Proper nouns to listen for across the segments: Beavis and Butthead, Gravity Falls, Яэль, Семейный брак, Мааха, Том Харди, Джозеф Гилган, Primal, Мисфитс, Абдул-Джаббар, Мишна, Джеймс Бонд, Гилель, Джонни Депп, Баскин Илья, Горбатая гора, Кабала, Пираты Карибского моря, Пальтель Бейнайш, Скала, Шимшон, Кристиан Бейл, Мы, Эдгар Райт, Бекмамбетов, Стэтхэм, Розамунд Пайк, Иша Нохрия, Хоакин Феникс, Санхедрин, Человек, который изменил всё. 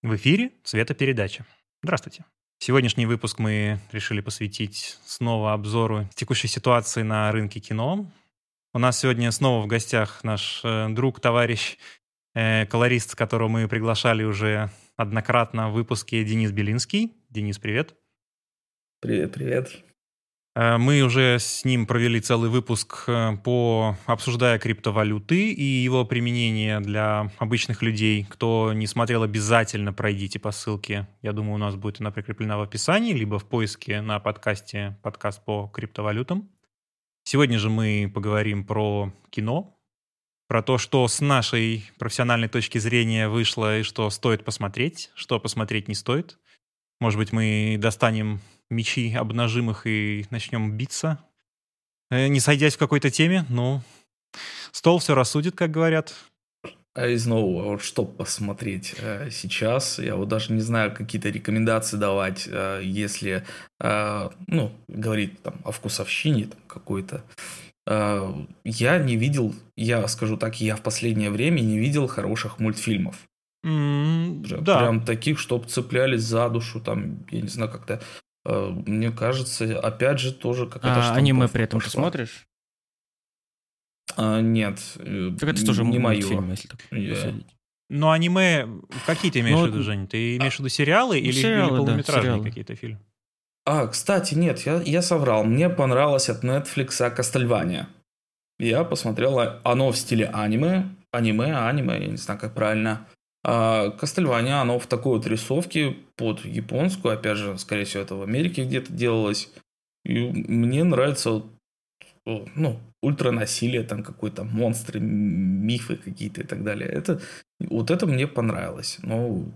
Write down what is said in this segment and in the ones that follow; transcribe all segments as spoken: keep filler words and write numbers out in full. В эфире «Цветопередача». Здравствуйте. Сегодняшний выпуск мы решили посвятить снова обзору текущей ситуации на рынке кино. У нас сегодня снова в гостях наш друг, товарищ, э, колорист, которого мы приглашали уже однократно в выпуске, Денис Белинский. Денис, привет. Привет, привет. Мы уже с ним провели целый выпуск, по, обсуждая криптовалюты и его применение для обычных людей. Кто не смотрел, обязательно пройдите по ссылке. Я думаю, у нас будет она прикреплена в описании, либо в поиске на подкасте «Подкаст по криптовалютам». Сегодня же мы поговорим про кино, про то, что с нашей профессиональной точки зрения вышло и что стоит посмотреть, что посмотреть не стоит. Может быть, мы достанем мечи, обнажим их и начнем биться, не сойдясь в какой-то теме, но стол все рассудит, как говорят. А из нового, вот что посмотреть сейчас, я вот даже не знаю, какие-то рекомендации давать, если, ну, говорить там о вкусовщине там какой-то. Я не видел, я скажу так, я в последнее время не видел хороших мультфильмов. Mm, да. Прям таких, чтоб цеплялись за душу, там, я не знаю, как-то. Мне кажется, опять же, тоже какая-то штука. А аниме при этом ты смотришь? А, нет. Так это тоже не мое. Я... Но аниме... Какие ты имеешь в виду, Жень? Ты имеешь в виду сериалы, или, сериалы, или полнометражные да, какие-то фильмы? А, кстати, нет, я, я соврал. Мне понравилось от Netflix Castlevania. Я посмотрел, оно в стиле аниме. Аниме, аниме, я не знаю, как правильно... Castlevania, оно в такой вот рисовке под японскую, опять же, скорее всего, это в Америке где-то делалось. И мне нравится, ну, ультранасилие, там какой-то монстры, мифы какие-то и так далее. Это, вот это мне понравилось. Ну,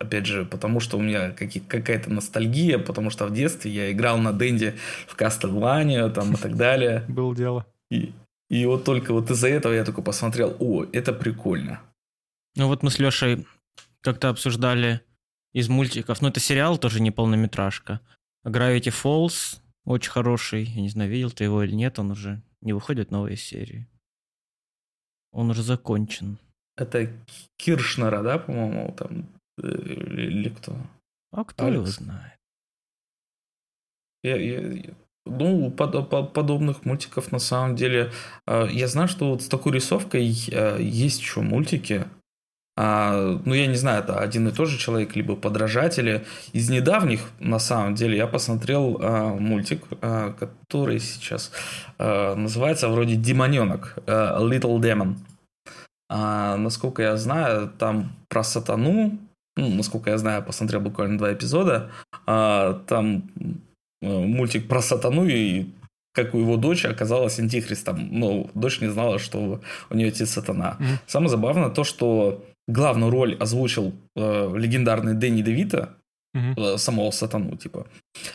опять же, потому что у меня какая-то ностальгия, потому что в детстве я играл на Денди в Castlevania, там и так далее. Было дело. И, и вот только вот из-за этого я только посмотрел, о, это прикольно. Ну вот мы с Лешей как-то обсуждали из мультиков, ну это сериал тоже не полнометражка, Gravity Falls, очень хороший, я не знаю, видел ты его или нет, он уже не выходит, новые серии. Он уже закончен. Это Киршнера, да, по-моему, там, или кто? А кто Алекс его знает? Я, я, я... Ну, под, под, подобных мультиков на самом деле, я знаю, что вот с такой рисовкой есть еще мультики. А, ну, я не знаю, это один и тот же человек, либо подражатели. Из недавних, на самом деле, я посмотрел а, мультик, а, который сейчас а, называется вроде «Демоненок», а, «Little Demon». А, насколько я знаю, там про сатану, ну, насколько я знаю, я посмотрел буквально два эпизода, а, там мультик про сатану и как у его дочь оказалась антихристом. Но дочь не знала, что у нее отец сатана. Mm-hmm. Самое забавное то, что главную роль озвучил э, легендарный Дэнни Девитто, uh-huh. э, самого сатану, типа.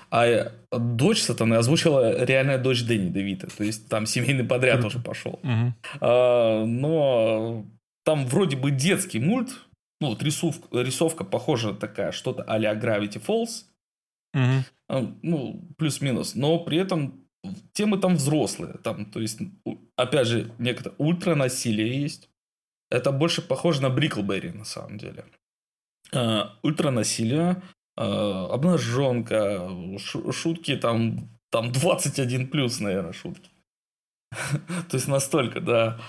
А дочь сатаны озвучила реальная дочь Дэнни Девитто. То есть там семейный подряд uh-huh. уже пошел. Uh-huh. А, но там вроде бы детский мульт. Ну, вот рисовка, рисовка похожа такая, что-то а-ля Gravity Falls. Uh-huh. А, ну, плюс-минус. Но при этом темы там взрослые. Там, то есть, опять же, некоторое ультранасилие есть. Это больше похоже на Бриклберри, на самом деле. Э, ультранасилие, э, обнаженка, ш- шутки там, там двадцать один плюс, наверное, шутки. То есть настолько, да.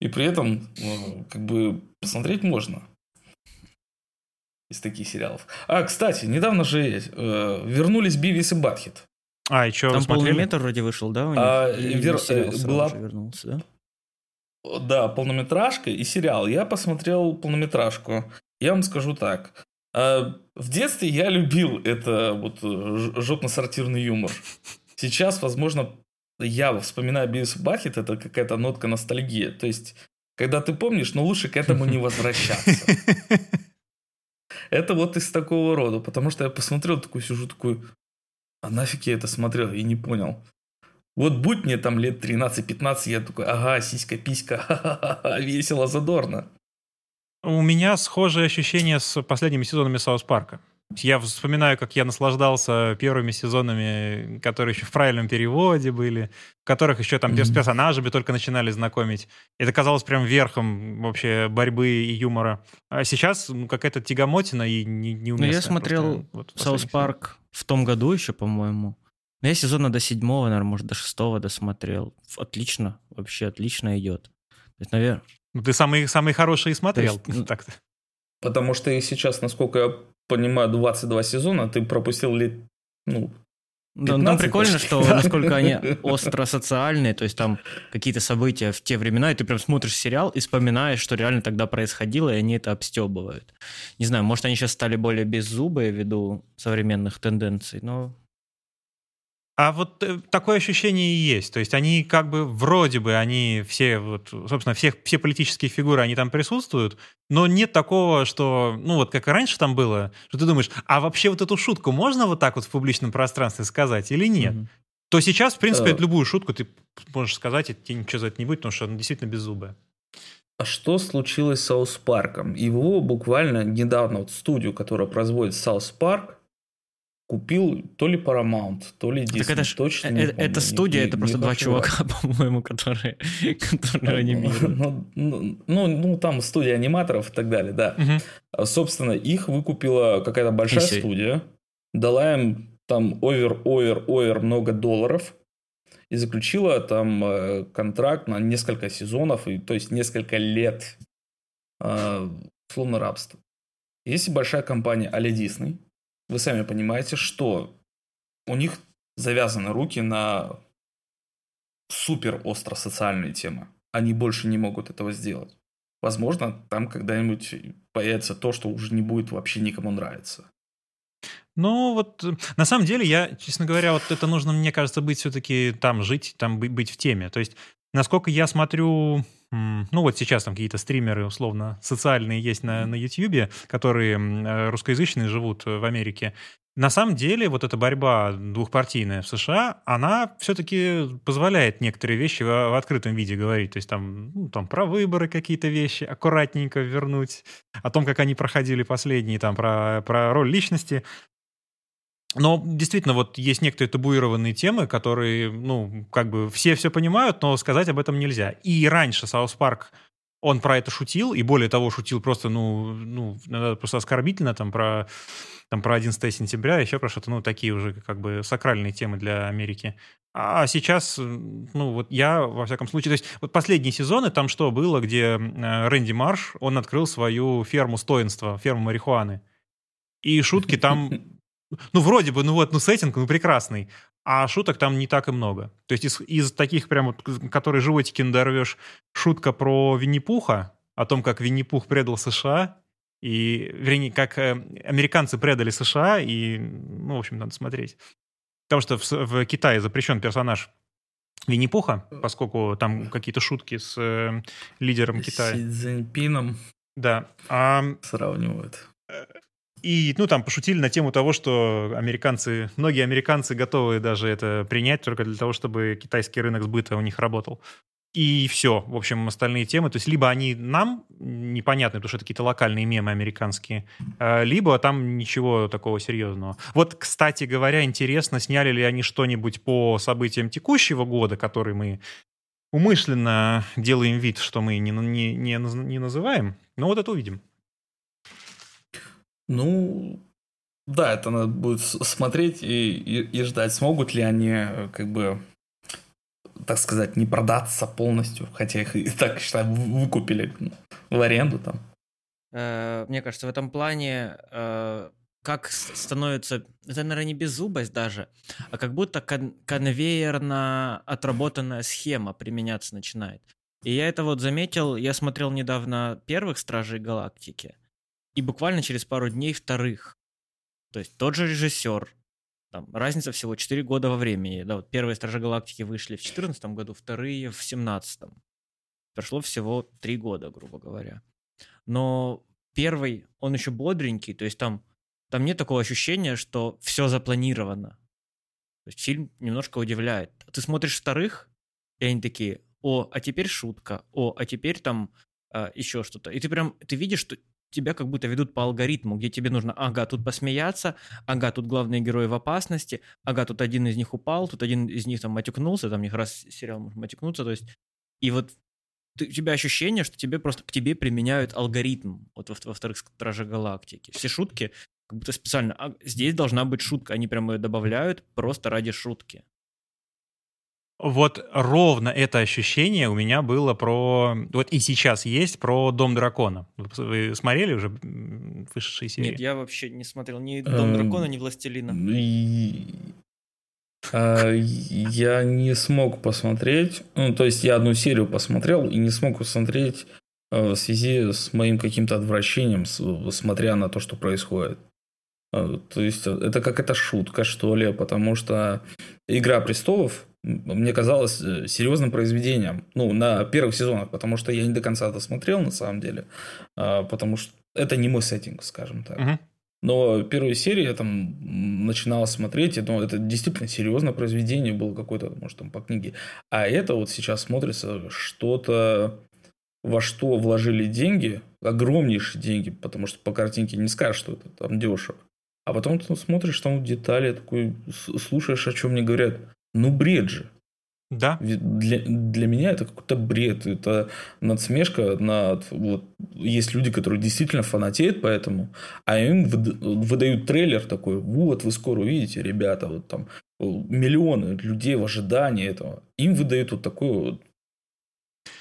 И при этом, э, как бы, посмотреть можно. Из таких сериалов. А, кстати, недавно же э, вернулись Beavis and Butthead. А, и что, там полный метр вроде вышел, да? У них? А, вер... была... вернулся, да? Да, полнометражка и сериал. Я посмотрел полнометражку. Я вам скажу так. В детстве я любил это вот жопно-сортирный юмор. Сейчас, возможно, я вспоминаю Бивис и Баттхед, это какая-то нотка ностальгии. То есть, когда ты помнишь, но лучше к этому не возвращаться. Это вот из такого рода. Потому что я посмотрел такую сижу, такую... А нафиг я это смотрел? И не понял. Вот будь мне там лет тринадцать-пятнадцать, я такой, ага, сиська-писька, весело, задорно. У меня схожие ощущения с последними сезонами Саус Парка. Я вспоминаю, как я наслаждался первыми сезонами, которые еще в правильном переводе были, в которых еще там mm-hmm. с персонажами только начинали знакомить. Это казалось прям верхом вообще борьбы и юмора. А сейчас какая-то тягомотина и не, неуместная. Ну, я смотрел вот «Саус Парк» в том году еще, по-моему. Но я сезона до седьмого, наверное, может, до шестого досмотрел. Отлично, вообще отлично идет. То есть, наверное... Ну, ты самые, самые хорошие смотрел. Есть... так-то. Потому что и сейчас, насколько я понимаю, двадцать два сезона, ты пропустил лет, ну, пятнадцать. Да, там прикольно, что насколько они остро социальные, то есть там какие-то события в те времена, и ты прям смотришь сериал и вспоминаешь, что реально тогда происходило, и они это обстебывают. Не знаю, может, они сейчас стали более беззубые ввиду современных тенденций, но... А вот такое ощущение и есть. То есть они как бы вроде бы, они все, вот, собственно, всех, все политические фигуры, они там присутствуют, но нет такого, что, ну вот как раньше там было, что ты думаешь, а вообще вот эту шутку можно вот так вот в публичном пространстве сказать или нет? Mm-hmm. То сейчас, в принципе, uh, любую шутку ты можешь сказать, и тебе ничего за это не будет, потому что она действительно беззубая. А что случилось с «Саус Парком»? Его буквально недавно, вот студию, которая производит «Саус Парк», купил то ли Paramount, то ли Disney. Это, точно это, не помню. Это студия, не, это не, просто не два чувака, по-моему, которые, которые анимируют. Ну, ну, ну, ну, там студия аниматоров и так далее, да. Угу. Собственно, их выкупила какая-то большая Иси. студия, дала им там овер-овер-овер много долларов и заключила там контракт на несколько сезонов, и, то есть несколько лет, э, словно рабство. Если большая компания а-ля Disney, вы сами понимаете, что у них завязаны руки на супер остро социальные темы. Они больше не могут этого сделать. Возможно, там когда-нибудь появится то, что уже не будет вообще никому нравиться. Ну, вот на самом деле, я, честно говоря, вот это нужно, мне кажется, быть все-таки там жить, там быть в теме. То есть, насколько я смотрю... Ну, вот сейчас там какие-то стримеры, условно, социальные есть на, на Ютьюбе, которые русскоязычные живут в Америке. На самом деле вот эта борьба двухпартийная в США, она все-таки позволяет некоторые вещи в, в открытом виде говорить. То есть там, ну, там про выборы какие-то вещи аккуратненько вернуть, о том, как они проходили последние, там про, про роль личности. Но действительно, вот есть некоторые табуированные темы, которые, ну, как бы все все понимают, но сказать об этом нельзя. И раньше «Саус Парк», он про это шутил, и более того, шутил просто, ну, ну просто оскорбительно, там, про, там, про одиннадцатое сентября, еще про что-то, ну, такие уже, как бы, сакральные темы для Америки. А сейчас, ну, вот я, во всяком случае... То есть вот последние сезоны, там что было, где Рэнди Марш, он открыл свою ферму стоинства, ферму марихуаны. И шутки там... Ну, вроде бы, ну вот, ну сеттинг, ну прекрасный, а шуток там не так и много. То есть из, из таких прям, вот, которые животики надорвешь, шутка про Винни-Пуха, о том, как Винни-Пух предал США, и, вернее, как э, американцы предали США, и, ну, в общем, надо смотреть. Потому что в, в Китае запрещен персонаж Винни-Пуха, поскольку там какие-то шутки с э, лидером Китая. Си Цзиньпином. Да. А... Сравнивают. И, ну, там пошутили на тему того, что американцы, многие американцы готовы даже это принять только для того, чтобы китайский рынок сбыта у них работал. И все, в общем, остальные темы. То есть либо они нам непонятны, потому что это какие-то локальные мемы американские, либо там ничего такого серьезного. Вот, кстати говоря, интересно, сняли ли они что-нибудь по событиям текущего года, которые мы умышленно делаем вид, что мы не, не, не, не называем. Но вот это увидим. Ну, да, это надо будет смотреть и, и, и ждать, смогут ли они, как бы, так сказать, не продаться полностью, хотя их и так, считай, выкупили в аренду там. Мне кажется, в этом плане как становится, это, наверное, не беззубость даже, а как будто кон- конвейерно отработанная схема применяться начинает. И я это вот заметил, я смотрел недавно первых «Стражей Галактики», и буквально через пару дней вторых. То есть тот же режиссер. Там разница всего четыре года во времени. Да, вот первые «Стражи Галактики» вышли в две тысячи четырнадцатом году, вторые в две тысячи семнадцатом. Прошло всего три года, грубо говоря. Но первый, он еще бодренький. То есть там, там нет такого ощущения, что все запланировано. То есть фильм немножко удивляет. Ты смотришь вторых, и они такие: о, а теперь шутка, о, а теперь там а, еще что-то. И ты прям, ты видишь, что тебя как будто ведут по алгоритму, где тебе нужно, ага, тут посмеяться, ага, тут главные герои в опасности, ага, тут один из них упал, тут один из них там матюкнулся, там у них раз сериал может матюкнуться, то есть, и вот ты, у тебя ощущение, что тебе просто к тебе применяют алгоритм, вот во, во вторых Стражах Галактики. Все шутки как будто специально, а здесь должна быть шутка, они прям ее добавляют просто ради шутки. Вот ровно это ощущение у меня было про... Вот и сейчас есть про «Дом Дракона». Вы смотрели уже вышедшие серии? Нет, я вообще не смотрел ни «Дом Дракона», ни «Властелина». Я не смог посмотреть. Ну, то есть я одну серию посмотрел и не смог посмотреть в связи с моим каким-то отвращением, смотря на то, что происходит. То есть это какая-то шутка, что ли, потому что «Игра престолов» мне казалось серьезным произведением, ну, на первых сезонах, потому что я не до конца досмотрел, на самом деле, потому что это не мой сеттинг, скажем так. Uh-huh. Но первую серию я там начинал смотреть, и, ну, это действительно серьезное произведение было какое-то, может, там по книге. А это вот сейчас смотрится что-то, во что вложили деньги, огромнейшие деньги, потому что по картинке не скажешь, что это там дешево. А потом ты смотришь там детали, такой, слушаешь, о чем мне говорят. Ну, бред же. Да. Для, для меня это какой-то бред. Это надсмешка над... Вот, есть люди, которые действительно фанатеют по этому, а им выдают трейлер такой, вот, вы скоро увидите, ребята, вот там миллионы людей в ожидании этого. Им выдают вот такое вот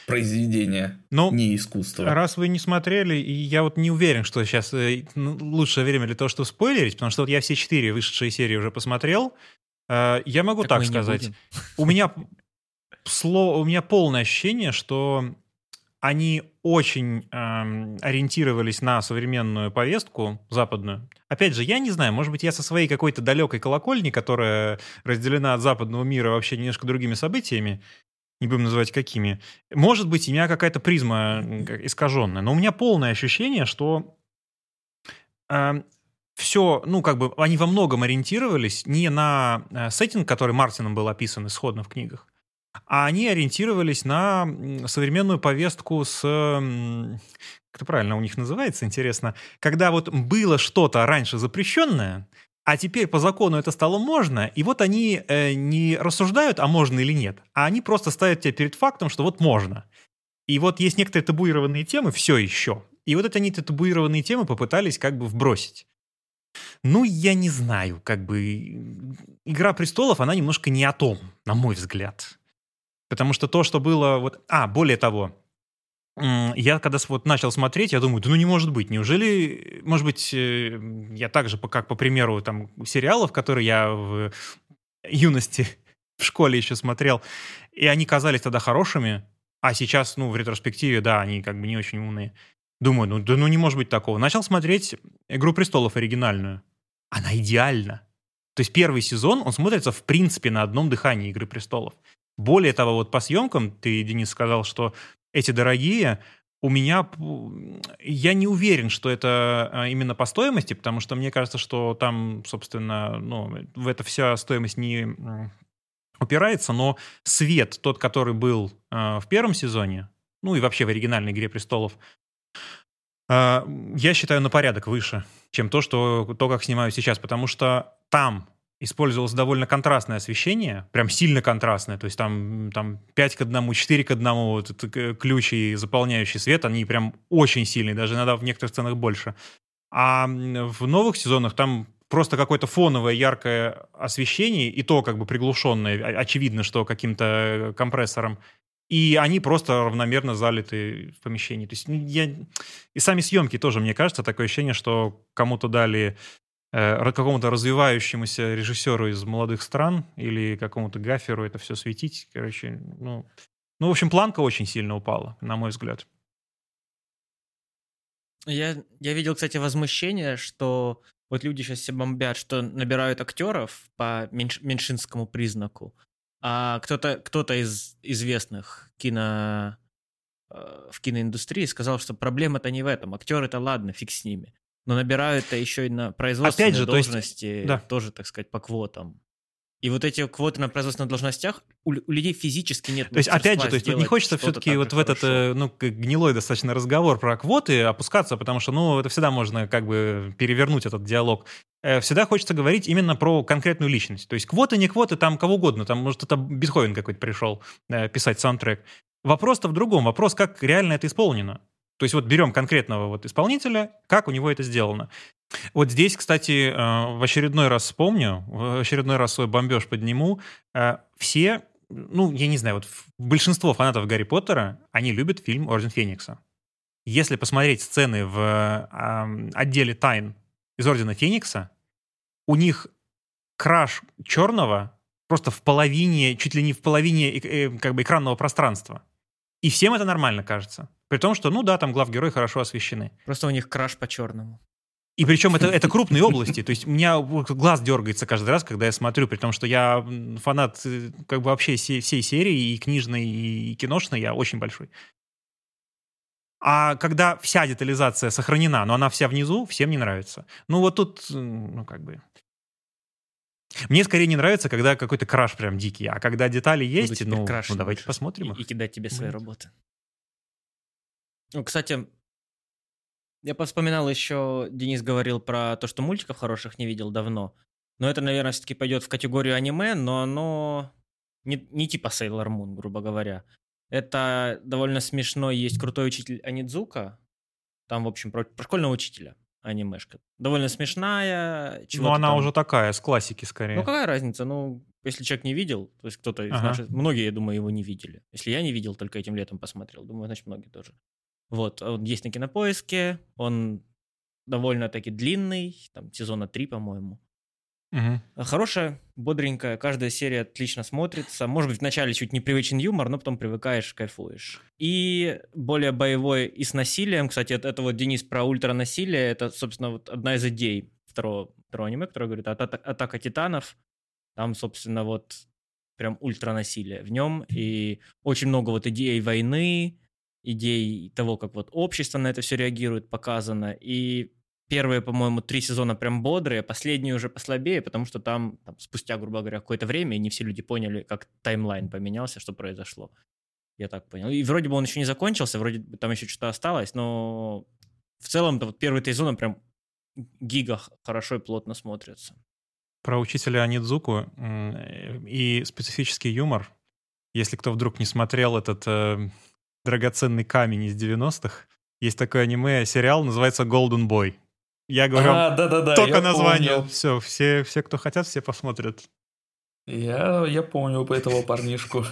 произведение, ну, не искусство. Раз вы не смотрели, и я вот не уверен, что сейчас лучшее время для того, чтобы спойлерить, потому что вот я все четыре вышедшие серии уже посмотрел. Я могу так, так сказать. У меня, сло... У меня полное ощущение, что они очень эм, ориентировались на современную повестку западную. Опять же, я не знаю, может быть, я со своей какой-то далекой колокольни, которая разделена от западного мира вообще немножко другими событиями, не будем называть какими, может быть, у меня какая-то призма искаженная, но у меня полное ощущение, что... Эм, все, ну, как бы, они во многом ориентировались не на сеттинг, который Мартином был описан исходно в книгах, а они ориентировались на современную повестку с... Как это правильно у них называется, интересно? Когда вот было что-то раньше запрещенное, а теперь по закону это стало можно, и вот они не рассуждают, а можно или нет, а они просто ставят тебя перед фактом, что вот можно. И вот есть некоторые табуированные темы все еще, и вот они эти табуированные темы попытались как бы вбросить. Ну, я не знаю, как бы... «Игра престолов», она немножко не о том, на мой взгляд. Потому что то, что было... Вот... А, более того, я когда вот начал смотреть, я думаю, да ну не может быть, неужели... Может быть, я так же, как по примеру там, сериалов, которые я в юности в школе еще смотрел, и они казались тогда хорошими, а сейчас, ну, в ретроспективе, да, они как бы не очень умные. Думаю, ну, да, ну не может быть такого. Начал смотреть «Игру престолов» оригинальную. Она идеальна. То есть первый сезон, он смотрится в принципе на одном дыхании «Игры престолов». Более того, вот по съемкам, ты, Денис, сказал, что эти дорогие, у меня... Я не уверен, что это именно по стоимости, потому что мне кажется, что там, собственно, ну, в это вся стоимость не упирается, но свет, тот, который был в первом сезоне, ну и вообще в оригинальной «Игре престолов», я считаю, на порядок выше, чем то, что, то, как снимаю сейчас, потому что там использовалось довольно контрастное освещение, прям сильно контрастное, то есть там, там пять к одному, четыре к одному, вот этот ключ и заполняющий свет, они прям очень сильные, даже иногда в некоторых сценах больше. А в новых сезонах там просто какое-то фоновое яркое освещение, и то как бы приглушенное, очевидно, что каким-то компрессором. И они просто равномерно залиты в помещении. То есть я... И сами съемки тоже, мне кажется, такое ощущение, что кому-то дали, э, какому-то развивающемуся режиссеру из молодых стран или какому-то гаферу это все светить. Короче, ну... ну, в общем, планка очень сильно упала, на мой взгляд. Я, я видел, кстати, возмущение, что вот люди сейчас все бомбят, что набирают актеров по меньш... меньшинскому признаку. А кто-то, кто-то из известных кино, э, в киноиндустрии сказал, что проблема-то не в этом. Актеры-то ладно, фиг с ними. Но набирают-то еще и на производственные же, должности, то есть, да. Тоже, так сказать, по квотам. И вот эти квоты на производственных должностях у, у людей физически нет. То есть, опять же, то есть, не хочется все-таки вот в хорошо. этот ну, гнилой достаточно разговор про квоты опускаться, потому что, ну, это всегда можно как бы перевернуть этот диалог. Всегда хочется говорить именно про конкретную личность. То есть квоты, не квоты, там кого угодно. Там, может, это Бетховен какой-то пришел писать саундтрек. Вопрос-то в другом. Вопрос, как реально это исполнено. То есть вот берем конкретного вот исполнителя, как у него это сделано. Вот здесь, кстати, в очередной раз вспомню, в очередной раз свой бомбеж подниму. Все, ну, я не знаю, вот большинство фанатов Гарри Поттера, они любят фильм «Орден Феникса». Если посмотреть сцены в отделе тайн из «Ордена Феникса», у них краш черного просто в половине, чуть ли не в половине как бы экранного пространства. И всем это нормально кажется. При том, что, ну да, там главгерои хорошо освещены. Просто у них краш по-черному. И причем это, это крупные области. То есть у меня глаз дергается каждый раз, когда я смотрю, при том, что я фанат как бы вообще всей, всей серии, и книжной, и киношной, я очень большой. А когда вся детализация сохранена, но она вся внизу, всем не нравится. Ну вот тут, ну как бы... Мне скорее не нравится, когда какой-то краш прям дикий, а когда детали есть, ну, ну давайте посмотрим их. И кидать тебе свои Будет. работы. Ну, кстати, я повспоминал еще, Денис говорил про то, что мультиков хороших не видел давно, но это, наверное, все-таки пойдет в категорию аниме, но оно не, не типа Sailor Moon, грубо говоря. Это довольно смешно, есть крутой учитель Онидзука, там, в общем, про, про школьного учителя анимешка. Довольно смешная. Но она там... уже такая, с классики скорее. Ну, какая разница, ну, если человек не видел, то есть кто-то из ага. наших... Многие, я думаю, его не видели. Если я не видел, только этим летом посмотрел, думаю, значит, многие тоже. Вот, он есть на Кинопоиске, он довольно-таки длинный, там сезона три, по-моему. Угу. Хорошая, бодренькая, каждая серия отлично смотрится. Может быть, вначале чуть непривычен юмор, но потом привыкаешь, кайфуешь. И более боевой и с насилием, кстати, это, это вот Денис про ультранасилие, это, собственно, вот одна из идей второго, второго аниме, которое говорит «Атака Титанов». Там, собственно, вот прям ультранасилие в нем, и очень много вот идей войны, идей того, как вот общество на это все реагирует, показано. И первые, по-моему, три сезона прям бодрые, последние уже послабее, потому что там, там спустя, грубо говоря, какое-то время, и не все люди поняли, как таймлайн поменялся, что произошло. Я так понял. И вроде бы он еще не закончился, вроде бы там еще что-то осталось, но в целом-то вот первые три сезона прям гига хорошо и плотно смотрятся. Про учителя Онидзуку и специфический юмор. Если кто вдруг не смотрел этот... «Драгоценный камень» из девяностых. Есть такой аниме-сериал, называется «Golden Boy». Я говорю, а, да, да, да, только название. Помню. Все, все, все, кто хотят, все посмотрят. Я, я помню этого парнишку.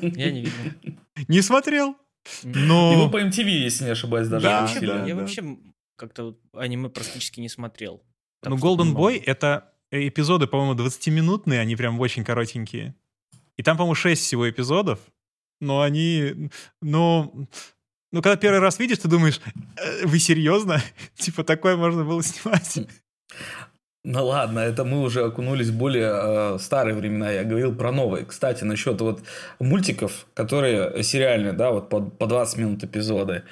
Я не видел. Не смотрел? Его по эм ти ви, если не ошибаюсь, даже. Я вообще как-то аниме практически не смотрел. Ну, «Golden Boy» — это эпизоды, по-моему, двадцатиминутные, они прям очень коротенькие. И там, по-моему, шесть всего эпизодов. Но они... Ну, ну, когда первый раз видишь, ты думаешь, вы серьезно? Типа, такое можно было снимать? Ну ладно, это мы уже окунулись в более э, старые времена. Я говорил про новые. Кстати, насчет вот мультиков, которые сериальные, да, вот по, по двадцать минут эпизоды.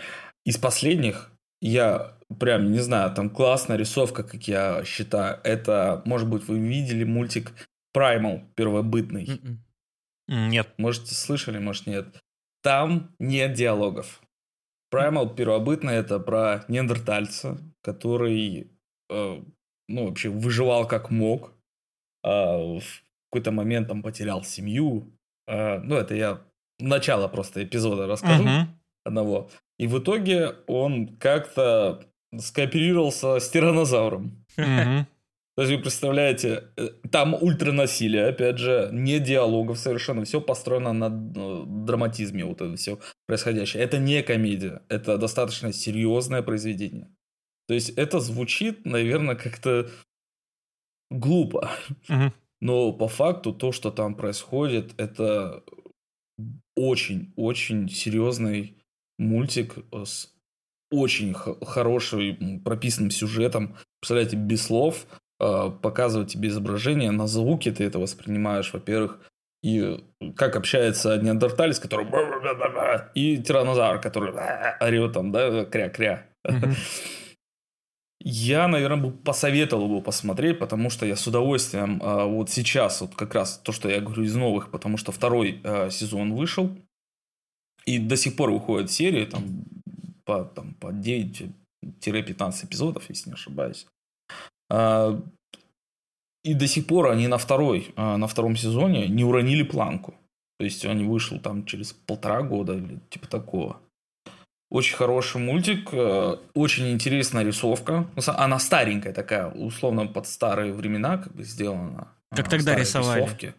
Из последних я прям, не знаю, там классная рисовка, как я считаю. Это, может быть, вы видели мультик Primal, первобытный. Mm-mm. Нет. Может, слышали, может, нет. Там нет диалогов. Primal первобытный — это про неандертальца, который, э, ну, вообще выживал как мог. Э, в какой-то момент там потерял семью. Э, ну, это я начало просто эпизода расскажу. Uh-huh. Одного. И в итоге он как-то скооперировался с тиранозавром. Uh-huh. То есть вы представляете, там ультранасилие, опять же, не диалогов совершенно, все построено на драматизме, вот это все происходящее. Это не комедия, это достаточно серьезное произведение. То есть это звучит, наверное, как-то глупо, угу. но по факту то, что там происходит, это очень-очень серьезный мультик с очень х- хорошим прописанным сюжетом. Представляете, без слов... показывать тебе изображение, на звуки ты это воспринимаешь, во-первых, и как общается неандерталец, который и тиранозавр, который орет там, да, кря-кря. Mm-hmm. Я, наверное, посоветовал его посмотреть, потому что я с удовольствием вот сейчас, вот как раз то, что я говорю из новых, потому что второй сезон вышел, и до сих пор выходят серии, там, по, там, по девять-пятнадцать эпизодов, если не ошибаюсь. И до сих пор они на, второй, на втором сезоне не уронили планку. То есть, он вышел там через полтора года или типа такого. Очень хороший мультик, очень интересная рисовка. Она старенькая такая, условно под старые времена как бы сделана. Как тогда рисовали. Рисовки.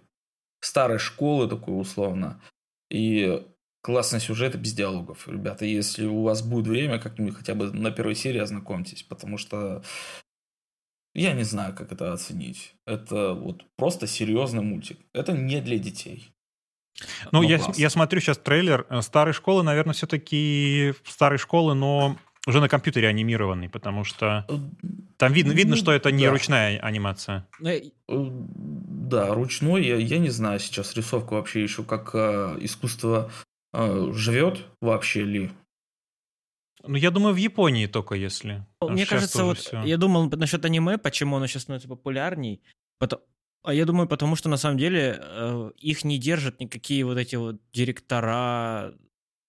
Старой школы такой условно. И классный сюжет и без диалогов. Ребята, если у вас будет время, как-нибудь хотя бы на первой серии ознакомьтесь. Потому что я не знаю, как это оценить. Это вот просто серьезный мультик. Это не для детей. Ну, я, я смотрю сейчас трейлер старой школы, наверное, все-таки старой школы, но уже на компьютере анимированный, потому что там видно, видно, что это не да. ручная анимация. Да, ручной, я, я не знаю сейчас рисовку вообще еще, как э, искусство э, живет вообще ли. Ну, я думаю, в Японии только если. Мне кажется, вот все. Я думал насчет аниме, почему оно сейчас становится популярней, потому... А я думаю, потому что, на самом деле, э, их не держат никакие вот эти вот директора,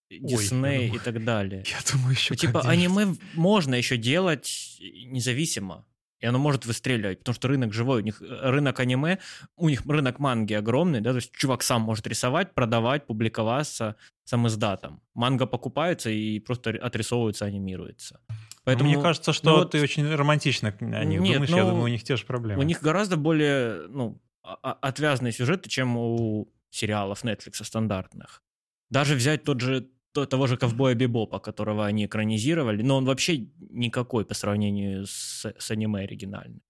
Дисней и так далее. Я думаю, еще типа аниме можно еще делать независимо, и оно может выстреливать, потому что рынок живой, у них рынок аниме, у них рынок манги огромный, да, то есть чувак сам может рисовать, продавать, публиковаться сам издатом. Манга покупается и просто отрисовывается, анимируется. Поэтому, мне кажется, что ну, ты вот, очень романтично о них нет, думаешь, ну, я думаю, у них те же проблемы. У них гораздо более ну, отвязные сюжеты, чем у сериалов Netflix стандартных. Даже взять тот же, того же «Ковбоя Бибопа», которого они экранизировали, но он вообще никакой по сравнению с, с аниме оригинальным.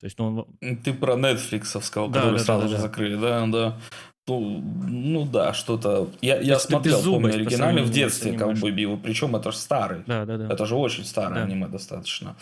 То есть, ну, он... Ты про Netflix сказал, да, который да, сразу да, же да. закрыли, да, да. Ну, ну да, что-то... Я, я смотрел, помню, оригинальный в детстве «Ковбой Бибоп», причем это же старый. Да, да, да. Это же очень старое да. аниме достаточно.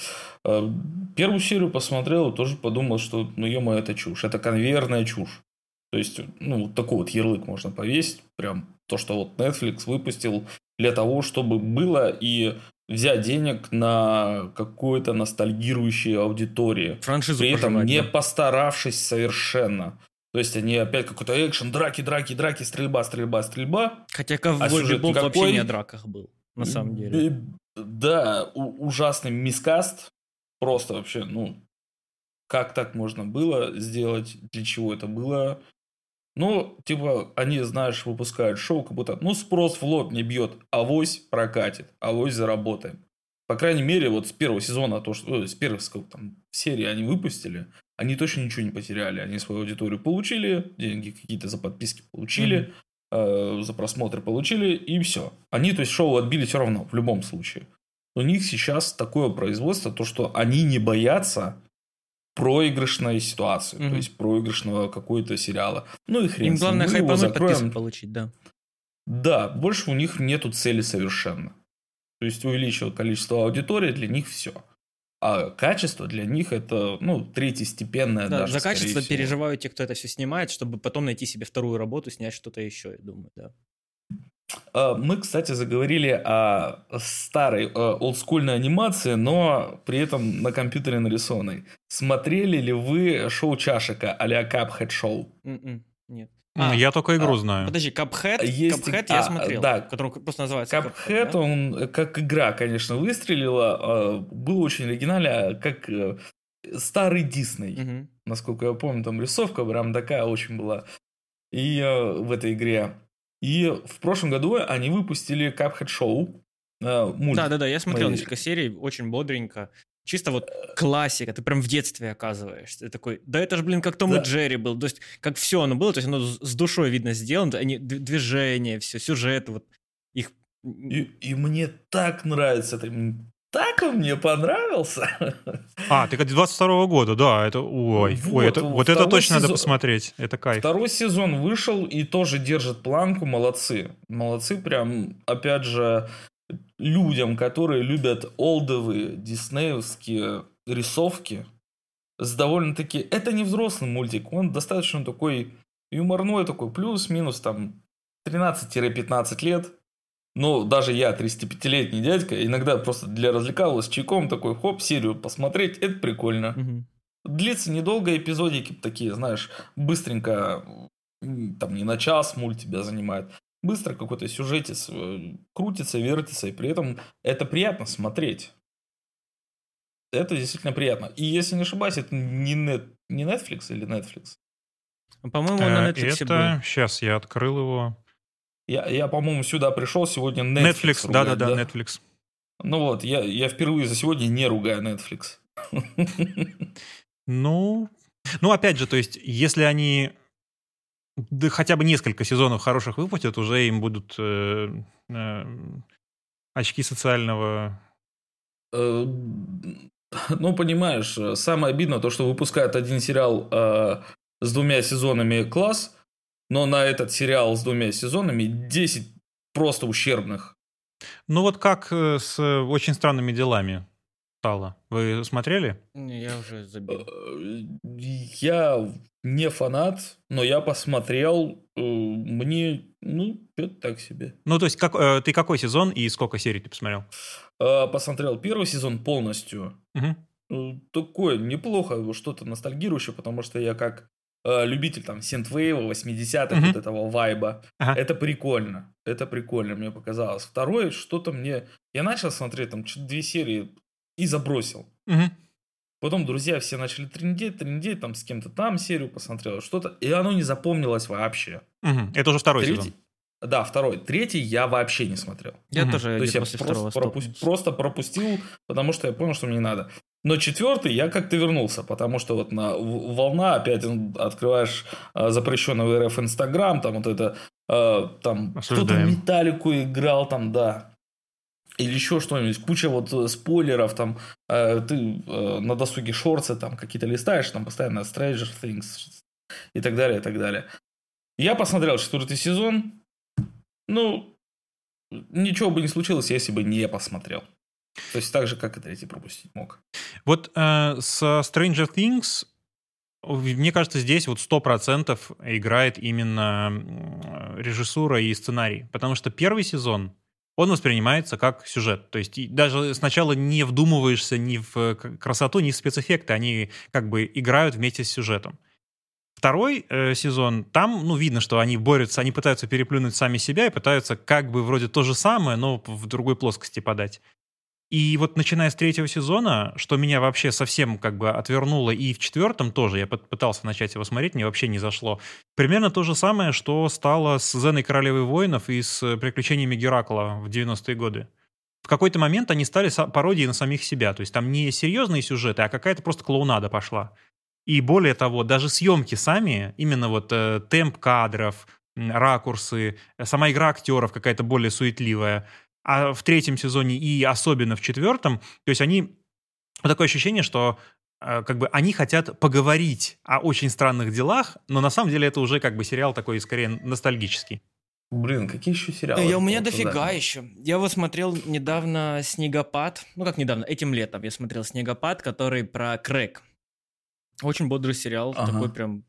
Первую серию посмотрел и тоже подумал, что, ну, ё-моё, это чушь. Это конвейерная чушь. То есть, ну, вот такой вот ярлык можно повесить. Прям то, что вот Netflix выпустил для того, чтобы было и взять денег на какую-то ностальгирующую аудиторию. Франшизу при этом не да. постаравшись совершенно. То есть, они опять какой-то экшен, драки, драки, драки, стрельба, стрельба, стрельба. Хотя «Ковбой Бибоп» вообще не о драках был, на самом деле. Да, ужасный мискаст. Просто вообще, ну, как так можно было сделать, для чего это было. Ну, типа, они, знаешь, выпускают шоу, как будто, ну, спрос в лоб не бьет, авось прокатит, авось заработаем. По крайней мере, вот с первого сезона, то, что, ой, с первых сколько, там, серий они выпустили, они точно ничего не потеряли. Они свою аудиторию получили, деньги какие-то за подписки получили, mm-hmm. э, за просмотры получили, и все. Они, то есть, шоу отбили все равно, в любом случае. У них сейчас такое производство, то, что они не боятся проигрышной ситуации, mm-hmm. то есть, проигрышного какого-то сериала. Ну и хрен с ним. Им главное хайпануть, подписку получить, да. Да, больше у них нету цели совершенно. То есть, увеличило количество аудитории, для них все. А качество для них это, ну, третьестепенное да, даже, за качество переживают те, кто это все снимает, чтобы потом найти себе вторую работу, снять что-то еще, я думаю, да. Мы, кстати, заговорили о старой олдскульной анимации, но при этом на компьютере нарисованной. Смотрели ли вы шоу Чашика а-ля Cuphead Show? Mm-mm, нет. А, я только игру а, знаю. Подожди, Cuphead, есть... Cuphead а, я смотрел, да. который просто называется Cuphead. Cuphead да? Он как игра, конечно, выстрелила. Было очень оригинально, как старый Дисней. Угу. Насколько я помню, там рисовка прям такая очень была. И в этой игре. И в прошлом году они выпустили Cuphead Show. Да-да-да, я смотрел Мы... несколько серий, очень бодренько. Чисто вот классика, ты прям в детстве оказываешься. Ты такой, да это же, блин, как Том да. и Джерри был. То есть, как все оно было, то есть оно с душой, видно, сделано. Они, движение, все, сюжет. Вот, их... и, и мне так нравится. Ты, так он мне понравился. А, ты как двадцать второго года, да. Это, ой, вот, ой, это, вот это точно сезон, надо посмотреть. Это кайф. Второй сезон вышел и тоже держит планку. Молодцы. Молодцы прям, опять же... Людям, которые любят олдовые диснеевские рисовки, с довольно-таки... Это не взрослый мультик, он достаточно такой юморной, такой плюс-минус, там, тринадцать-пятнадцать лет. Ну, даже я, тридцатипятилетний дядька, иногда просто для развлекаловки с чайком такой, хоп, серию посмотреть, это прикольно. Угу. Длится недолго, эпизодики такие, знаешь, быстренько, там не на час мульт тебя занимает. Быстро какой-то сюжетец крутится, вертится, и при этом это приятно смотреть. Это действительно приятно. И если не ошибаюсь, это не, нет, не Netflix или Netflix? По-моему, на Netflix это... был. Сейчас я открыл его. Я, я, по-моему, сюда пришел сегодня Netflix. Netflix, да-да-да, Netflix. Ну вот, я, я впервые за сегодня не ругаю Netflix. Ну, ну, опять же, то есть, если они да, хотя бы несколько сезонов хороших выпустят, уже им будут э, э, очки социального... Э, ну, понимаешь, самое обидное то, что выпускают один сериал э, с двумя сезонами класс, но на этот сериал с двумя сезонами десять просто ущербных. Ну вот как с «Очень странными делами» стало. Вы смотрели? Я уже забил. Я не фанат, но я посмотрел. Мне, ну, что-то так себе. Ну, то есть, как, ты какой сезон и сколько серий ты посмотрел? Посмотрел первый сезон полностью. Угу. Такое неплохо, что-то ностальгирующее, потому что я как... любитель там синтвейва, восьмидесятых, mm-hmm. вот этого вайба. Ага. Это прикольно. Это прикольно, мне показалось. Второе, что-то мне... Я начал смотреть там две серии и забросил. Mm-hmm. Потом друзья все начали трындеть, трындеть, там с кем-то там серию посмотрел, что-то, и оно не запомнилось вообще. Mm-hmm. Это уже второй Третий... сезон. Да, второй. Третий я вообще не смотрел. Я mm-hmm. тоже То есть я после просто, пропу- просто пропустил, потому что я понял, что мне не надо. Но четвертый я как-то вернулся, потому что вот на волна, опять открываешь э, запрещенный в РФ Инстаграм, там вот это, э, там кто-то металлику играл, там, да, или еще что-нибудь, куча вот спойлеров, там, э, ты э, на досуге шорты, там, какие-то листаешь, там, постоянно Stranger Things и так далее, и так далее. Я посмотрел четвертый сезон, ну, ничего бы не случилось, если бы не посмотрел. То есть так же, как и третий пропустить мог. Вот э, со Stranger Things, мне кажется, здесь вот сто процентов играет именно режиссура и сценарий. Потому что первый сезон, он воспринимается как сюжет. То есть даже сначала не вдумываешься ни в красоту, ни в спецэффекты. Они как бы играют вместе с сюжетом. Второй э, сезон, там, ну, видно, что они борются, они пытаются переплюнуть сами себя и пытаются как бы вроде то же самое, но в другой плоскости подать. И вот начиная с третьего сезона, что меня вообще совсем как бы отвернуло, и в четвертом тоже, я пытался начать его смотреть, мне вообще не зашло. Примерно то же самое, что стало с «Зеной королевой воинов» и с «Приключениями Геракла» в девяностые годы. В какой-то момент они стали пародией на самих себя, то есть там не серьезные сюжеты, а какая-то просто клоунада пошла. И более того, даже съемки сами, именно вот э, темп кадров, ракурсы, сама игра актеров какая-то более суетливая, а в третьем сезоне и особенно в четвертом, то есть они... Такое ощущение, что э, как бы они хотят поговорить о очень странных делах, но на самом деле это уже как бы сериал такой, скорее, ностальгический. Блин, какие еще сериалы? Да, у меня дофига еще. Я вот смотрел недавно «Снегопад». Ну, как недавно, этим летом я смотрел «Снегопад», который про крэк. Очень бодрый сериал, ага. такой прям...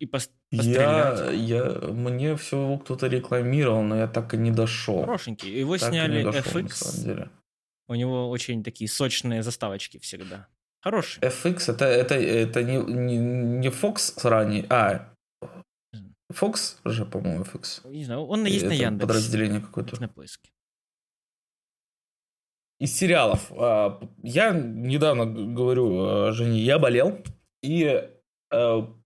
И пост- я, я, мне все его кто-то рекламировал, но я так и не дошел. Хорошенький. Его так сняли дошел, эф икс. У него очень такие сочные заставочки всегда. Хорошие. эф икс это, это, это не, не, не Fox ранний, а Fox же, по-моему, эф икс. Не знаю, он есть на Яндексе. Подразделение какое-то. На поиске. Из сериалов. Я недавно говорю Жене, я болел, и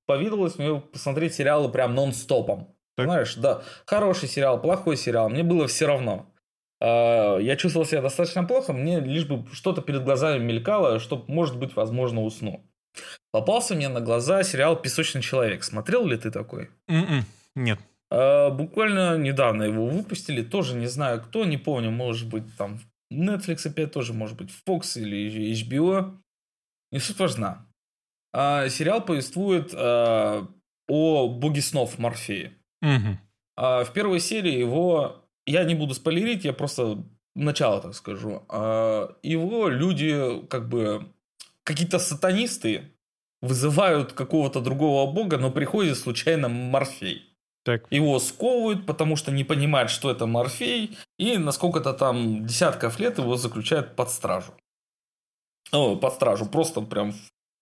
повидалось мне посмотреть сериалы прям нон-стопом. Так. Знаешь, да, хороший сериал, плохой сериал, мне было все равно. Я чувствовал себя достаточно плохо, мне лишь бы что-то перед глазами мелькало, что, может быть, возможно, усну. Попался мне на глаза сериал «Песочный человек». Смотрел ли ты такой? Mm-mm. Нет. Буквально недавно его выпустили, тоже не знаю кто, не помню, может быть, там Netflix опять тоже, может быть, Fox или эйч би о. Не суть важна. А, сериал повествует а, о боге снов Морфее. Угу. А, в первой серии его... Я не буду спойлерить, я просто начало так скажу. А, его люди, как бы... Какие-то сатанисты вызывают какого-то другого бога, но приходит случайно Морфей. Так. Его сковывают, потому что не понимают, что это Морфей. И на сколько-то там десятков лет его заключают под стражу. О, под стражу. Просто прям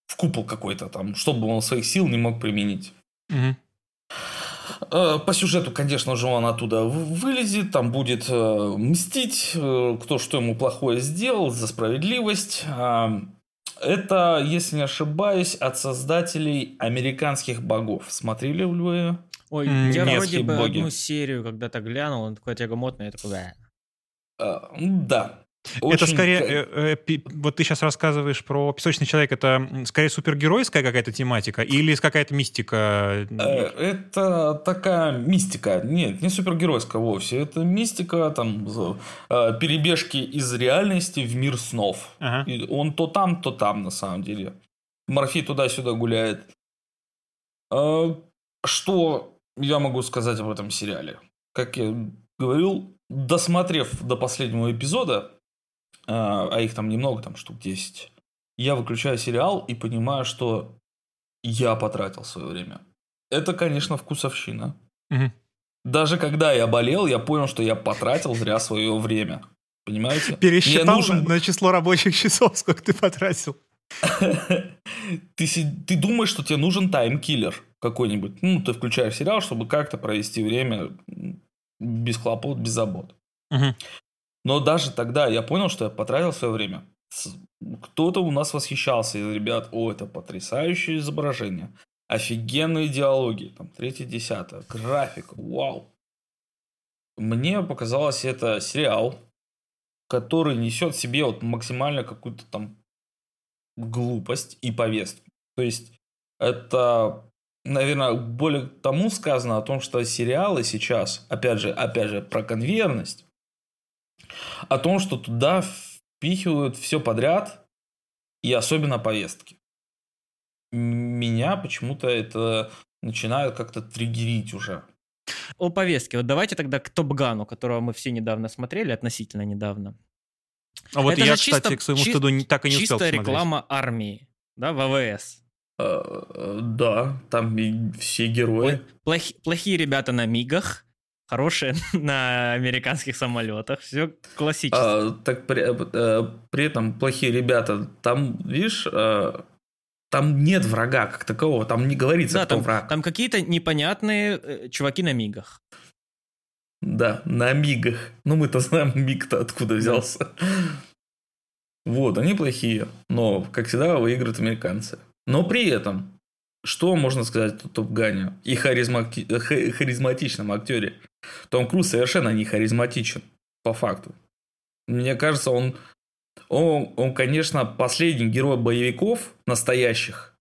в купол какой-то там, чтобы он своих сил не мог применить. Угу. По сюжету, конечно же, он оттуда вылезет. Там будет мстить, кто что ему плохое сделал, за справедливость. Это, если не ошибаюсь, от создателей американских богов. Смотрели ли вы... Ой, mm-hmm. я вроде бы боги. Одну серию когда-то глянул, он такой тягомотный, я такой, да. А, да. Очень... Это скорее, э, э, пи, вот ты сейчас рассказываешь про «Песочный человек», это скорее супергеройская какая-то тематика или какая-то мистика? Это такая мистика, нет, не супергеройская вовсе, это мистика, там, перебежки из реальности в мир снов. Ага. И он то там, то там, на самом деле. Морфей туда-сюда гуляет. Что... Я могу сказать об этом сериале. Как я говорил, досмотрев до последнего эпизода, а их там немного, там штук десять, я выключаю сериал и понимаю, что я потратил свое время. Это, конечно, вкусовщина. Угу. Даже когда я болел, я понял, что я потратил зря свое время. Понимаете? Пересчитал нужен... на число рабочих часов, сколько ты потратил. Ты думаешь, что тебе нужен таймкиллер какой-нибудь. Ну, ты включаешь сериал, чтобы как-то провести время без хлопот, без забот. Угу. Но даже тогда я понял, что я потратил свое время. Кто-то у нас восхищался из ребят. О, это потрясающее изображение. Офигенные диалоги. Там, третье, десятое. График. Вау. Мне показалось, это сериал, который несет в себе вот максимально какую-то там глупость и повестку. То есть, это... Наверное, более тому сказано о том, что сериалы сейчас, опять же, опять же, про конвейерность, о том, что туда впихивают все подряд, и особенно повестки. Меня почему-то это начинает как-то триггерить уже. О повестке. Вот давайте тогда к Топ Гану, которого мы все недавно смотрели, относительно недавно. А вот это я, чисто, кстати, к своему чис- стыду так и не успел смотреть. Чисто реклама армии, да, вэ вэ эс. Да, там все герои. Плохи, плохие ребята на мигах, хорошие на американских самолетах. Все классически. А, так при, а, при этом плохие ребята, там, видишь, а, там нет врага как такового, там не говорится, да, кто там, враг. Там какие-то непонятные чуваки на мигах. Да, на мигах. Ну, мы-то знаем, миг-то откуда взялся. Да. Вот, они плохие, но, как всегда, выиграют американцы. Но при этом, что можно сказать о Топ Гане и харизмати... харизматичном актере? Том Круз совершенно не харизматичен, по факту. Мне кажется, он, он, он конечно, последний герой боевиков настоящих,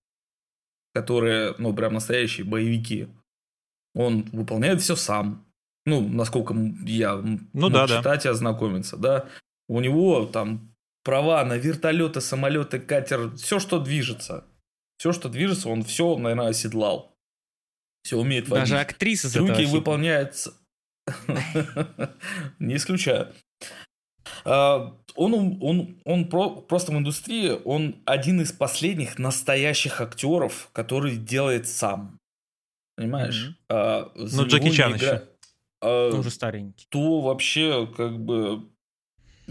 которые, ну, прям настоящие боевики. Он выполняет все сам. Ну, насколько я ну, мог да, читать да. и ознакомиться. Да? У него там права на вертолеты, самолеты, катер, все, что движется. Все, что движется, он все, наверное, оседлал. Все умеет водить. Даже актриса с этого трюки выполняются. Не исключаю. Он просто в индустрии, он один из последних настоящих актеров, который делает сам. Понимаешь? Ну, Джеки Чан еще. Тоже старенький. То вообще, как бы,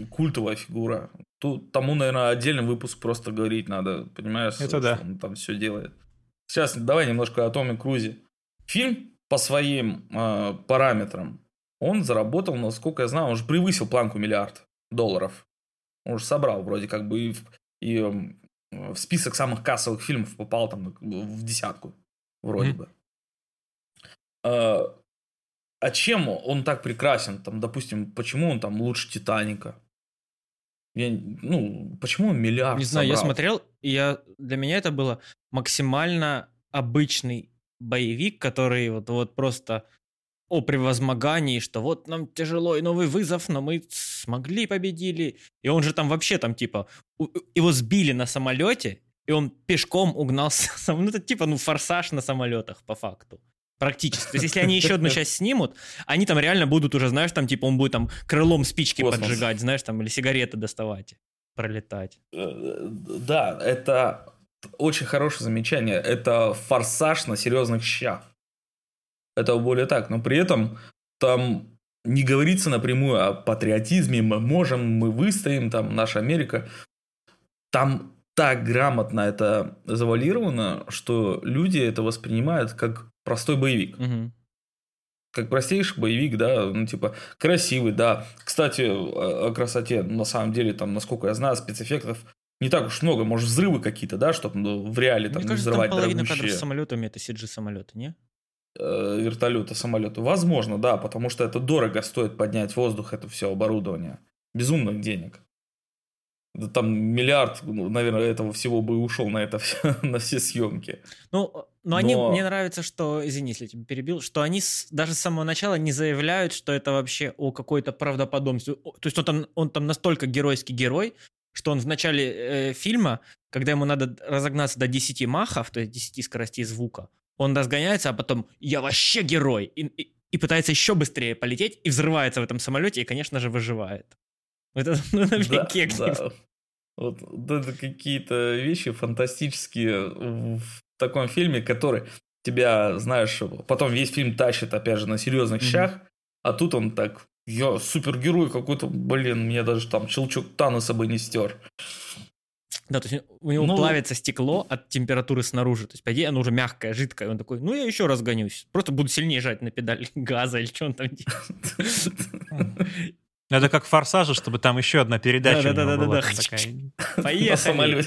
культовая фигура. Тут тому, наверное, отдельный выпуск просто говорить надо, понимаешь, это да. Он там все делает. Сейчас давай немножко о Томе Крузе. Фильм по своим э, параметрам, он заработал, насколько я знаю, он же превысил планку миллиард долларов. Он же собрал вроде как бы и в, и, э, в список самых кассовых фильмов попал там в десятку вроде mm-hmm. бы. Э, а чем он так прекрасен? Там, допустим, почему он там лучше «Титаника»? Я, ну, почему миллиард Не знаю, собрал? Я смотрел, и я, для меня это было максимально обычный боевик, который вот, вот просто о превозмогании, что вот нам тяжело, и новый вызов, но мы смогли, победили. И он же там вообще там типа, у, его сбили на самолете, и он пешком угнался. Ну, это типа, ну, форсаж на самолетах, по факту. Практически. То есть, если они еще одну часть снимут, они там реально будут уже, знаешь, там, типа, он будет там крылом спички Космос. Поджигать, знаешь, там, или сигареты доставать, пролетать. Да, это очень хорошее замечание. Это форсаж на серьезных щах. Это более так. Но при этом там не говорится напрямую о патриотизме. Мы можем, мы выстоим, там наша Америка. Там так грамотно это завалировано, что люди это воспринимают как простой боевик. Угу. Как простейший боевик, да, ну типа красивый, да. Кстати, о красоте, на самом деле, там, насколько я знаю, спецэффектов не так уж много. Может, взрывы какие-то, да, чтобы ну, в реале там, кажется, взрывать дорогущие. Мне половина кадров с самолетами — это си джи-самолеты, не? Э, вертолеты, самолеты. Возможно, да, потому что это дорого стоит поднять в воздух, это все оборудование. Безумных денег. Да, там миллиард, наверное, этого всего бы ушел на это все, на все съемки. Ну... Но, Но они, мне нравится, что, извини, если я тебя перебил, что они с, даже с самого начала не заявляют, что это вообще о какой-то правдоподобности. То есть он там, он там настолько геройский герой, что он в начале э, фильма, когда ему надо разогнаться до десяти махов, то есть десяти скоростей звука, он разгоняется, а потом «я вообще герой!» и, и, и пытается еще быстрее полететь, и взрывается в этом самолете, и, конечно же, выживает. Это, ну, на да, кекс. Да. Вот, вот это какие-то вещи фантастические... В таком фильме, который тебя, знаешь, потом весь фильм тащит, опять же, на серьезных mm-hmm. щах, а тут он так, я супергерой какой-то, блин, меня даже там щелчок Таноса бы не стер. Да, то есть у него ну... плавится стекло от температуры снаружи, то есть, по идее, оно уже мягкое, жидкое, он такой, ну, я еще раз гонюсь, просто буду сильнее жать на педаль газа или что он там делает. Это как в «Форсаже», чтобы там еще одна передача была. Поехали!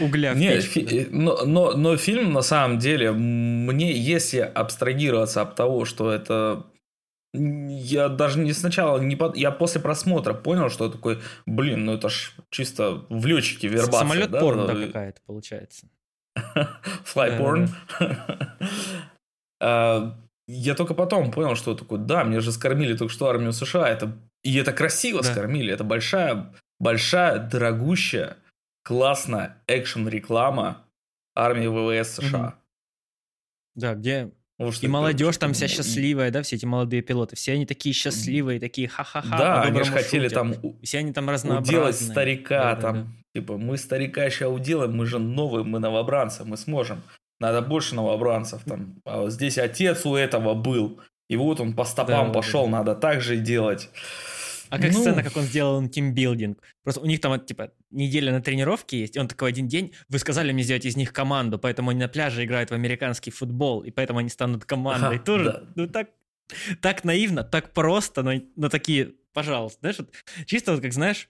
Угля. Нет, фи- но, но, но фильм, на самом деле, мне, если абстрагироваться от того, что это... Я даже не сначала... Не под... Я после просмотра понял, что я такой, блин, ну это ж чисто в летчике вербация. Самолет-порн, да, да, какая-то получается. Fly-порн. Я только потом понял, что я такой, да, мне же скормили только что армию США. И это красиво скормили. Это большая, большая, дорогущая... Классная экшн-реклама армии ВВС США. Да, где Может, и молодежь там вся счастливая, да, все эти молодые пилоты. Все они такие счастливые, такие ха-ха-ха. Да, они же хотели там все они там разнообразные. Уделать старика, да, там, да, да. Типа, мы старика сейчас уделаем, мы же новые, мы новобранцы, мы сможем. Надо больше новобранцев там. А вот здесь отец у этого был, и вот он по стопам да, пошел, да, да. Надо так же делать. А как ну... сцена, как он сделал тимбилдинг. Просто у них там, типа, неделя на тренировке есть, и он такой один день, вы сказали мне сделать из них команду, поэтому они на пляже играют в американский футбол, и поэтому они станут командой. Ага, тоже, да. Ну, так, так наивно, так просто, но, но такие, пожалуйста, знаешь, вот, чисто вот как, знаешь,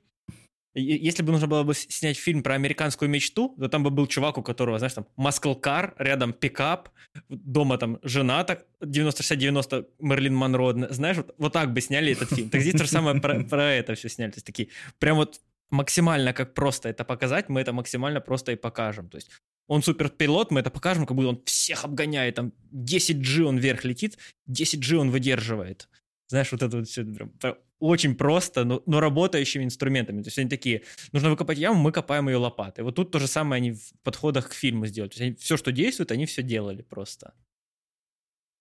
если бы нужно было бы снять фильм про американскую мечту, то там бы был чувак, у которого, знаешь, там, маскл-кар, рядом пикап, дома там жена, так, девяносто шестьдесят девяносто Мерлин Монро, знаешь, вот, вот так бы сняли этот фильм. Так здесь то же самое про, про это все сняли. То есть такие, прям вот максимально как просто это показать, мы это максимально просто и покажем. То есть он суперпилот, мы это покажем, как будто он всех обгоняет, там, десять джи он вверх летит, десять джи он выдерживает. Знаешь, вот это вот все прям... Очень просто, но, но работающими инструментами. То есть они такие, нужно выкопать яму, мы копаем ее лопатой. Вот тут то же самое они в подходах к фильму сделали. То есть они, все, что действует, они все делали просто.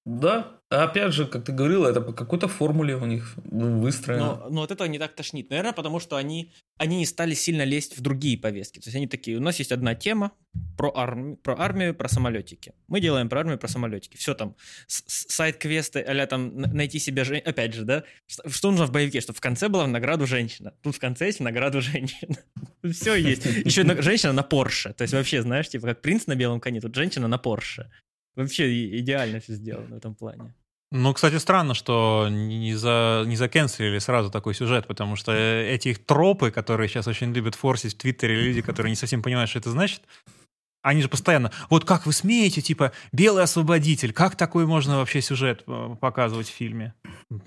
Да, а опять же, как ты говорил, это по какой-то формуле у них выстроено. Но, но от этого не так тошнит. Наверное, потому что они, они не стали сильно лезть в другие повестки. То есть они такие, у нас есть одна тема про, арми, про армию, про самолетики. Мы делаем про армию, про самолетики. Все там, сайд-квесты, а-ля там найти себе женщину. Опять же, да, что нужно в боевике, чтобы в конце была в награду женщина. Тут в конце есть в награду женщина. Все есть. Еще женщина на Порше. То есть вообще, знаешь, типа как принц на белом коне, тут женщина на Порше. Вообще идеально все сделано в этом плане. Ну, кстати, странно, что не, за, не закенселили сразу такой сюжет, потому что эти тропы, которые сейчас очень любят форсить в Твиттере люди, которые не совсем понимают, что это значит, они же постоянно, вот как вы смеете, типа, белый освободитель, как такой можно вообще сюжет показывать в фильме?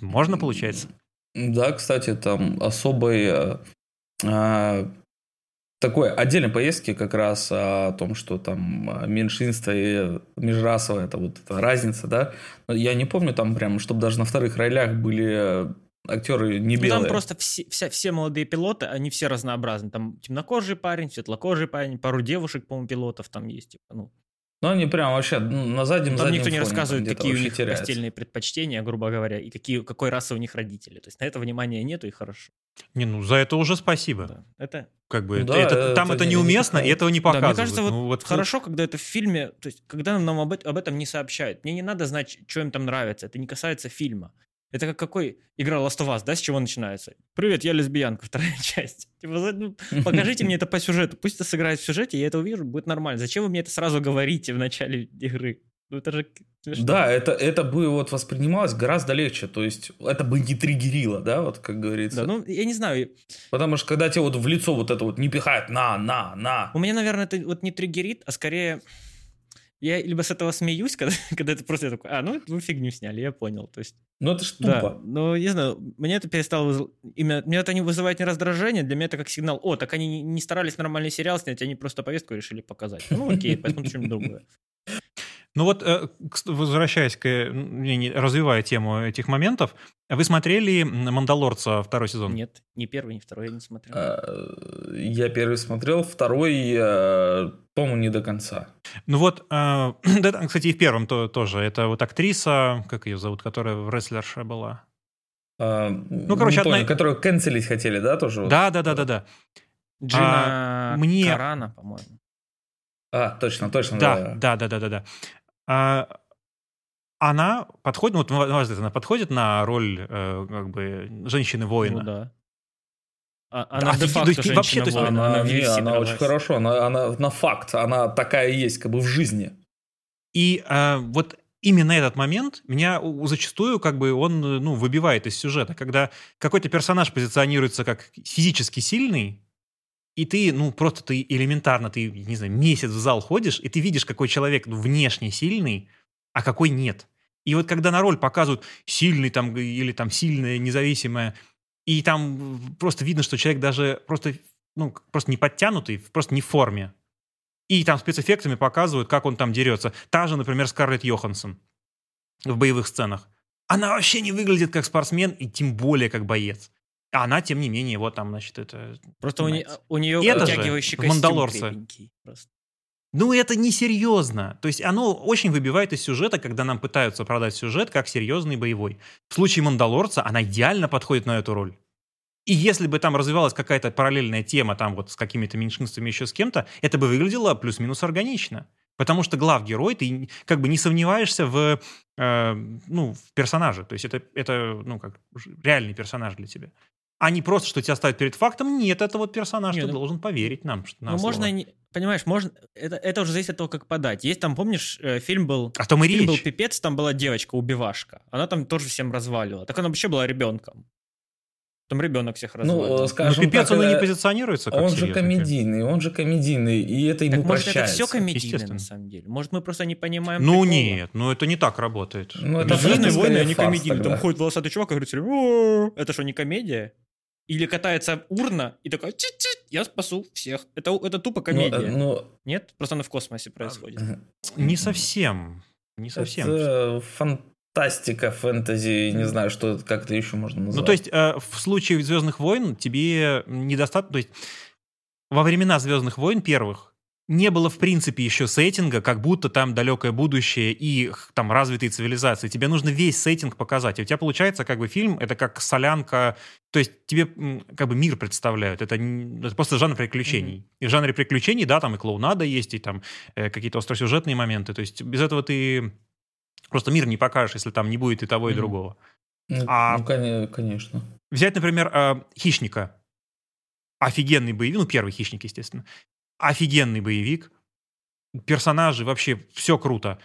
Можно, получается? Да, кстати, там особые... А... Такой отдельной поездки как раз о том, что там меньшинство и межрасовое, это вот эта разница, да. Я не помню там прям, чтобы даже на вторых ролях были актеры не белые. Ну, там просто все, вся, все молодые пилоты, они все разнообразны. Там темнокожий парень, светлокожий парень, пару девушек, по-моему, пилотов там есть. Типа, ну, Но они прям вообще на заднем-заднем фоне. Там никто не рассказывает, какие у них теряется. Постельные предпочтения, грубо говоря, и какие, какой расы у них родители. То есть на это внимания нету, и хорошо. Не, ну за это уже спасибо. Да. Это... Как бы, да, это, это, там это, это неуместно, не и этого не показывают. Да, мне кажется, ну, вот хорошо, тут... когда это в фильме, то есть когда нам об, об этом не сообщают. Мне не надо знать, что им там нравится. Это не касается фильма. Это как какой игра Last of Us, да, с чего начинается? «Привет, я лесбиянка», вторая часть. Типа, ну, покажите мне это по сюжету. Пусть это сыграет в сюжете, я это увижу, будет нормально. Зачем вы мне это сразу говорите в начале игры? Ну, это же... Да, это, это бы вот воспринималось гораздо легче. То есть, это бы не триггерило, да, вот как говорится. Да, ну, я не знаю. Потому что, когда тебе вот в лицо вот это вот не пихают, на, на, на. У меня, наверное, это вот не триггерит, а скорее... Я либо с этого смеюсь, когда, когда это просто я такой, а, ну, вы фигню сняли, я понял. То есть, ну, это ж тупо. Да, ну, не знаю, мне это перестало... Выз... Именно, мне это не вызывает не раздражение, для меня это как сигнал. О, так они не старались нормальный сериал снять, они просто повестку решили показать. Ну, окей, поэтому что-нибудь другое. Ну вот, возвращаясь к... Развивая тему этих моментов, вы смотрели «Мандалорца» второй сезон? Нет, ни первый, ни второй я не смотрел. Я первый смотрел, второй, по-моему, не до конца. Ну вот, да, кстати, и в первом тоже. Это вот актриса, как ее зовут, которая рестлерша была. Ну, короче, одна... Которую канцелить хотели, да, тоже? Да-да-да-да-да. Джина Карана, по-моему. А, точно, точно. Да, да, да, да, да, да. А, она подходит, ну, вот, на ваш взгляд, она подходит на роль, э, как бы, женщины-воина. Ну, да. А, она да, факт, да, вообще, то есть, она, она, не, она очень хорошо, она, она на факт, она такая есть, как бы, в жизни. И э, вот именно этот момент меня зачастую, как бы, он, ну, выбивает из сюжета, когда какой-то персонаж позиционируется как физически сильный. И ты, ну, просто ты элементарно, ты, не знаю, месяц в зал ходишь, и ты видишь, какой человек ну, внешне сильный, а какой нет. И вот когда на роль показывают сильный там или там сильное, независимое, и там просто видно, что человек даже просто, ну, просто не подтянутый, просто не в форме. И там спецэффектами показывают, как он там дерется. Та же, например, Скарлетт Йоханссон в боевых сценах. Она вообще не выглядит как спортсмен и тем более как боец. А она, тем не менее, вот там, значит, это... Просто у, не, у нее вытягивающий костюм крепенький. Ну, это несерьезно. То есть оно очень выбивает из сюжета, когда нам пытаются продать сюжет как серьезный боевой. В случае «Мандалорца» она идеально подходит на эту роль. И если бы там развивалась какая-то параллельная тема там вот с какими-то меньшинствами, еще с кем-то, это бы выглядело плюс-минус органично. Потому что главгерой, ты как бы не сомневаешься в, э, ну, в персонаже. То есть это, это ну, как реальный персонаж для тебя. А не просто, что тебя ставят перед фактом. Нет, это вот персонаж, Нет, ты ну, должен поверить нам. Что, на ну, слово. Можно, понимаешь, можно, это, это уже зависит от того, как подать. Есть там, помнишь, фильм был... А там и фильм речь. Был «Пипец», там была девочка-убивашка. Она там тоже всем развалила. Так она вообще была ребенком. Там ребенок всех развалил. Ну, скажем, Но «Пипец», так, он и не позиционируется как он серьезный. Он же комедийный, он же комедийный, и это ему так, прощается. Может, это все комедийное, на самом деле? Может, мы просто не понимаем Ну, прикола? Нет, ну это не так работает. Ну, это «Звездные войны», они комедийные. Там ходит волосатый чувак и говорит, о-о-о! Это что, не комедия? Или катается урна и такая, я спасу всех. Это, это тупо комедия. Но, но... Нет? Просто она в космосе происходит. Не совсем. Не совсем. Это фантастика, фэнтези, не знаю, что как это еще можно назвать. Ну, то есть, э, в случае «Звездных войн» тебе недостаточно... То есть, во времена «Звездных войн» первых не было, в принципе, еще сеттинга, как будто там далекое будущее и там развитые цивилизации. Тебе нужно весь сеттинг показать. И у тебя получается как бы фильм, это как солянка... То есть тебе как бы мир представляют. Это, это просто жанр приключений. Mm-hmm. И в жанре приключений, да, там и клоунада есть, и там э, какие-то остросюжетные моменты. То есть без этого ты просто мир не покажешь, если там не будет и того, и mm-hmm. другого. Mm-hmm. А ну, конечно. Взять, например, э, «Хищника». Офигенный боевик. Ну, первый «Хищник», естественно. Офигенный боевик, персонажи, вообще все круто.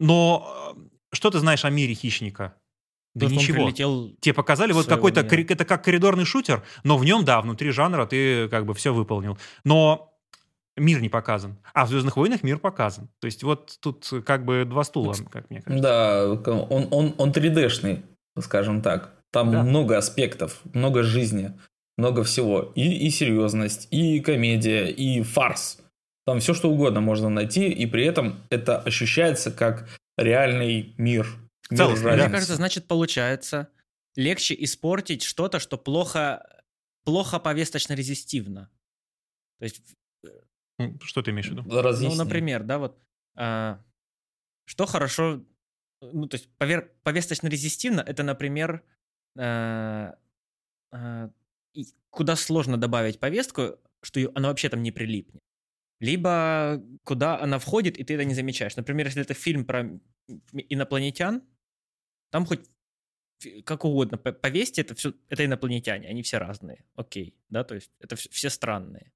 Но что ты знаешь о мире «Хищника»? Да то, ничего. Тебе показали, вот какой-то, это как коридорный шутер, но в нем, да, внутри жанра ты как бы все выполнил. Но мир не показан. А в «Звездных войнах» мир показан. То есть вот тут как бы два стула, как мне кажется. Да, он, он, он три дэ-шный, скажем так. Там да. много аспектов, много жизни. Много всего. И, и серьезность, и комедия, и фарс. Там все, что угодно можно найти, и при этом это ощущается как реальный мир. мир Мне кажется, значит, получается легче испортить что-то, что плохо, плохо повесточно-резистивно. То есть, что ты имеешь в виду? Разъясни. Ну, например, да, вот Что хорошо, ну, то есть повер, повесточно-резистивно, это, например, э, э, куда сложно добавить повестку, что ее, она вообще там не прилипнет. Либо куда она входит, и ты это не замечаешь. Например, если это фильм про инопланетян, там хоть как угодно повести, это все, это инопланетяне, они все разные, окей, да, то есть это все, все странные.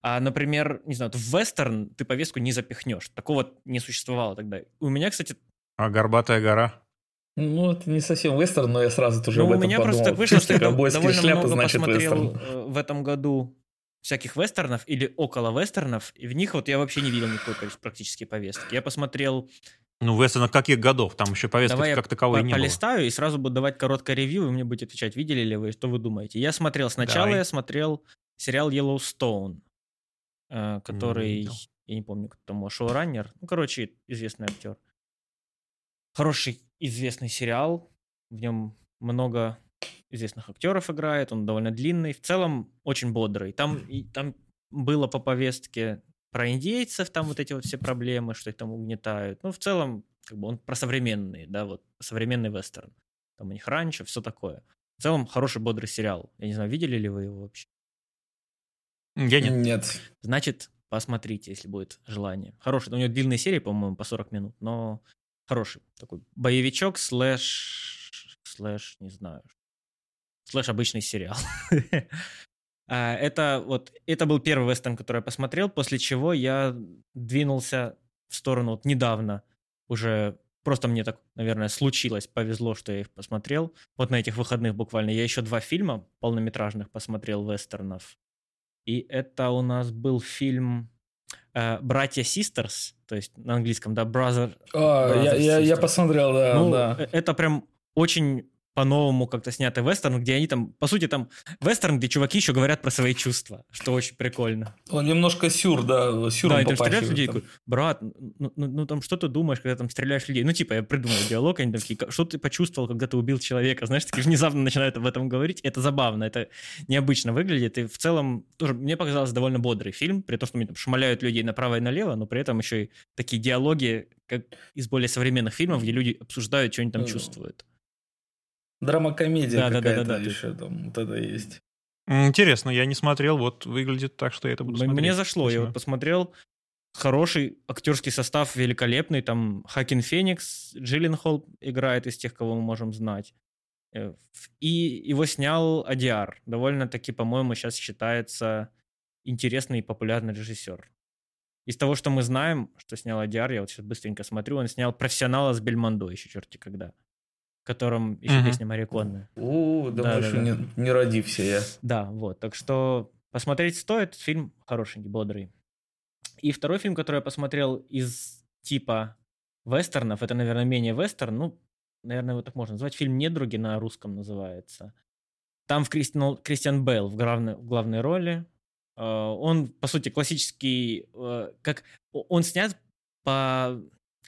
А, например, не знаю, в вестерн ты повестку не запихнешь. Такого не существовало тогда. У меня, кстати... А «Горбатая гора»? Ну, это не совсем вестерн, но я сразу тоже ну, об этом подумал. У меня подумал. Просто так вышло, что я довольно шляпы, много значит, посмотрел вестерн. В этом году всяких вестернов или около вестернов, и в них вот я вообще не видел никакой практически повестки. Я посмотрел... Ну, вестерн каких годов? Там еще повестки Давай как таковой по- не было. Давай я полистаю и сразу буду давать короткое ревью, и мне будете отвечать, видели ли вы, что вы думаете. Я смотрел сначала, Давай. я смотрел сериал «Йеллоустоун», который, не я не помню, кто там, шоураннер, ну, короче, известный актер. Хороший, известный сериал, в нем много известных актеров играет, он довольно длинный, в целом очень бодрый. Там, и, там было по повестке про индейцев, там вот эти вот все проблемы, что их там угнетают. Ну, в целом, как бы он про современный, да, вот, современный вестерн. Там у них ранчо, все такое. В целом, хороший, бодрый сериал. Я не знаю, видели ли вы его вообще? Я нет. Нет. Значит, посмотрите, если будет желание. Хороший. У него длинные серии, по-моему, по сорок минут, но хороший. Такой боевичок слэш... слэш, не знаю. Слэш обычный сериал. Это вот... Это был первый вестерн, который я посмотрел, после чего я двинулся в сторону вот недавно. Уже просто мне так, наверное, случилось, повезло, что я их посмотрел. Вот на этих выходных буквально я еще два фильма полнометражных посмотрел вестернов. И это у нас был фильм э, «Братья Sisters», то есть на английском, да, Brother. А, Brother я, я, я посмотрел, да, ну, да. Это прям очень по-новому как-то снятый вестерн, где они там, по сути, там вестерн, где чуваки еще говорят про свои чувства, что очень прикольно. Он немножко сюр, да, сюром да, попахивает. Да, и ты стреляешь людей, такой, брат, ну, ну, ну там что ты думаешь, когда там стреляешь людей? Ну типа я придумал диалог, они там такие, что ты почувствовал, когда ты убил человека? Знаешь, такие внезапно начинают об этом говорить. Это забавно, это необычно выглядит. И в целом тоже мне показалось довольно бодрый фильм, при том, что мне там шмаляют людей направо и налево, но при этом еще и такие диалоги, как из более современных фильмов, где люди обсуждают, что они там mm. чувствуют. Драма-комедия да, какая-то да, да, да, еще ты... там тогда есть. Интересно, я не смотрел, вот выглядит так, что я это буду Мне смотреть. Мне зашло, Спасибо. Я вот посмотрел. Хороший актерский состав, великолепный. Там Хоакин Феникс, Джилленхол играет из тех, кого мы можем знать. И его снял Одиар. Довольно-таки, по-моему, сейчас считается интересный и популярный режиссер. Из того, что мы знаем, что снял Одиар, я вот сейчас быстренько смотрю, он снял «Профессионала» с Бельмондо еще черти когда. В котором еще mm-hmm. песня Мариконны. У, думаю, что не, не родився я. Да, вот. Так что посмотреть стоит. Фильм хорошенький, бодрый. И второй фильм, который я посмотрел из типа вестернов, это, наверное, менее вестерн, ну, наверное, его так можно назвать. Фильм «Недруги» на русском называется. Там в Кристи... ну, Кристиан Бейл в главной, в главной роли. Он, по сути, классический... как он снят по...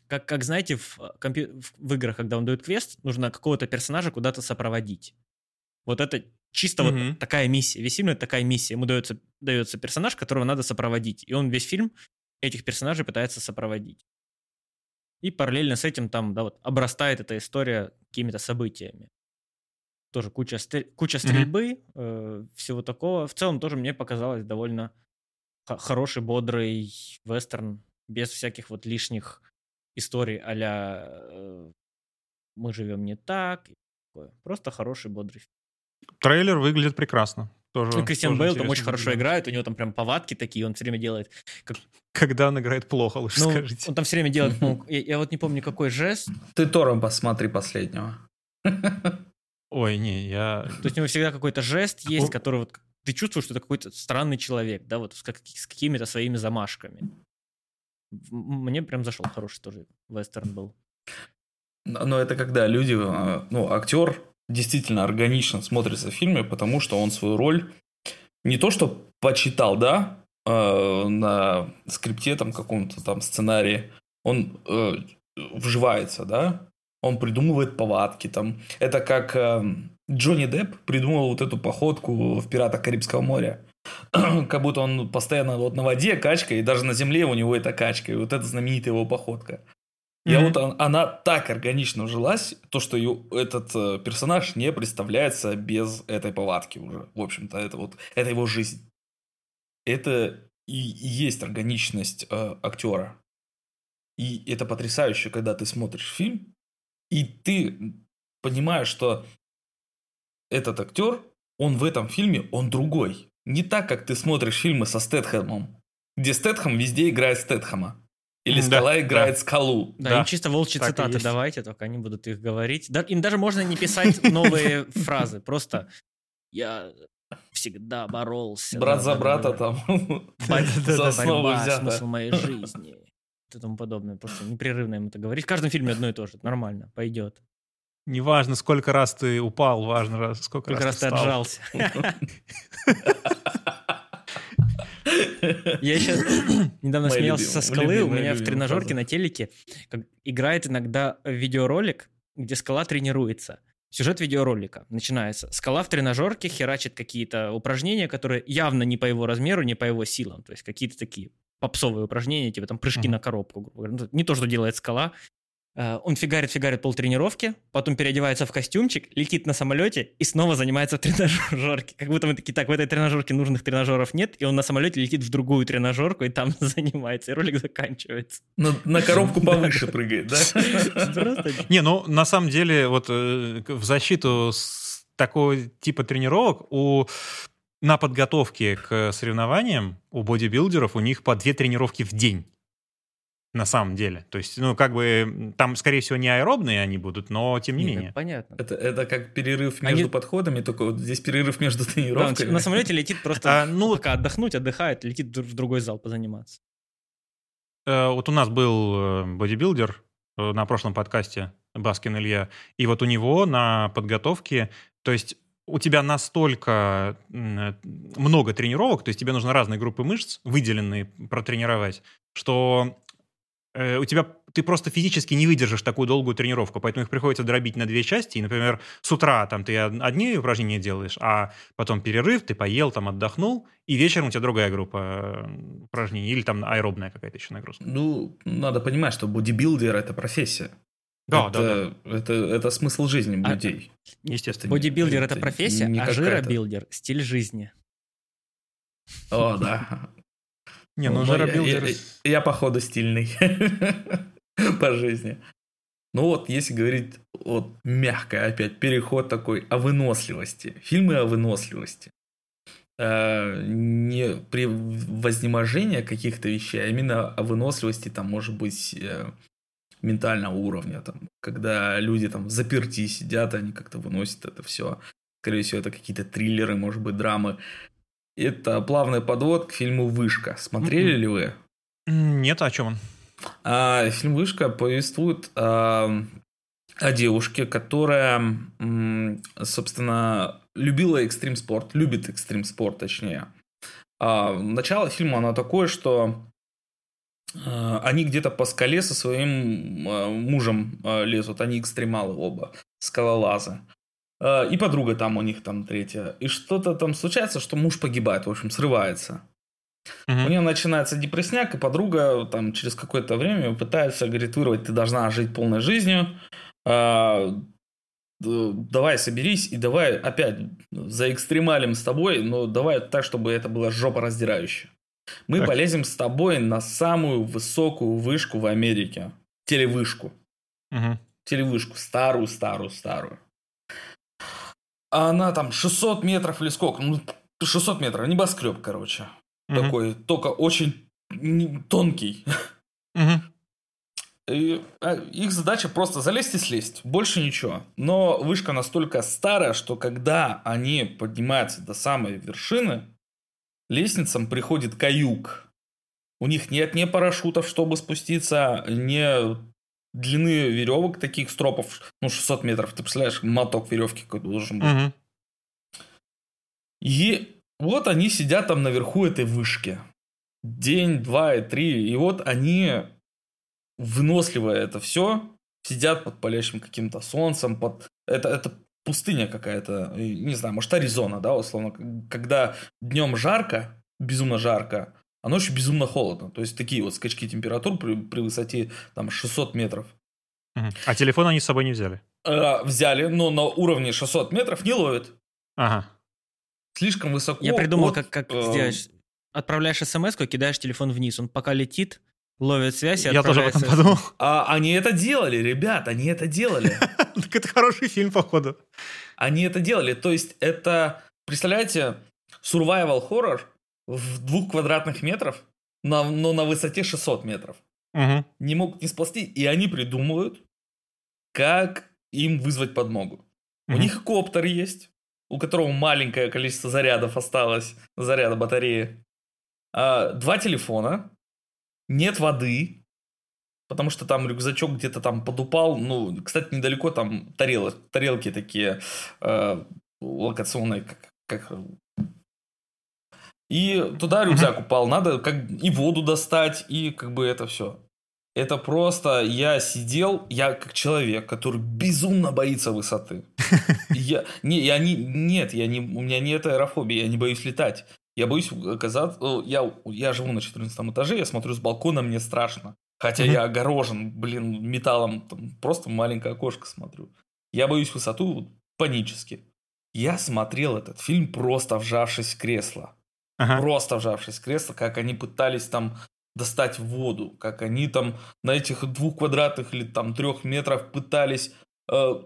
Как, как знаете, в, компью- в играх, когда он дает квест, нужно какого-то персонажа куда-то сопроводить. Вот это чисто mm-hmm. вот такая миссия. Весь фильм — это такая миссия. Ему дается, дается персонаж, которого надо сопроводить. И он весь фильм этих персонажей пытается сопроводить. И параллельно с этим там, да, вот, обрастает эта история какими-то событиями. Тоже куча, стрель- куча стрельбы, mm-hmm. э, всего такого. В целом тоже мне показалось довольно х- хороший, бодрый вестерн, без всяких вот лишних... истории а-ля э, «Мы живем не так». Просто хороший, бодрый фильм. Трейлер выглядит прекрасно. Тоже, ну, Кристиан Бейл там очень хорошо играет, у него там прям повадки такие, он все время делает... Как... Когда он играет плохо, лучше ну, скажите. Он там все время делает... Ну, я, я вот не помню, какой жест. Ты Тора посмотри последнего. Ой, не, я... То есть у него всегда какой-то жест есть, который вот... Ты чувствуешь, что это какой-то странный человек, да, вот с, как, с какими-то своими замашками. Мне прям зашел хороший тоже вестерн был. Но это когда люди, ну, актер действительно органично смотрится в фильме, потому что он свою роль не то что почитал, да, на скрипте там каком-то там сценарии, он э, вживается, да, он придумывает повадки там. Это как э, Джонни Депп придумал вот эту походку в «Пиратах Карибского моря». как будто он постоянно вот на воде качка, и даже на земле у него эта качка, и вот эта знаменитая его походка. Mm-hmm. Я вот, он, она так органично вжилась, то, что ее, этот э, персонаж не представляется без этой повадки уже. В общем-то, это вот это его жизнь. Это и, и есть органичность э, актера. И это потрясающе, когда ты смотришь фильм, и ты понимаешь, что этот актер, он в этом фильме, он другой. Не так, как ты смотришь фильмы со Стэтхэмом, где Стэтхэм везде играет Стэтхэма. Или Скала да, играет да. Скалу. Да, да, им чисто волчьи так цитаты давайте, только они будут их говорить. Да, им даже можно не писать новые фразы, просто «я всегда боролся». Брат за брата там. Борьба, смысл моей жизни и тому подобное. Просто непрерывно им это говорить. В каждом фильме одно и то же, нормально, пойдет. Неважно, сколько раз ты упал, важно, сколько раз ты отжался. Я сейчас недавно Мой смеялся любимый, со скалы, любимый, у меня в тренажерке фраза. На телеке как, играет иногда видеоролик, где скала тренируется. Сюжет видеоролика начинается. Скала в тренажерке херачит какие-то упражнения, которые явно не по его размеру, не по его силам. То есть какие-то такие попсовые упражнения, типа там прыжки uh-huh. на коробку. Не то, что делает скала. Он фигарит-фигарит полтренировки, потом переодевается в костюмчик, летит на самолете и снова занимается в тренажерке. Как будто мы такие, так, в этой тренажерке нужных тренажеров нет, и он на самолете летит в другую тренажерку и там занимается, и ролик заканчивается. На, на коробку повыше прыгает, да? Не, ну, на самом деле, вот в защиту такого типа тренировок у... на подготовке к соревнованиям у бодибилдеров у них по две тренировки в день. На самом деле. То есть, ну, как бы, там, скорее всего, не аэробные они будут, но тем не Нет, менее. Понятно. Это, это как перерыв между они... подходами, только вот здесь перерыв между тренировками. Да, на самолете летит просто а, ну... пока отдохнуть, отдыхает, летит в другой зал позаниматься. Э, вот у нас был бодибилдер на прошлом подкасте Баскин Илья, и вот у него на подготовке, то есть у тебя настолько много тренировок, то есть тебе нужно разные группы мышц, выделенные, протренировать, что... у тебя ты просто физически не выдержишь такую долгую тренировку, поэтому их приходится дробить на две части. И, например, с утра там ты одни упражнения делаешь, а потом перерыв, ты поел, там отдохнул, и вечером у тебя другая группа упражнений, или там аэробная какая-то еще нагрузка. Ну, надо понимать, что бодибилдер – это профессия. Да, это, да, да. Это, это смысл жизни а, людей. Естественно. Бодибилдер – это профессия, а жиробилдер – стиль жизни. О, да. Не, ну, ну, я, я, я, походу, стильный по жизни. Ну вот, если говорить, вот мягко опять, переход такой о выносливости. Фильмы о выносливости. Э, не при вознеможении каких-то вещей, а именно о выносливости, там, может быть, э, ментального уровня. Там, когда люди там взаперти сидят, они как-то выносят это все. Скорее всего, это какие-то триллеры, может быть, драмы. Это плавный подвод к фильму «Вышка». Смотрели mm-hmm. ли вы? Нет, о чем он? А, фильм «Вышка» повествует а, о девушке, которая, собственно, любила экстрим-спорт, любит экстрим-спорт, точнее. А, начало фильма, оно такое, что а, они где-то по скале со своим а, мужем а, лезут. Они экстремалы оба, скалолазы. И подруга там у них там третья. И что-то там случается, что муж погибает, в общем, срывается. Uh-huh. У нее начинается депрессняк, и подруга там через какое-то время пытается, говорит, вырвать, ты должна жить полной жизнью. А, давай соберись и давай опять заэкстремалим с тобой, но давай так, чтобы это было жопораздирающе. Мы так. полезем с тобой на самую высокую вышку в Америке. Телевышку. Uh-huh. Телевышку. Старую, старую, старую. А она там шестьсот метров или сколько? Ну, шестьсот метров. Небоскреб, короче. Uh-huh. Такой, только очень тонкий. Uh-huh. И, а, их задача просто залезть и слезть. Больше ничего. Но вышка настолько старая, что когда они поднимаются до самой вершины, лестницам приходит каюк. У них нет ни парашютов, чтобы спуститься, ни... длины веревок таких, стропов, ну, шестьсот метров, ты представляешь, моток веревки какой-то должен быть. Uh-huh. И вот они сидят там наверху этой вышки. День, два и три. И вот они, выносливая это все, сидят под палящим каким-то солнцем. Под... Это, это пустыня какая-то, не знаю, может, Аризона, да, условно, когда днем жарко, безумно жарко, а ночью безумно холодно. То есть такие вот скачки температур при, при высоте там шестьсот метров. А телефон они с собой не взяли? А, взяли, но на уровне шестьсот метров не ловит. Ага. Слишком высоко. Я придумал, от, как, как э... сделаешь. Отправляешь смс-ку, кидаешь телефон вниз. Он пока летит, ловит связь и Я тоже об этом подумал. А, они это делали, ребят, они это делали. Так это хороший фильм, походу. Они это делали. То есть это, представляете, survival horror в двух квадратных метров, но на высоте шестьсот метров. Угу. Не могут не спасти, и они придумывают, как им вызвать подмогу. Угу. У них коптер есть, у которого маленькое количество зарядов осталось, заряда батареи. А, два телефона, нет воды, потому что там рюкзачок где-то там подупал. Ну, кстати, недалеко там тарелок, тарелки такие э, локационные, как... как... И туда рюкзак упал, надо как и воду достать, и как бы это все. Это просто я сидел, я как человек, который безумно боится высоты. Я, не, я не, нет, я не, у меня нет аэрофобии, я не боюсь летать. Я боюсь оказаться... Я, я живу на четырнадцатом этаже, я смотрю с балкона, мне страшно. Хотя я огорожен, блин, металлом. Там, просто маленькое окошко смотрю. Я боюсь высоту панически. Я смотрел этот фильм, просто вжавшись в кресло. Ага. Просто вжавшись в кресло, как они пытались там достать воду, как они там на этих двух квадратных или там трех метрах пытались э,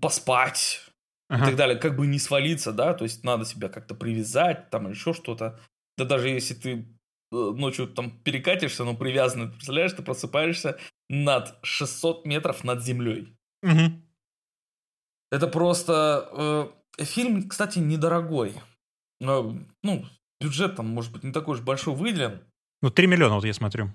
поспать, ага, и так далее, как бы не свалиться, да, то есть надо себя как-то привязать, там еще что-то. Да даже если ты ночью там перекатишься, но привязанный, представляешь, ты просыпаешься над шестьсот метров над землей. Угу. Это просто... Э, фильм, кстати, недорогой. Э, ну... Бюджет там, может быть, не такой уж большой выделен. Ну, три миллиона, вот я смотрю.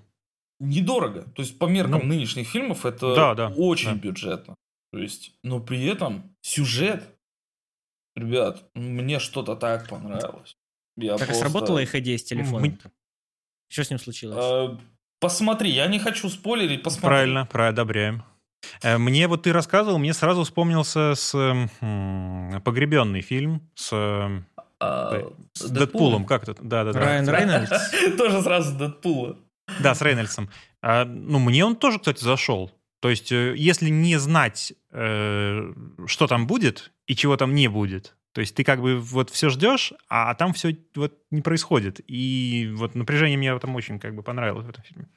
Недорого. То есть, по меркам ну, нынешних фильмов, это да, да, очень да. бюджетно. То есть, но при этом сюжет, ребят, мне что-то так понравилось. Я так просто... сработала ай эйч ди с телефоном? Мы... Что с ним случилось? А, посмотри, я не хочу спойлерить, посмотри. Правильно, правильно, одобряем. Мне вот ты рассказывал, мне сразу вспомнился с, м-м, погребенный фильм с... Uh, с Дэдпулом, Дэдпулом. Как это? Да, да, да. Райан Рейнольдс? Тоже сразу Дэдпула. Да, с Рейнольдсом. А, ну, мне он тоже, кстати, зашел. То есть, если не знать, э, что там будет и чего там не будет, то есть ты как бы вот все ждешь, а, а там все вот не происходит. И вот напряжение мне там очень как бы понравилось в этом фильме.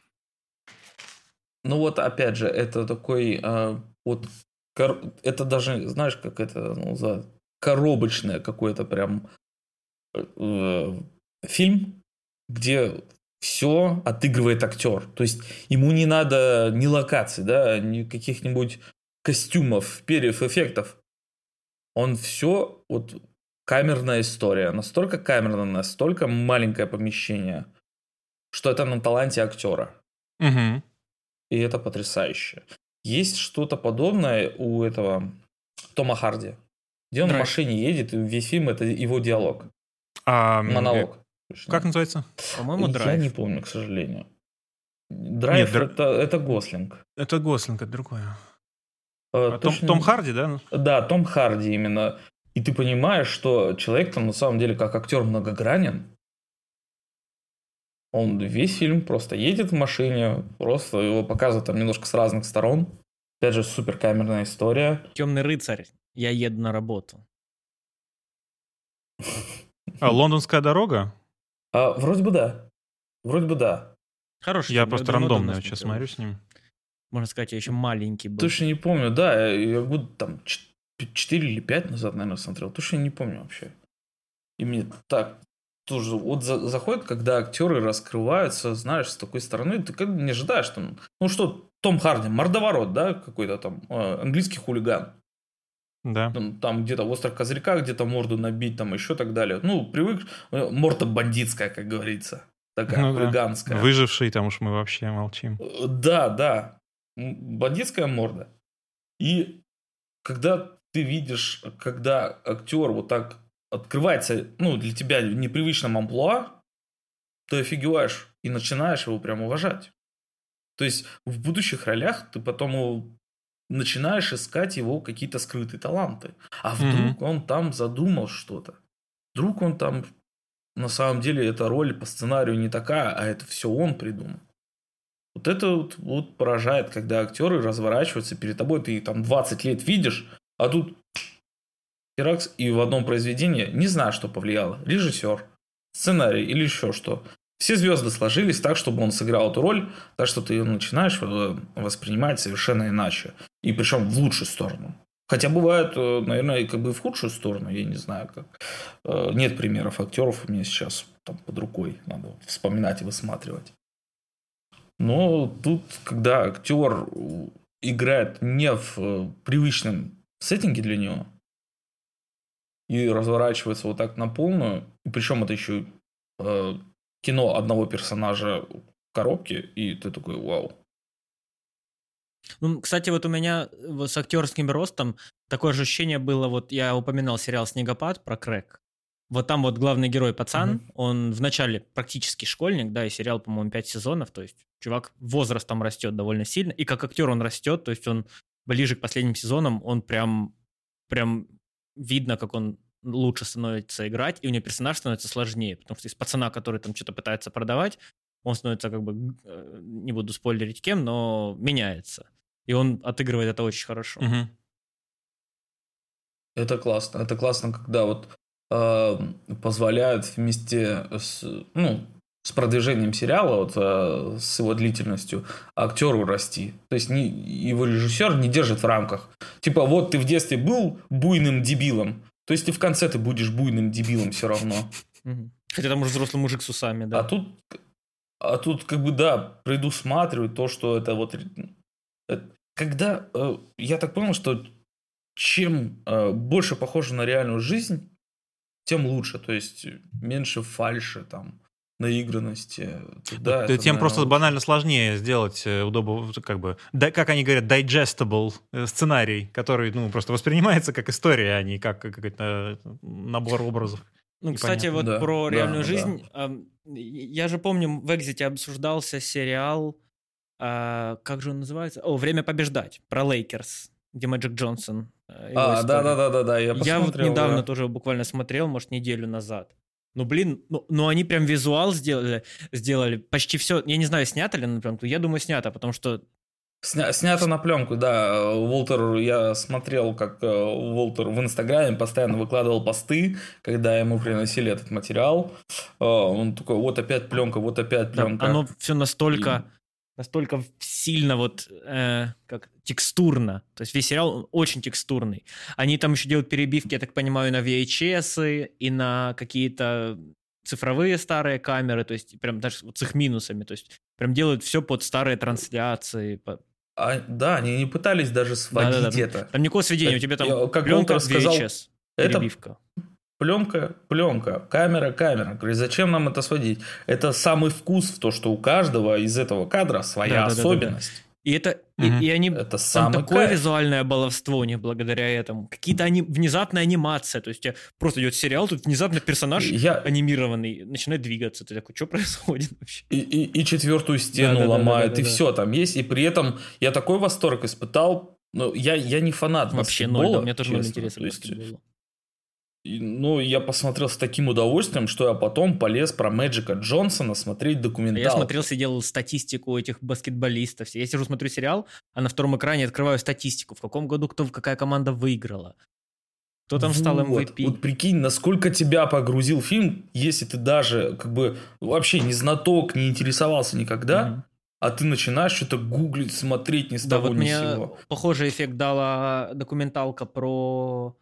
Ну вот, опять же, это такой э, вот... Кор... Это даже, знаешь, как это ну, за... коробочное какое-то прям... фильм, где все отыгрывает актер. То есть ему не надо ни локаций, да, ни каких-нибудь костюмов, перьев, эффектов. Он все вот камерная история. Настолько камерная, настолько маленькое помещение, что это на таланте актера. Угу. И это потрясающе. Есть что-то подобное у этого Тома Харди, где он Драйв. в машине едет, и весь фильм это его диалог. А, Монолог. Как называется? По-моему, Драйв. Я не помню, к сожалению. Драйв Нет, это, это Гослинг. Это Гослинг, это другое. А, а точно... Том, Том Харди, да? Да, Том Харди именно. И ты понимаешь, что человек там на самом деле как актер многогранен. Он весь фильм просто едет в машине, просто его показывают там немножко с разных сторон. Опять же, суперкамерная история. Темный рыцарь. Я еду на работу. А, лондонская дорога? А, вроде бы да. Вроде бы да. Хороший. Я просто рандомно сейчас смотрю с ним. Можно сказать, я еще маленький был. Точно не помню, да. Я года там четыре или пять назад, наверное, смотрел. Точно не помню вообще. И мне так тоже вот за, заходит, когда актеры раскрываются, знаешь, с такой стороны, ты как бы не ожидаешь там. Ну что, Том Харди, мордоворот, да, какой-то там э, английский хулиган. Да. Там, там где-то в острых козырьках, где-то морду набить, там еще так далее. Ну, привык, морда бандитская, как говорится. Такая, ну, хулиганская. Да. Выживший, там уж мы вообще молчим. Да, да. Бандитская морда. И когда ты видишь, когда актер вот так открывается, ну, для тебя в непривычном амплуа, ты офигеваешь и начинаешь его прям уважать. То есть в будущих ролях ты потом его начинаешь искать его какие-то скрытые таланты. А вдруг mm-hmm. он там задумал что-то? Вдруг он там... На самом деле, эта роль по сценарию не такая, а это все он придумал. Вот это вот, вот поражает, когда актеры разворачиваются перед тобой. Ты там двадцать лет видишь, а тут... Херакс, и в одном произведении, не знаю, что повлияло. Режиссер, сценарий или еще что. Все звезды сложились так, чтобы он сыграл эту роль, так что ты ее начинаешь воспринимать совершенно иначе. И причем в лучшую сторону. Хотя бывает, наверное, как бы в худшую сторону, я не знаю как. Нет примеров актеров у меня сейчас там под рукой, надо вспоминать и высматривать. Но тут, когда актер играет не в привычном сеттинге для него и разворачивается вот так на полную, и причем это еще кино одного персонажа в коробке, и ты такой вау. Ну, кстати, вот у меня с актерским ростом такое же ощущение было, вот я упоминал сериал «Снегопад» про Крэг. Вот там вот главный герой пацан, mm-hmm. он вначале практически школьник, да, и сериал, по-моему, пять сезонов, то есть чувак возрастом растет довольно сильно, и как актер он растет, то есть он ближе к последним сезонам, он прям, прям видно, как он лучше становится играть, и у него персонаж становится сложнее, потому что из пацана, который там что-то пытается продавать, он становится как бы, не буду спойлерить кем, но меняется. И он отыгрывает это очень хорошо. Угу. Это классно. Это классно, когда вот э, позволяют вместе с, ну, с продвижением сериала, вот, э, с его длительностью, актеру расти. То есть не, его режиссер не держит в рамках. Типа вот ты в детстве был буйным дебилом, то есть ты в конце ты будешь буйным дебилом все равно. Угу. Хотя там уже взрослый мужик с усами, да. А тут... А тут как бы, да, предусматривают то, что это вот... Когда... Э, я так понял, что чем э, больше похоже на реальную жизнь, тем лучше. То есть меньше фальши, там, наигранности. Да, да, это, тем наверное, просто лучше. Банально сложнее сделать удобно, как бы... Да, как они говорят, digestible сценарий, который, ну, просто воспринимается как история, а не как какой-то набор образов. Ну, кстати, вот да, про реальную да, жизнь... Да. Я же помню, в «Экзите» обсуждался сериал, э, как же он называется? О, «Время побеждать», про Лейкерс, где Мэджик Джонсон. Э, а, да-да-да, я посмотрел. Я вот недавно да. тоже буквально смотрел, может, неделю назад. Ну, блин, ну, ну они прям визуал сделали, сделали, почти все. Я не знаю, снято ли на пленку, я думаю, снято, потому что... Сня, снято на пленку, да. Уолтер, я смотрел, как Уолтер в Инстаграме постоянно выкладывал посты, когда ему приносили этот материал. Он такой, вот опять пленка, вот опять пленка. Да, оно все настолько, и... настолько сильно вот, э, как, текстурно. То есть весь сериал очень текстурный. Они там еще делают перебивки, я так понимаю, на ви эйч эс и на какие-то цифровые старые камеры, то есть прям даже вот с их минусами. То есть прям делают все под старые трансляции, под... А, да, они не пытались даже сводить да, да, да. это. Там никакого сведения, у тебя там как пленка, сказал, ви эйч эс, перебивка. Пленка, пленка, камера, камера. Говорит, зачем нам это сводить? Это самый вкус в то, что у каждого из этого кадра своя да, особенность. Да, да, да, да. И это, угу. и, и они, это там такое кайф. Визуальное баловство у них благодаря этому. Какие-то они, внезапная анимация, то есть у тебя просто идет сериал, тут внезапно персонаж я... анимированный начинает двигаться, ты такой, что происходит вообще? И, и, и четвертую стену да, ломают, да, да, да, да, и да. все там есть, и при этом я такой восторг испытал, ну, я, я не фанат вообще баскетбола. Вообще ноль, да, мне тоже ноль интереса баскетбола. Ну, я посмотрел с таким удовольствием, что я потом полез про Мэджика Джонсона смотреть документалку. Я смотрел, сидел статистику этих баскетболистов. Я сижу, смотрю сериал, а на втором экране открываю статистику. В каком году кто, какая команда выиграла. Кто там стал эм ви пи. Вот прикинь, насколько тебя погрузил фильм, если ты даже как бы вообще не знаток, не интересовался никогда, mm-hmm. а ты начинаешь что-то гуглить, смотреть ни с того, да, вот ни с сего. Похожий эффект дала документалка про...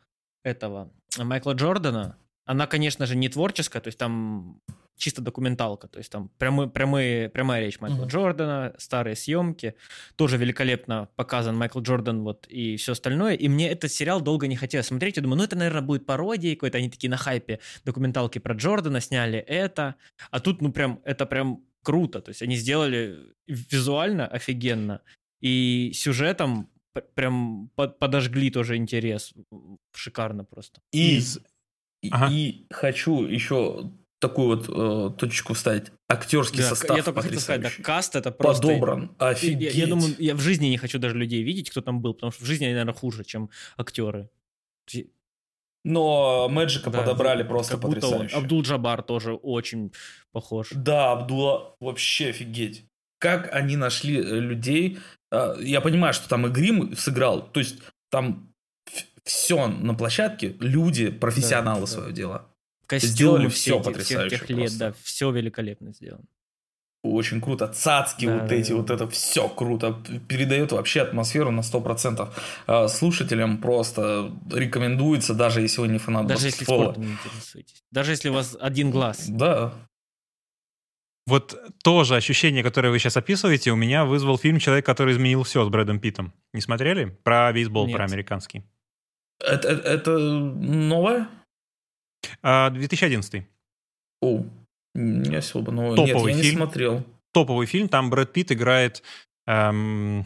этого Майкла Джордана, она, конечно же, не творческая, то есть там чисто документалка, то есть там прямые, прямые, прямая речь Майкла mm-hmm. Джордана, старые съемки, тоже великолепно показан Майкл Джордан вот и все остальное, и мне этот сериал долго не хотелось смотреть, я думаю, ну это, наверное, будет пародия какой-то, они такие на хайпе документалки про Джордана сняли это, а тут, ну прям, это прям круто, то есть они сделали визуально офигенно, и сюжетом прям подожгли тоже интерес. Шикарно просто. И, и, ага. и хочу еще такую вот э, точечку вставить. Актерский да, состав я только потрясающий. Хотел сказать, да, каст это просто... Подобран, офигеть. Я, я, я думаю, я в жизни не хочу даже людей видеть, кто там был, потому что в жизни они, наверное, хуже, чем актеры. Но Мэджика да, подобрали да, просто потрясающе. Он. Абдул-Джаббар тоже очень похож. Да, Абдула вообще офигеть. Как они нашли людей... Я понимаю, что там и грим сыграл, то есть там все на площадке, люди, профессионалы да, своего да. дела. Костюмы сделали все, все потрясающе. Всех тех лет, да, все великолепно сделано. Очень круто. Цацки да, вот да, эти, да. вот это все круто. Передает вообще атмосферу на сто процентов. Слушателям просто рекомендуется, даже если вы не фанат даже баскетбола. Даже если спортом не интересуетесь. Даже если у вас один глаз. Да. Вот тоже ощущение, которое вы сейчас описываете, у меня вызвал фильм «Человек, который изменил всё» с Брэдом Питтом. Не смотрели? Про бейсбол, Нет. про американский. Это, это новое? А, две тысячи одиннадцатый. О, не особо новое. Топовый Нет, я фильм. Не смотрел. Топовый фильм. Там Брэд Питт играет... Эм...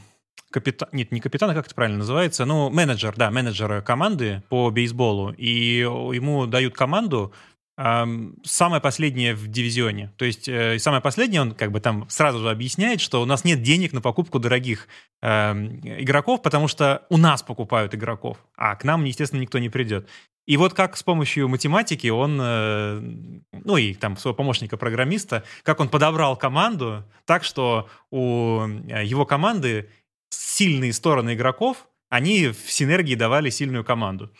Капитан, нет, не капитан, а как это правильно называется? Ну, менеджер, да, менеджер команды по бейсболу. И ему дают команду эм, самое последнее в дивизионе. То есть э, самое последнее, он как бы там сразу же объясняет, что у нас нет денег на покупку дорогих эм, игроков, потому что у нас покупают игроков, а к нам, естественно, никто не придет. И вот как с помощью математики он, ну и там своего помощника-программиста, как он подобрал команду так, что у его команды сильные стороны игроков, они в синергии давали сильную команду.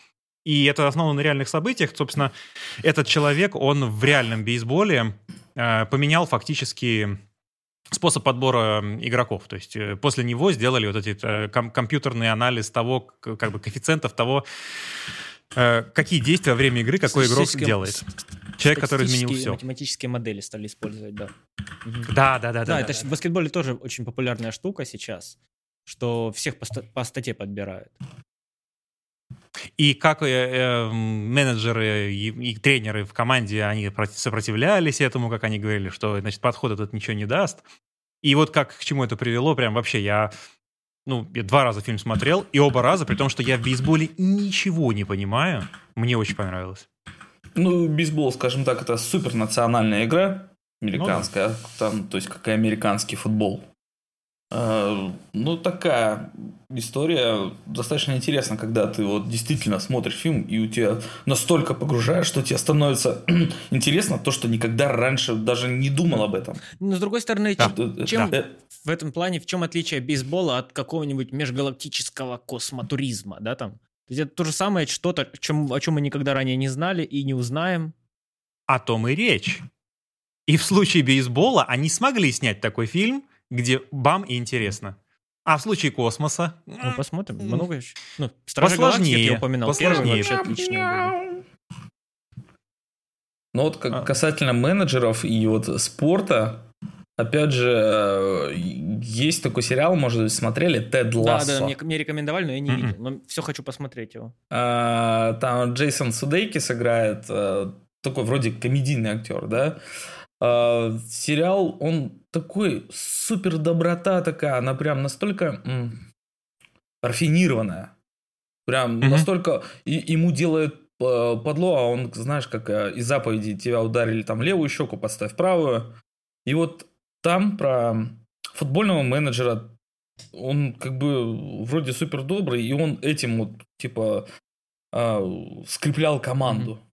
И это основано на реальных событиях. Собственно, этот человек, он в реальном бейсболе поменял фактически... способ подбора игроков. То есть после него сделали вот этот ком- компьютерный анализ того, как бы коэффициентов того, э, какие действия во время игры какой игрок делает. Человек, который изменил все. Математические модели стали использовать, да. Да, да, да. Да, да, да это да, в баскетболе да. тоже очень популярная штука сейчас, что всех по, ста- по стате подбирают. И как э, э, менеджеры и, и тренеры в команде, они сопротивлялись этому, как они говорили, что, значит, подход этот ничего не даст. И вот как, к чему это привело, прям вообще я, ну, я два раза фильм смотрел, и оба раза, при том, что я в бейсболе ничего не понимаю, мне очень понравилось. Ну, бейсбол, скажем так, это супернациональная игра, американская, ну, да. там, то есть, как и американский футбол. Ну, такая история достаточно интересна, когда ты вот действительно смотришь фильм, и у тебя настолько погружаешь, что тебе становится интересно то, что никогда раньше даже не думал об этом. Но, с другой стороны, да. чем, чем да. в этом плане, в чем отличие бейсбола от какого-нибудь межгалактического космотуризма, да, там? То есть это то же самое что-то, чем, о чем мы никогда ранее не знали и не узнаем. О том и речь. И в случае бейсбола они смогли снять такой фильм, где бам и интересно. А в случае космоса... Ну, посмотрим. Много еще. Ну, Стражи Галактики, я упоминал. Посложнее. Вообще отличные. Ну, вот как, касательно менеджеров и вот спорта, опять же, есть такой сериал, может быть, смотрели, «Тед Лассо». Да, да, мне, мне рекомендовали, но я не Mm-mm. видел. Но все хочу посмотреть его. А, там Джейсон Судейкис играет, такой вроде комедийный актер, да? А, сериал, он... такой супер доброта такая, она прям настолько м, рафинированная. Прям mm-hmm. настолько и, ему делает э, подло, а он, знаешь, как э, из заповеди тебя ударили там левую щеку, подставь правую. И вот там про футбольного менеджера, он как бы вроде супер добрый, и он этим вот типа э, скреплял команду. Mm-hmm.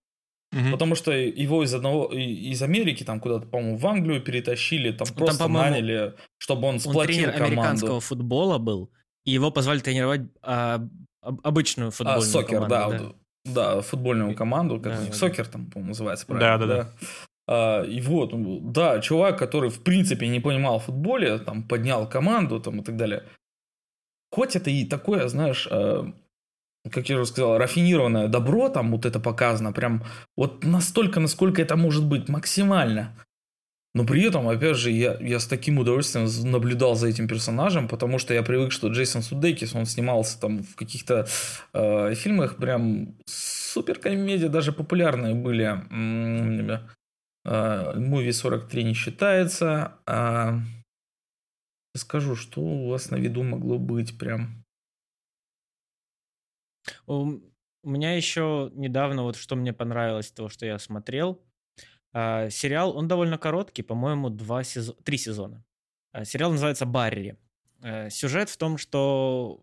Угу. Потому что его из одного из Америки там куда-то, по-моему, в Англию перетащили, там, там просто наняли, чтобы он сплотил команду. Он тренер американского футбола был, и его позвали тренировать а, обычную футбольную а, сокер, команду. Да, да. да, футбольную команду, как да, да, сокер да. там, по-моему, называется правильно. Да, да, да. да. А, и вот, да, чувак, который в принципе не понимал в футболе, там поднял команду, там и так далее. Хоть это и такое, знаешь. Как я уже сказал, рафинированное добро, там вот это показано, прям вот настолько, насколько это может быть, максимально. Но при этом, опять же, я, я с таким удовольствием наблюдал за этим персонажем, потому что я привык, что Джейсон Судейкис, он снимался там в каких-то э, фильмах, прям суперкомедии, даже популярные были. М-м-м-м, э, Муви сорок три не считается. Э, скажу, что у вас на виду могло быть прям... У меня еще недавно, вот что мне понравилось, то, что я смотрел, А, сериал, он довольно короткий, по-моему, два сезо... три сезона. А, сериал называется «Барри». А, сюжет в том, что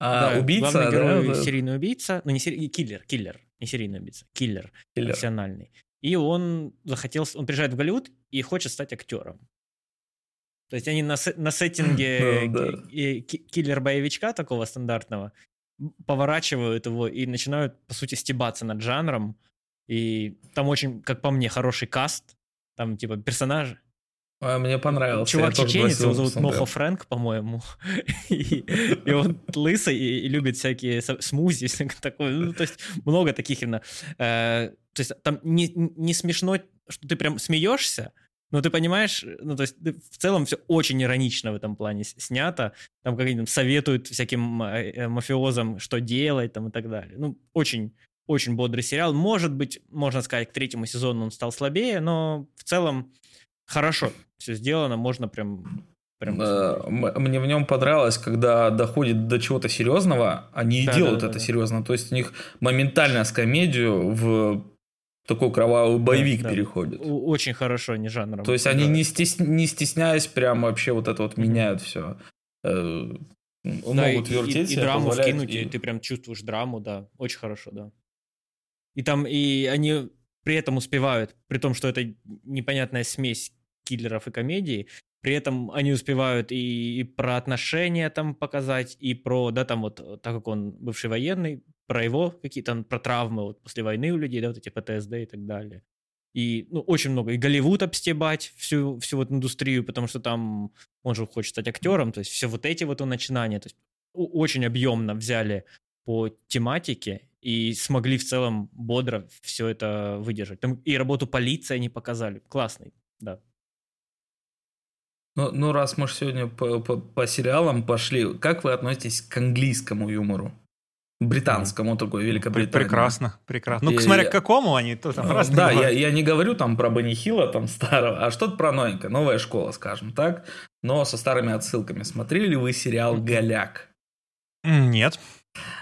а, да, убийца, главный герой да, да. серийный убийца, ну не серий... киллер, киллер, не серийный убийца, киллер, киллер. профессиональный. И он захотел, он приезжает в Голливуд и хочет стать актером. То есть они на, се- на сеттинге mm, ки- да. киллер-боевичка такого стандартного поворачивают его и начинают, по сути, стебаться над жанром. И там очень, как по мне, хороший каст. Там, типа, персонажи. А, мне понравился. Чувак-чеченец, его зовут Нохо Фрэнк, по-моему. И он лысый и любит всякие смузи. Ну, то есть много таких именно. То есть там не смешно, что ты прям смеешься, но ты понимаешь, ну, то есть в целом все очень иронично в этом плане снято. Там как-нибудь советуют всяким мафиозам, что делать там и так далее. Ну, очень, очень бодрый сериал. Может быть, можно сказать, к третьему сезону он стал слабее, но в целом хорошо все сделано, можно прям... прям... Мне в нем понравилось, когда доходит до чего-то серьезного, они и да, делают да, да, это да. серьезно. То есть у них моментально с комедию в... такой кровавый боевик да, да. переходит. Очень хорошо, не жанром. То есть они, да. не, стес... не стесняясь, прям вообще вот это вот mm-hmm. меняют все. Э-э- да, могут и, вертеть. И, и драму вкинуть, и... и ты прям чувствуешь драму, да. Очень хорошо, да. И там, и они при этом успевают, при том, что это непонятная смесь киллеров и комедии, при этом они успевают и, и про отношения там показать, и про, да, там вот, так как он бывший военный, про его какие-то, про травмы вот после войны у людей, да, вот эти ПТСД и так далее. И, ну, очень много. И Голливуд обстебать, всю, всю вот индустрию, потому что там он же хочет стать актером, то есть все вот эти вот начинания, то есть очень объемно взяли по тематике и смогли в целом бодро все это выдержать. Там и работу полиции они показали. Классный, да. Ну, ну, раз мы же сегодня по, по, по сериалам пошли, как вы относитесь к английскому юмору? Британскому, mm-hmm. такой, Великобритании. Прекрасно, прекрасно. Ну, и... смотря к какому они, то там разные. Да, я, я не говорю там про Бенни Хилла, там старого, а что-то про новенькое, новая школа, скажем так, но со старыми отсылками. Смотрели ли вы сериал «Голяк»? Нет.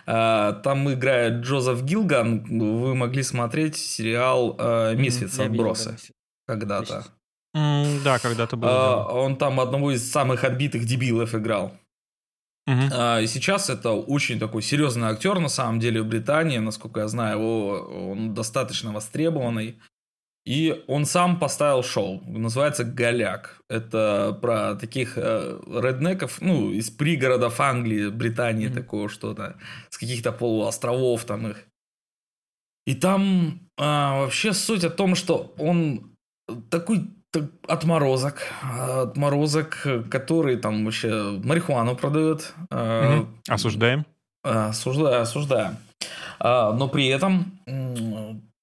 А, там играет Джозеф Гилган, вы могли смотреть сериал а, «Мисфитс. Отбросы» когда-то. Mm, да, когда-то было. А, да. Он там одного из самых отбитых дебилов играл. Uh-huh. А, и сейчас это очень такой серьезный актер, на самом деле, в Британии. Насколько я знаю, его, он достаточно востребованный. И он сам поставил шоу. Называется «Голяк». Это про таких э, реднеков, ну, из пригородов Англии, Британии, uh-huh. такого что-то. С каких-то полуостровов там их. И там э, вообще суть о том, что он такой... Отморозок, отморозок, который там вообще марихуану продает. Угу. Осуждаем. Осуждаем, осуждаем. Но при этом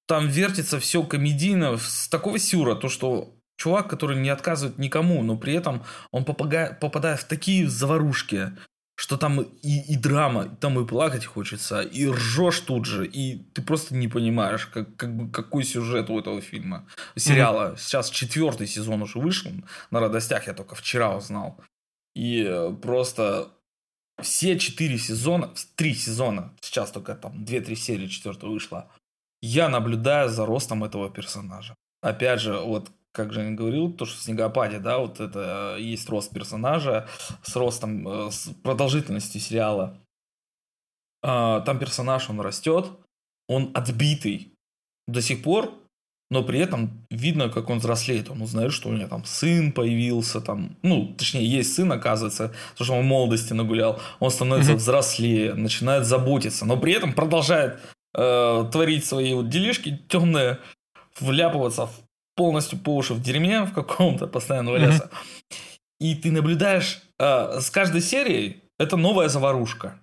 там вертится все комедийно с такого сюра, то что чувак, который не отказывает никому, но при этом он попадает, попадает в такие заварушки, что там и, и драма, там и плакать хочется, и ржешь тут же, и ты просто не понимаешь, как, как, какой сюжет у этого фильма, сериала. Mm-hmm. Сейчас четвертый сезон уже вышел, на радостях я только вчера узнал. И просто все четыре сезона, три сезона, сейчас только там две-три серии четвертого вышло, я наблюдаю за ростом этого персонажа. Опять же, вот как Женя говорил, то, что в «Снегопаде», да, вот это есть рост персонажа с ростом, с продолжительностью сериала. Там персонаж, он растет, он отбитый до сих пор, но при этом видно, как он взрослеет. Он узнает, что у него там сын появился, там, ну, точнее, есть сын, оказывается, потому что он в молодости нагулял. Он становится mm-hmm. взрослее, начинает заботиться, но при этом продолжает э, творить свои вот делишки темные, вляпываться в полностью по уши в дерьме в каком-то, постоянно валяться. Mm-hmm. И ты наблюдаешь, э, с каждой серией это новая заварушка.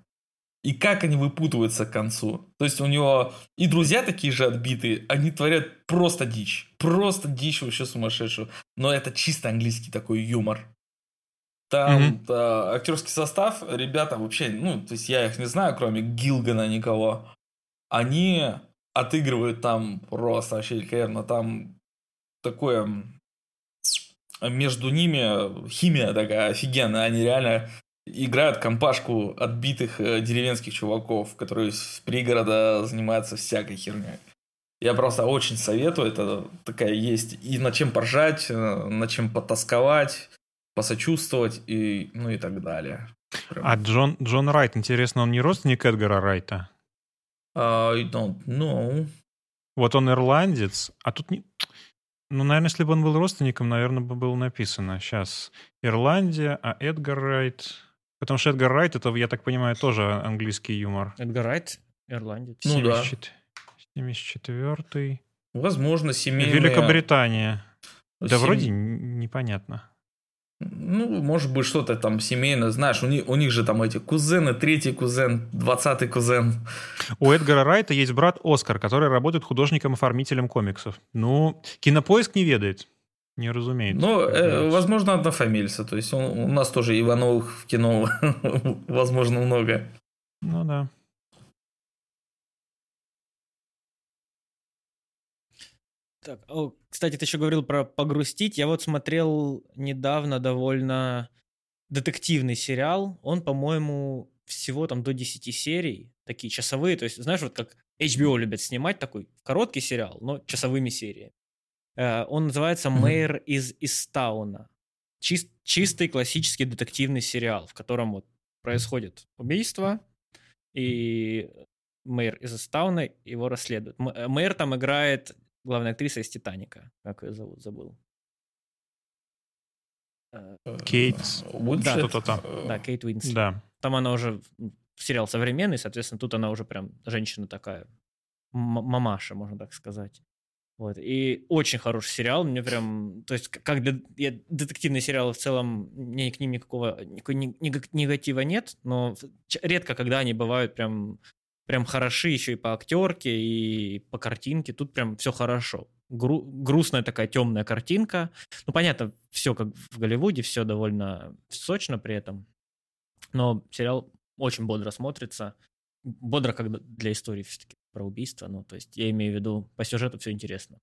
И как они выпутываются к концу. То есть у него и друзья такие же отбитые, они творят просто дичь. Просто дичь вообще сумасшедшую. Но это чисто английский такой юмор. Там mm-hmm. э, актерский состав, ребята вообще, ну, то есть я их не знаю, кроме Гилгана никого. Они отыгрывают там просто вообще великолепно. Там такое между ними химия такая офигенная. Они реально играют компашку отбитых деревенских чуваков, которые с пригорода занимаются всякой херней. Я просто очень советую. Это такая есть. И над чем поржать, над чем потасковать, посочувствовать, и, ну и так далее. Прям. А Джон, Джон Райт, интересно, он не родственник Эдгара Райта? I don't know. Вот он ирландец, а тут... не. Ну, наверное, если бы он был родственником, наверное, бы было написано. Сейчас Ирландия, а Эдгар Райт... Потому что Эдгар Райт, это, я так понимаю, тоже английский юмор. Эдгар Райт, ирландец. Ну да. семьдесят четвёртый. Возможно, семейная... Великобритания. Сем... Да вроде непонятно. Ну, может быть, что-то там семейное. Знаешь, у них, у них же там эти кузены, третий кузен, двадцатый кузен. У Эдгара Райта есть брат Оскар, который работает художником-оформителем комиксов. Ну, Кинопоиск не ведает, не разумеет. Ну, э, возможно, однофамильца. То есть он, у нас тоже Ивановых в кино, возможно, много. Ну, да. Так, о, кстати, ты еще говорил про погрустить. Я вот смотрел недавно довольно детективный сериал. Он, по-моему, всего там до десяти серий, такие часовые. То есть, знаешь, вот как эйч би о любят снимать такой короткий сериал, но часовыми сериями. Э, он называется «Мейр из Исттауна». Чис- чистый классический детективный сериал, в котором вот происходит убийство, и мэр из Исттауна его расследует. М- мэр там играет... Главная актриса из «Титаника». Как ее зовут? Забыл. Кейт. Да, кто-то там. Да, Кейт Уинслет. Да. Там она уже сериал современный, соответственно, тут она уже прям женщина такая, мамаша, можно так сказать. Вот. И очень хороший сериал. Мне прям... То есть, как для... Я, детективные сериалы в целом, мне к ним никакого негатива нет, но редко, когда они бывают прям... Прям хороши еще и по актерке, и по картинке. Тут прям все хорошо. Гру- грустная такая темная картинка. Ну, понятно, все как в Голливуде, все довольно сочно при этом. Но сериал очень бодро смотрится. Бодро как для истории все-таки про убийство. Ну, то есть я имею в виду, по сюжету все интересно.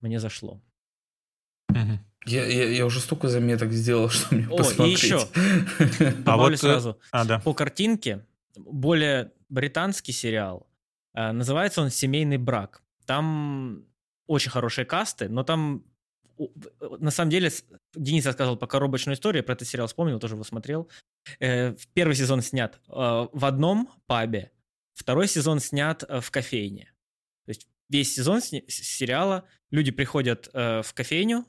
Мне зашло. Mm-hmm. Я, я, я уже столько заметок сделал, что мне О, посмотреть. И еще. Добавлю сразу. По картинке более... британский сериал. Называется он «Семейный брак». Там очень хорошие касты, но там, на самом деле, Денис рассказывал про коробочную историю, про этот сериал вспомнил, тоже его смотрел. Первый сезон снят в одном пабе, второй сезон снят в кофейне. То есть весь сезон сериала люди приходят в кофейню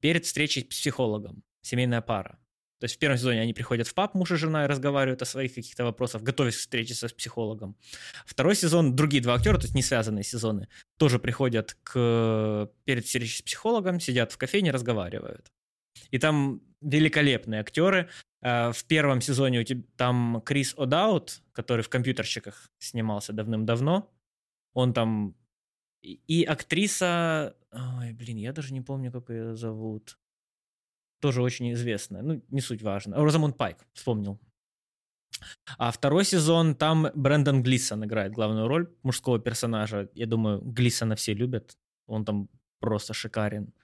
перед встречей с психологом, семейная пара. То есть в первом сезоне они приходят в паб, муж и жена, и разговаривают о своих каких-то вопросах, готовясь к встрече с психологом. Второй сезон, другие два актера, то есть не связанные сезоны, тоже приходят к... перед встречей с психологом, сидят в кофейне, разговаривают. И там великолепные актеры. В первом сезоне у тебя... там Крис О'Даут, который в «Компьютерщиках» снимался давным-давно. Он там... И актриса... Ой, блин, я даже не помню, как ее зовут. Тоже очень известная. Ну, не суть важно. Розамунд Пайк, вспомнил. А второй сезон, там Брэндон Глисон играет главную роль мужского персонажа. Я думаю, Глисона все любят. Он там просто шикарен.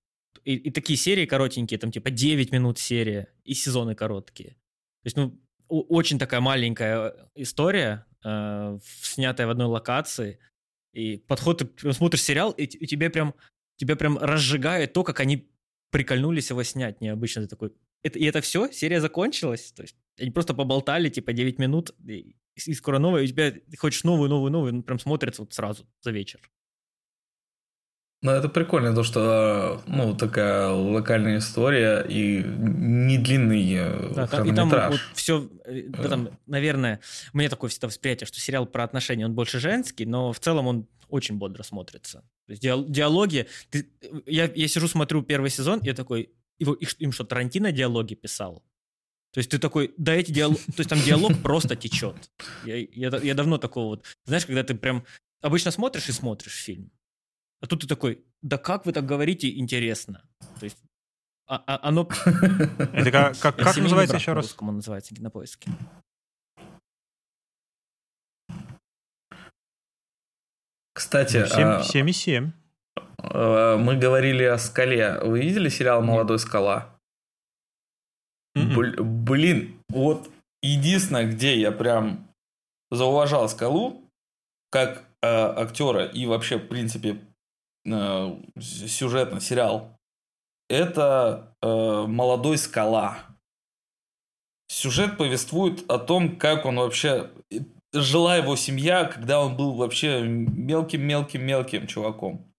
И, и такие серии коротенькие, там типа девять минут серия, и сезоны короткие. То есть, ну, очень такая маленькая история, э, снятая в одной локации. И подход, ты смотришь сериал, и, и тебе прям, тебя прям разжигает то, как они... прикольнулись его снять, необычно. Ты такой, это, и это все? Серия закончилась? То есть они просто поболтали, типа, девять минут, и, и скоро новая, и у тебя ты хочешь новую, новую, новую, ну, прям смотрится вот сразу, за вечер. Ну, это прикольно, то, что, ну, такая локальная история и не длинный да, хронометраж. И там вот все, да, там, наверное, мне такое всегда восприятие, что сериал про отношения, он больше женский, но в целом он очень бодро смотрится. То есть диалоги... Ты, я, я сижу, смотрю первый сезон, я такой... Его, им что, Тарантино диалоги писал? То есть ты такой... Да эти диалоги... То есть там диалог просто течет. Я, я, я давно такого вот... Знаешь, когда ты прям... Обычно смотришь и смотришь фильм. А тут ты такой... Да как вы так говорите, интересно. То есть а, а, оно... Это как, как, как называется еще раз? По-русскому называется «Кинопоиске». Кстати, семь и семь. А, мы говорили о «Скале». Вы видели сериал «Молодой Скала»? Б- блин, вот единственное, где я прям зауважал «Скалу», как а, актера и вообще, в принципе, а, сюжетно сериал, это а, «Молодой Скала». Сюжет повествует о том, как он вообще... жила его семья, когда он был вообще мелким-мелким-мелким чуваком.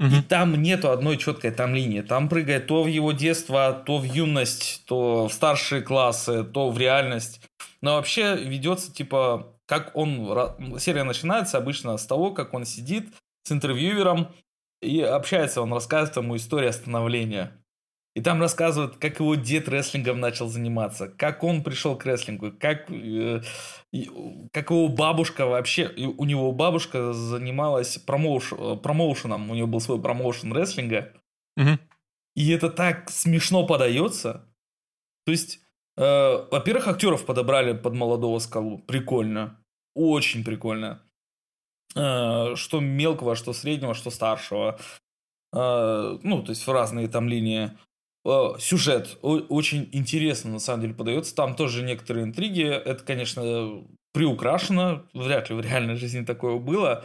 Угу. И там нету одной четкой там линии. Там прыгает то в его детство, то в юность, то в старшие классы, то в реальность. Но вообще ведется, типа, как он... Серия начинается обычно с того, как он сидит с интервьюером и общается. Он рассказывает ему историю становления. И там рассказывают, как его дед рестлингом начал заниматься, как он пришел к рестлингу, как, э, как его бабушка вообще... У него бабушка занималась промоуш, промоушеном, у нее был свой промоушен рестлинга. Угу. И это так смешно подается. То есть, э, во-первых, актеров подобрали под «Молодого Скалу». Прикольно. Очень прикольно. Э, что мелкого, что среднего, что старшего. Э, ну, то есть, в разные там линии. Сюжет очень интересно, на самом деле, подается. Там тоже некоторые интриги. Это, конечно, приукрашено. Вряд ли в реальной жизни такое было.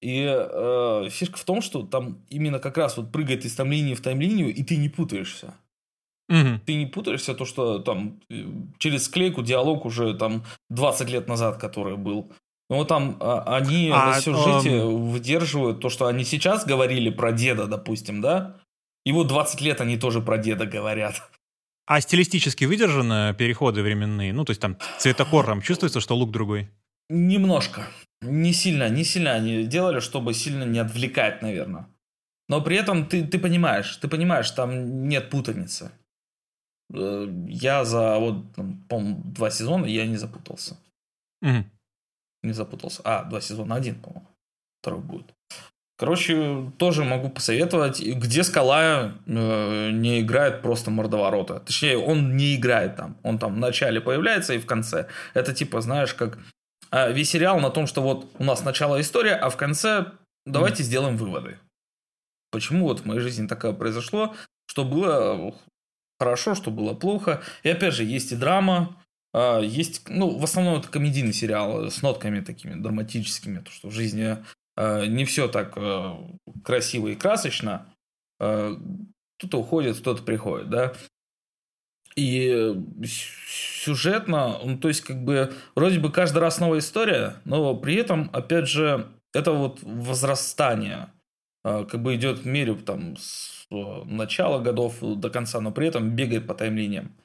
И э, фишка в том, что там именно как раз вот прыгает из таймлинии в таймлинию, и ты не путаешься. Угу. Ты не путаешься, то, что там через склейку диалог уже там двадцать лет назад, который был. Ну, там они а, на сюжете он... выдерживают то, что они сейчас говорили про деда, допустим, да? И вот двадцать лет они тоже про деда говорят. А стилистически выдержаны переходы временные? Ну, то есть там цветокор, там чувствуется, что лук другой? Немножко. Не сильно, не сильно они делали, чтобы сильно не отвлекать, наверное. Но при этом ты, ты понимаешь, ты понимаешь, там нет путаницы. Я за, вот, там, по-моему, два сезона я не запутался. Угу. Не запутался. А, два сезона один, по-моему. Второй будет. Короче, тоже могу посоветовать, где Скала э, не играет просто мордоворота. Точнее, он не играет там. Он там в начале появляется и в конце. Это типа, знаешь, как э, весь сериал на том, что вот у нас начало история, а в конце давайте mm. сделаем выводы. Почему вот в моей жизни такое произошло, что было хорошо, что было плохо. И опять же, есть и драма, э, есть, ну, в основном это комедийный сериал с нотками такими драматическими, то, что в жизни... Не все так красиво и красочно. Кто-то уходит, кто-то приходит, да. И сюжетно, ну, то есть, как бы, вроде бы каждый раз новая история, но при этом, опять же, это вот возрастание. Как бы идет в мере там, с начала годов до конца, но при этом бегает по таймлиниям.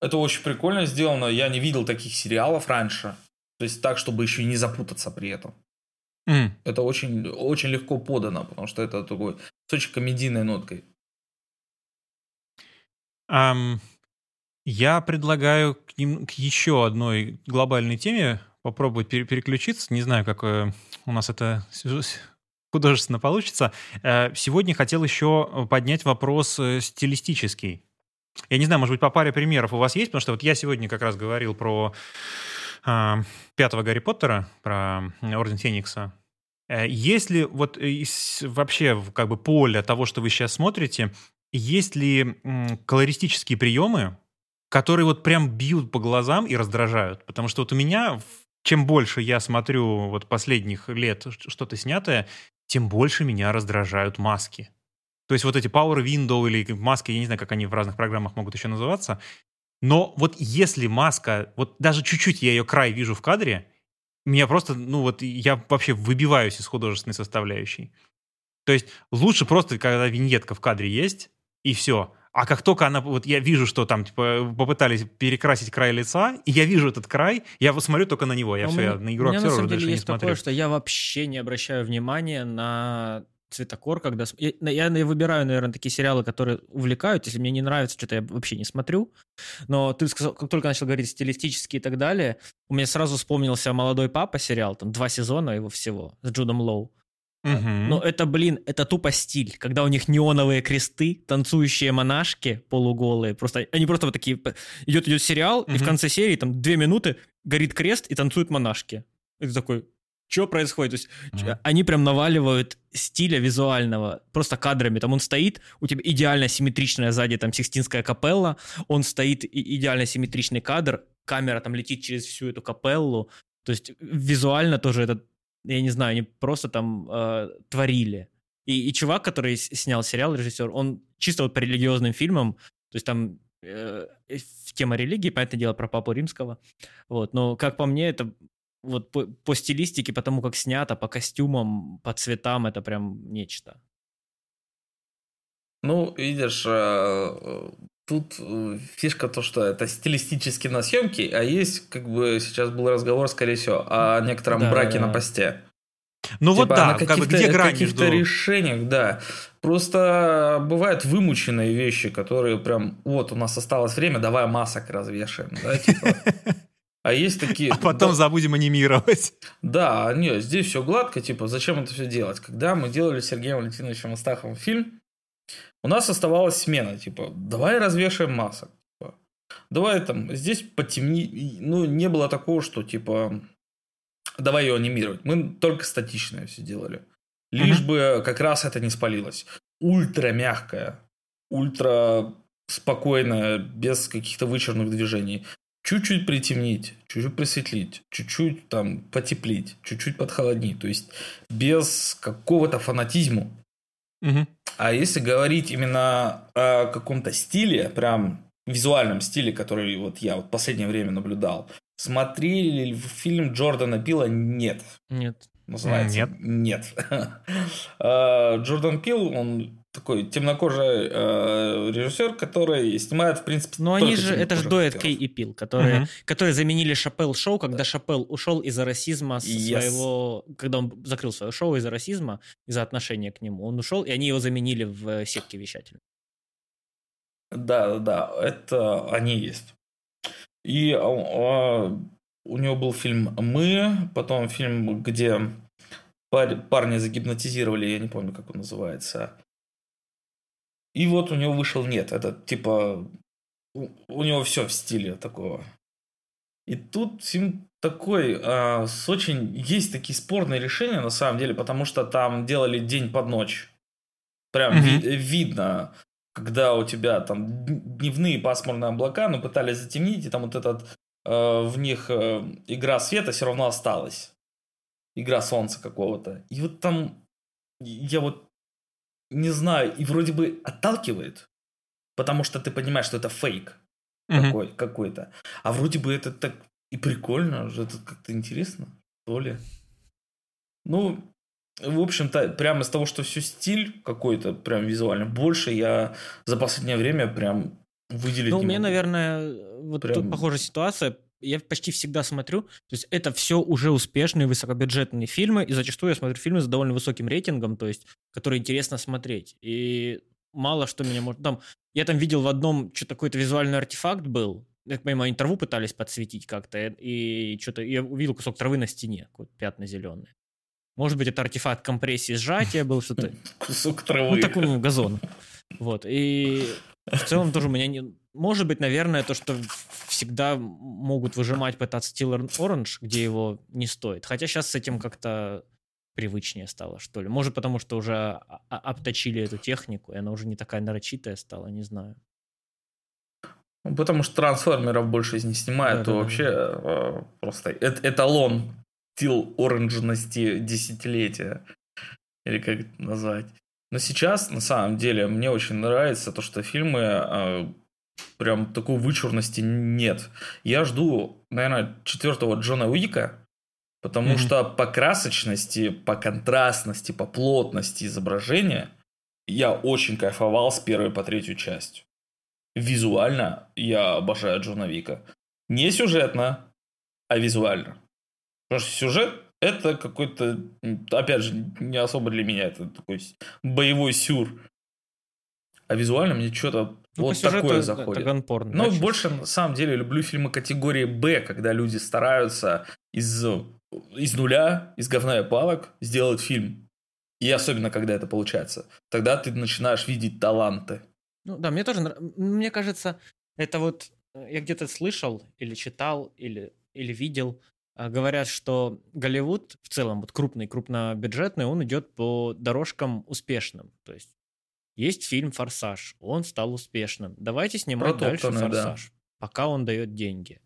Это очень прикольно сделано. Я не видел таких сериалов раньше. То есть, так, чтобы еще и не запутаться при этом. Mm. Это очень, очень легко подано, потому что это такой с очень комедийной ноткой. Um, я предлагаю к, ним, к еще одной глобальной теме попробовать пере- переключиться. Не знаю, как э, у нас это художественно получится. Э, сегодня хотел еще поднять вопрос э, стилистический. Я не знаю, может быть, по паре примеров у вас есть, потому что вот я сегодня как раз говорил про... пятого Гарри Поттера, про Орден Феникса. Есть ли вот вообще как бы поле того, что вы сейчас смотрите, есть ли колористические приемы, которые вот прям бьют по глазам и раздражают? Потому что вот у меня, чем больше я смотрю вот последних лет что-то снятое, тем больше меня раздражают маски. То есть вот эти Power Window или маски, я не знаю, как они в разных программах могут еще называться. Но вот если маска, вот даже чуть-чуть я ее край вижу в кадре, меня просто, ну вот, я вообще выбиваюсь из художественной составляющей. То есть лучше просто, когда виньетка в кадре есть, и все. А как только она, вот я вижу, что там, типа, попытались перекрасить край лица, и я вижу этот край, я вот смотрю только на него, я Но все, я на игру актера уже дальше не смотрю. У меня на самом деле есть такое, что я вообще не обращаю внимания на... цветокор, когда... Я, я, я выбираю, наверное, такие сериалы, которые увлекают. Если мне не нравится, что-то я вообще не смотрю. Но ты сказал, как только начал говорить стилистически и так далее, у меня сразу вспомнился «Молодой папа» сериал, там два сезона его всего, с Джудом Лоу. Угу. Но это, блин, это тупо стиль, когда у них неоновые кресты, танцующие монашки полуголые, просто они просто вот такие... Идет-идет сериал, угу. И в конце серии, там, две минуты, горит крест и танцуют монашки. Это такой... Что происходит? То есть, mm-hmm. Они прям наваливают стиля визуального, просто кадрами. Там он стоит, у тебя идеально симметричная сзади там Сикстинская капелла, он стоит, и идеально симметричный кадр, камера там летит через всю эту капеллу. То есть визуально тоже это я не знаю, они просто там э, творили. И, и чувак, который снял сериал, режиссер, он чисто вот по религиозным фильмам, то есть там э, тема религии, понятное дело, про Папу Римского. Вот, но, как по мне, это вот по, по стилистике, по тому, как снято, по костюмам, по цветам, это прям нечто. Ну, видишь, тут фишка то, что это стилистически на съемке, а есть, как бы, сейчас был разговор, скорее всего, о некотором да, браке да. на посте. Ну типа, вот да, на каких-то, где грань каких-то между... решениях, да. Просто бывают вымученные вещи, которые прям, вот, у нас осталось время, давай масок развешаем, да, типа... А есть такие... А потом да, забудем анимировать. Да, нет, здесь все гладко, типа, зачем это все делать? Когда мы делали с Сергеем Валентиновичем Астаховым фильм, у нас оставалась смена, типа, давай развешаем масок. Типа, давай там, здесь потемни... Ну, не было такого, что, типа, давай ее анимировать. Мы только статичное все делали. Лишь uh-huh. бы как раз это не спалилось. Ультра мягкое, ультра спокойное, без каких-то вычурных движений. Чуть-чуть притемнить, чуть-чуть просветлить, чуть-чуть там потеплить, чуть-чуть подхолоднить. То есть без какого-то фанатизма. Угу. А если говорить именно о каком-то стиле, прям визуальном стиле, который вот я вот последнее время наблюдал, смотрели ли фильм Джордана Пила «Нет»? Нет. Называется «Нет». Нет. Джордан Пил, он... такой темнокожий э, режиссер, который снимает, в принципе... Ну, они же, это же до Эд Кей и Пил, которые, uh-huh. которые заменили Шапелл Шоу, когда Шапелл ушел из-за расизма со yes. своего... Когда он закрыл свое шоу из-за расизма, из-за отношения к нему, он ушел, и они его заменили в сетке вещателей. Да, да, это они есть. И а, у него был фильм «Мы», потом фильм, где пар- парни загипнотизировали, я не помню, как он называется... И вот у него вышел «Нет». Это типа... У, у него все в стиле такого. И тут фильм такой... Э, с очень... Есть такие спорные решения, на самом деле, потому что там делали день под ночь. Прям mm-hmm. ви- видно, когда у тебя там дневные пасмурные облака, но пытались затемнить, и там вот этот... Э, в них э, игра света все равно осталась. Игра солнца какого-то. И вот там... Я вот... Не знаю, и вроде бы отталкивает, потому что ты понимаешь, что это фейк mm-hmm. какой, какой-то. А вроде бы это так и прикольно, это как-то интересно, то ли. Ну, в общем-то, прямо из того, что все стиль какой-то, прям визуально, больше я за последнее время прям выделить ну, не могу. Ну, у меня, наверное, вот прям... тут похожая ситуация. Я почти всегда смотрю, то есть это все уже успешные высокобюджетные фильмы, и зачастую я смотрю фильмы с довольно высоким рейтингом, то есть, которые интересно смотреть, и мало что меня может... Там, я там видел в одном, что-то какой-то визуальный артефакт был, я понимаю, они траву пытались подсветить как-то, и что-то я увидел кусок травы на стене, пятна зеленые. Может быть, это артефакт компрессии сжатия был, что-то... Кусок травы. Ну, такому газону. Вот, и... В целом тоже у меня не... Может быть, наверное, то, что всегда могут выжимать, пытаться Teal Orange, где его не стоит. Хотя сейчас с этим как-то привычнее стало, что ли. Может, потому что уже обточили эту технику, и она уже не такая нарочитая стала, не знаю. Потому что трансформеров больше не снимают, да, то да, вообще да. просто э- эталон Teal Orange-ности десятилетия. Или как это назвать? Но сейчас, на самом деле, мне очень нравится то, что фильмы э, прям такой вычурности нет. Я жду, наверное, четвертого Джона Уика, потому mm-hmm. что по красочности, по контрастности, по плотности изображения я очень кайфовал с первой по третью часть. Визуально я обожаю Джона Уика. Не сюжетно, а визуально. Потому что сюжет... Это какой-то, опять же, не особо для меня, это такой боевой сюр. А визуально мне что-то ну, вот такое заходит. Ганпорн, Но значит. Больше, на самом деле, люблю фильмы категории Б, когда люди стараются из, из нуля, из говна и палок сделать фильм. И особенно, когда это получается. Тогда ты начинаешь видеть таланты. Ну да, мне тоже нравится. Мне кажется, это вот... Я где-то слышал, или читал, или, или видел... Говорят, что Голливуд в целом, вот крупный, крупнобюджетный, он идет по дорожкам успешным. То есть есть фильм «Форсаж», он стал успешным. Давайте снимать дальше «Форсаж», да. пока он дает деньги.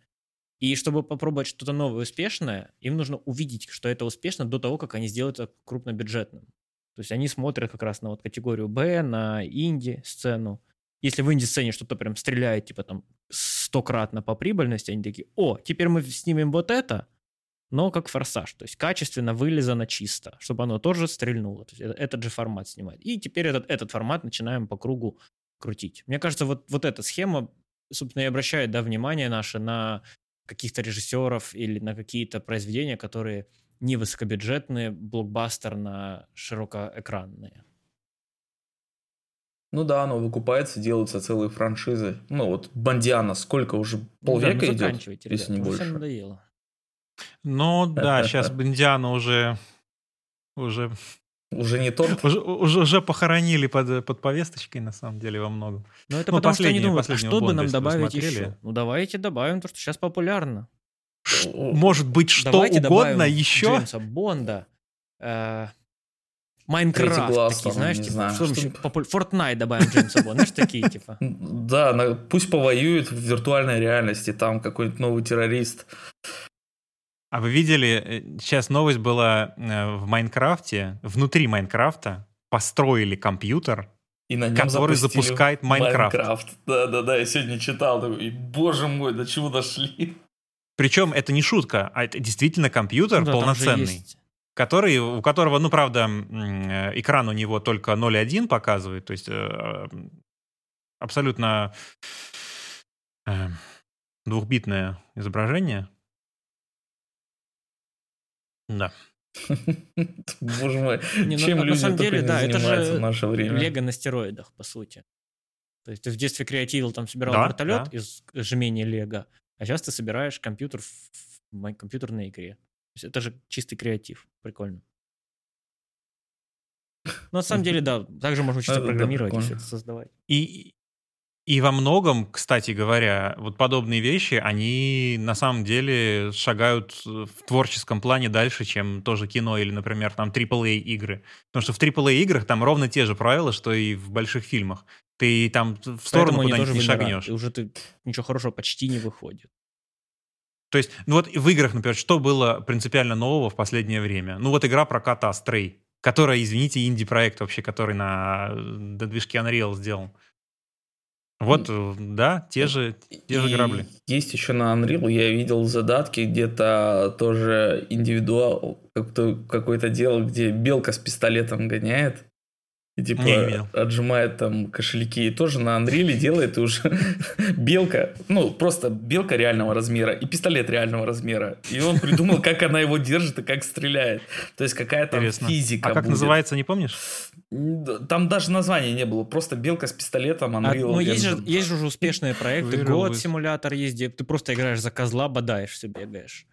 И чтобы попробовать что-то новое успешное, им нужно увидеть, что это успешно до того, как они сделают это крупнобюджетным. То есть они смотрят как раз на вот категорию Б, на инди-сцену. Если в инди-сцене что-то прям стреляет, типа там стократно по прибыльности, они такие: о, теперь мы снимем вот это, но как форсаж. То есть качественно, вылизано, чисто, чтобы оно тоже стрельнуло. То есть этот же формат снимает. И теперь этот, этот формат начинаем по кругу крутить. Мне кажется, вот, вот эта схема, собственно, и обращает, да, внимание наше на каких-то режиссеров или на какие-то произведения, которые не высокобюджетные, блокбастерно широкоэкранные. Ну да, оно выкупается, делаются целые франшизы. Ну вот Бондиана сколько уже? Полвека да, идет, ребят, если не больше. Надоело. Ну да, сейчас Бондиана уже... Уже уже не торт. Уже, уже, уже похоронили под, под повесточкой, на самом деле, во многом. Но это ну, потому, что они думают, а что бы нам добавить еще? Ну давайте добавим то, что сейчас популярно. Ш- может быть, что давайте угодно еще? Джеймса Бонда. Майнкрафт, такие, знаешь, не типа, знаю, что, что... Попу... Fortnite добавим Джеймса Бонда, знаешь, такие, типа. Да, пусть повоюют в виртуальной реальности, там какой-нибудь новый террорист. А вы видели, сейчас новость была в Майнкрафте, внутри Майнкрафта построили компьютер, и на нем который запускает Майнкрафт. Майнкрафт. Да-да-да, я сегодня читал, такой, и, боже мой, до чего дошли. Причем это не шутка, а это действительно компьютер ну, да, полноценный, который, у которого, ну, правда, экран у него только ноль целых одна десятая показывает, то есть абсолютно двухбитное изображение. Да. Боже мой, не, чем ну, люди на самом деле, да, это же в наше время. Лего на стероидах, по сути. То есть ты в детстве креативил, там собирал да, вертолет да. из жмения Лего, а сейчас ты собираешь компьютер в, в компьютерной игре. То есть это же чистый креатив. Прикольно. Но на самом деле, да, также можно учиться программировать и все это создавать. И... И во многом, кстати говоря, вот подобные вещи, они на самом деле шагают в творческом плане дальше, чем тоже кино или, например, там трипл-эй игры. Потому что в трипл-эй играх там ровно те же правила, что и в больших фильмах. Ты там в сторону поэтому куда-нибудь не шагнешь. И уже ты ничего хорошего почти не выходит. То есть, ну вот в играх, например, что было принципиально нового в последнее время? Ну вот игра про кота Stray, которая, извините, инди-проект вообще, который на, на движке Unreal сделан. Вот, да, те же, те же грабли. Есть еще на Unreal, я видел задатки, где-то тоже индивидуал, как-то, какое-то дело, где белка с пистолетом гоняет, и типа отжимает там кошельки, и тоже на Unreal делает уже белка, ну, просто белка реального размера и пистолет реального размера. И он придумал, как она его держит и как стреляет. То есть какая там физика. А как называется, не помнишь? Там даже названия не было, просто белка с пистолетом, Unreal. А, ну, есть же, есть же уже успешные проекты, год-симулятор есть, где ты просто играешь за козла, бодаешься, бегаешь.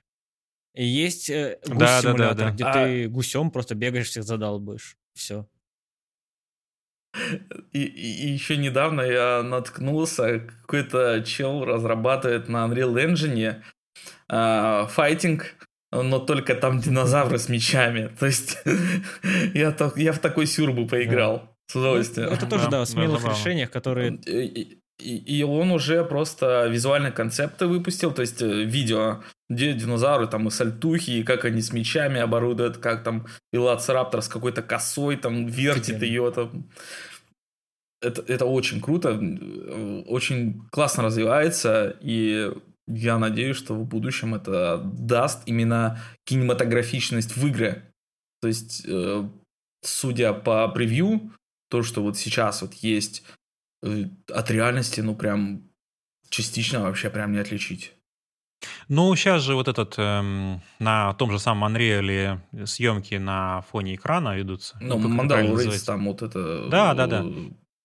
И есть э, гусь-симулятор, да, да, да, да. где а... ты гусем просто бегаешь, всех задалбаешь. Все. И, и, и еще недавно я наткнулся, какой-то чел разрабатывает на Unreal Engine э, файтинг, но только там динозавры с мечами. То есть я, я в такой сюрбу поиграл. Да. С удовольствием. Это тоже, да, да в смелых да, решениях, которые... И, и, и он уже просто визуальные концепты выпустил, то есть видео, где динозавры там и сальтухи, и как они с мечами оборудуют, как там велоцираптор с какой-то косой там вертит Фигель. ее. Там. Это, это очень круто, очень классно развивается, и... Я надеюсь, что в будущем это даст именно кинематографичность в игры. То есть, э, судя по превью, то, что вот сейчас вот есть, э, от реальности, ну, прям частично вообще прям не отличить. Ну, сейчас же вот этот, эм, на том же самом Unreal съемки на фоне экрана ведутся. Ну, Мандалорец там вот это... Да, да, да.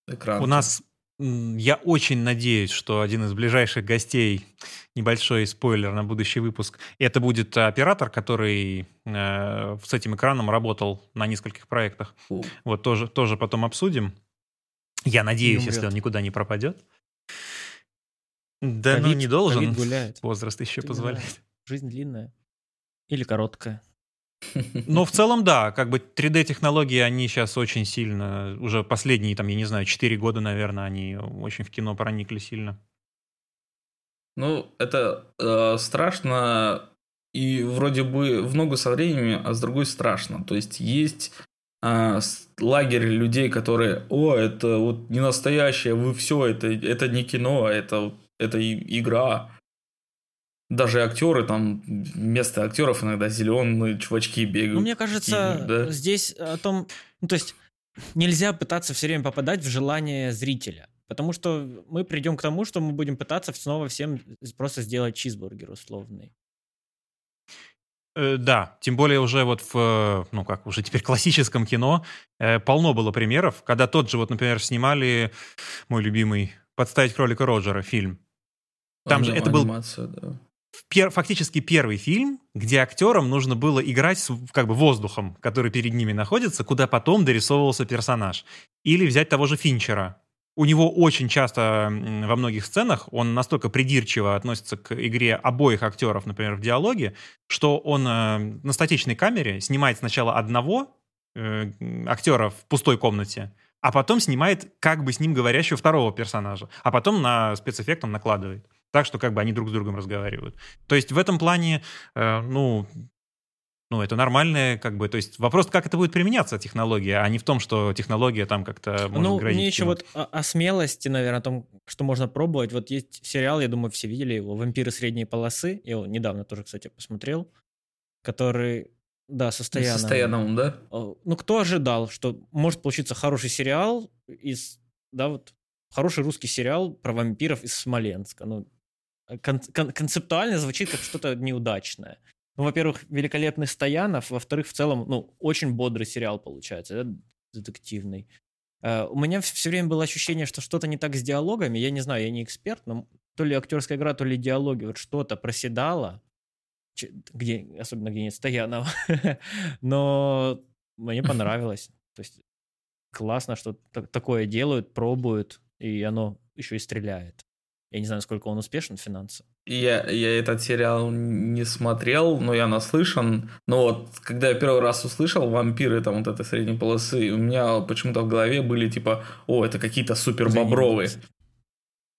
Экран. У нас... Я очень надеюсь, что один из ближайших гостей, небольшой спойлер на будущий выпуск, это будет оператор, который э, с этим экраном работал на нескольких проектах. Фу. Вот тоже, тоже потом обсудим. Я надеюсь, если он никуда не пропадет. Да, ковид, ну не должен. Возраст еще ты позволяет. Знаешь, жизнь длинная или короткая. Но в целом, да, как бы три дэ-технологии, они сейчас очень сильно, уже последние, там, я не знаю, четыре года, наверное, они очень в кино проникли сильно. Ну, это э, страшно и вроде бы в ногу со временем, а с другой страшно. То есть есть э, лагерь людей, которые: о, это вот не настоящее, вы все, это, это не кино, это, это и, игра. Даже актеры, там вместо актеров иногда зеленые чувачки бегают. Ну, мне кажется, и, да? здесь о том... Ну, то есть нельзя пытаться все время попадать в желание зрителя. Потому что мы придем к тому, что мы будем пытаться снова всем просто сделать чизбургер условный. Э, да, тем более уже вот в, ну как, уже теперь классическом кино э, полно было примеров, когда тот же, вот, например, снимали мой любимый «Подставить кролика Роджера» фильм. Там а, же это анимация, был... Да. Пер, фактически первый фильм, где актерам нужно было играть с, как бы, воздухом, который перед ними находится, куда потом дорисовывался персонаж. Или взять того же Финчера. У него очень часто во многих сценах он настолько придирчиво относится к игре обоих актеров, например, в диалоге, что он э, на статичной камере снимает сначала одного э, актера в пустой комнате, а потом снимает как бы с ним говорящего второго персонажа, а потом на спецэффект он накладывает. Так что как бы они друг с другом разговаривают. То есть в этом плане, э, ну, ну, это нормальное, как бы, то есть вопрос, как это будет применяться, технология, а не в том, что технология там как-то может ну, грозить. Ну, мне еще вот о, о смелости, наверное, о том, что можно пробовать. Вот есть сериал, я думаю, все видели его, «Вампиры средней полосы». Я его недавно тоже, кстати, посмотрел, который, да, со Стояновым. Со Стояновым, да? Ну, кто ожидал, что может получиться хороший сериал из, да, вот, хороший русский сериал про вампиров из Смоленска, ну, Кон- кон- концептуально звучит как что-то неудачное. Ну, во-первых, великолепный Стоянов, во-вторых, в целом, ну, очень бодрый сериал получается, да? Детективный. Uh, у меня все время было ощущение, что что-то не так с диалогами, я не знаю, я не эксперт, но то ли актерская игра, то ли диалоги, вот что-то проседало, где, особенно где нет Стоянова, но мне понравилось. То есть классно, что такое делают, пробуют, и оно еще и стреляет. Я не знаю, сколько он успешен финансово. Я, я этот сериал не смотрел, но я наслышан. Но вот, когда я первый раз услышал «Вампиры» там вот этой средней полосы, у меня почему-то в голове были типа: о, это какие-то супербобровые.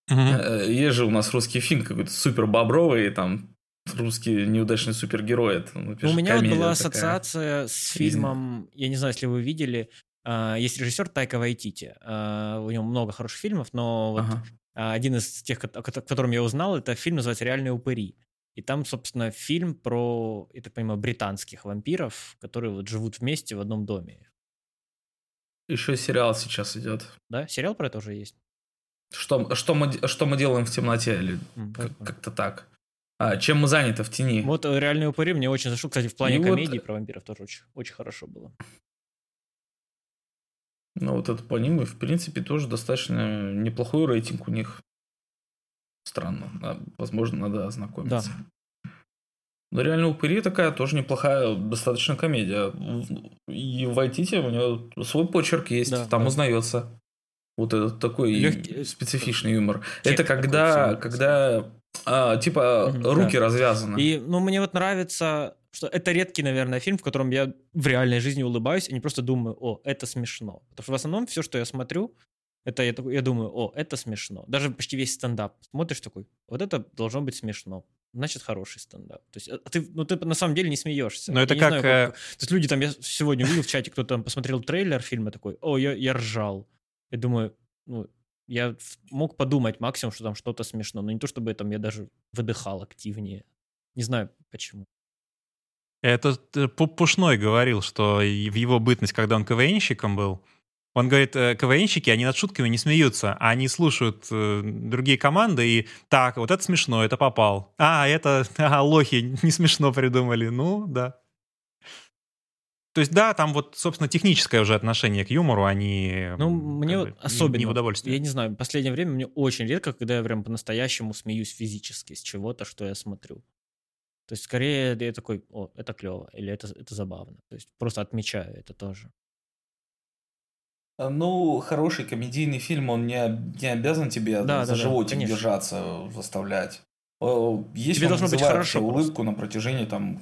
Угу. Есть же у нас русский фильм какой-то супербобровый, там русский неудачный супергерой. Это, ну, у меня вот была ассоциация с фильмом, я не знаю, если вы видели, есть режиссер Тайка Вайтити. У него много хороших фильмов, но вот... Ага. Один из тех, о котором я узнал, это фильм называется «Реальные упыри». И там, собственно, фильм про, я так понимаю, британских вампиров, которые вот живут вместе в одном доме. Еще сериал сейчас идет. Да? Сериал про это уже есть? Что, что, мы, что мы делаем в темноте? Или как, как-то так. А, чем мы заняты в тени? Вот «Реальные упыри» мне очень зашло. Кстати, в плане И комедии вот... про вампиров тоже очень, очень хорошо было. Ну, вот это по ним, и в принципе тоже достаточно неплохой рейтинг у них. Странно. Возможно, надо ознакомиться. Да. Но «Реальные упыри» такая тоже неплохая достаточно комедия. И в «Вайтити» у него свой почерк есть, да, там да. узнается. Вот этот такой Легкий... специфичный юмор. Хит это когда, когда а, типа угу, руки да. развязаны. И, ну, мне вот нравится, что это редкий, наверное, фильм, в котором я в реальной жизни улыбаюсь, а не просто думаю: о, это смешно. Потому что в основном все, что я смотрю, это я, я думаю: о, это смешно. Даже почти весь стендап. Смотришь такой: вот это должно быть смешно. Значит, хороший стендап. То есть ты, ну, ты на самом деле не смеешься. Но я это не как... знаю, как... То есть люди там, я сегодня увидел в чате, кто-то там посмотрел трейлер фильма такой: о, я, я ржал. Я думаю, ну, я мог подумать максимум, что там что-то смешно. Но не то, чтобы там я даже выдыхал активнее. Не знаю, почему. Это Пушной говорил, что в его бытность, когда он КВНщиком был, он говорит: КВНщики, они над шутками не смеются, они слушают другие команды и: так, вот это смешно, это попал. А, это а, лохи не смешно придумали. Ну, да. То есть, да, там вот, собственно, техническое уже отношение к юмору, а не... Ну, мне бы, особенно, не в удовольствие. Я не знаю, в последнее время мне очень редко, когда я прям по-настоящему смеюсь физически с чего-то, что я смотрю. То есть, скорее, я такой: о, это клево, или это, это забавно. То есть, просто отмечаю это тоже. Ну, хороший комедийный фильм, он не, не обязан тебе да, за да, животик да, держаться, заставлять. Если тебе он должно вызывает быть хорошо, улыбку просто. На протяжении там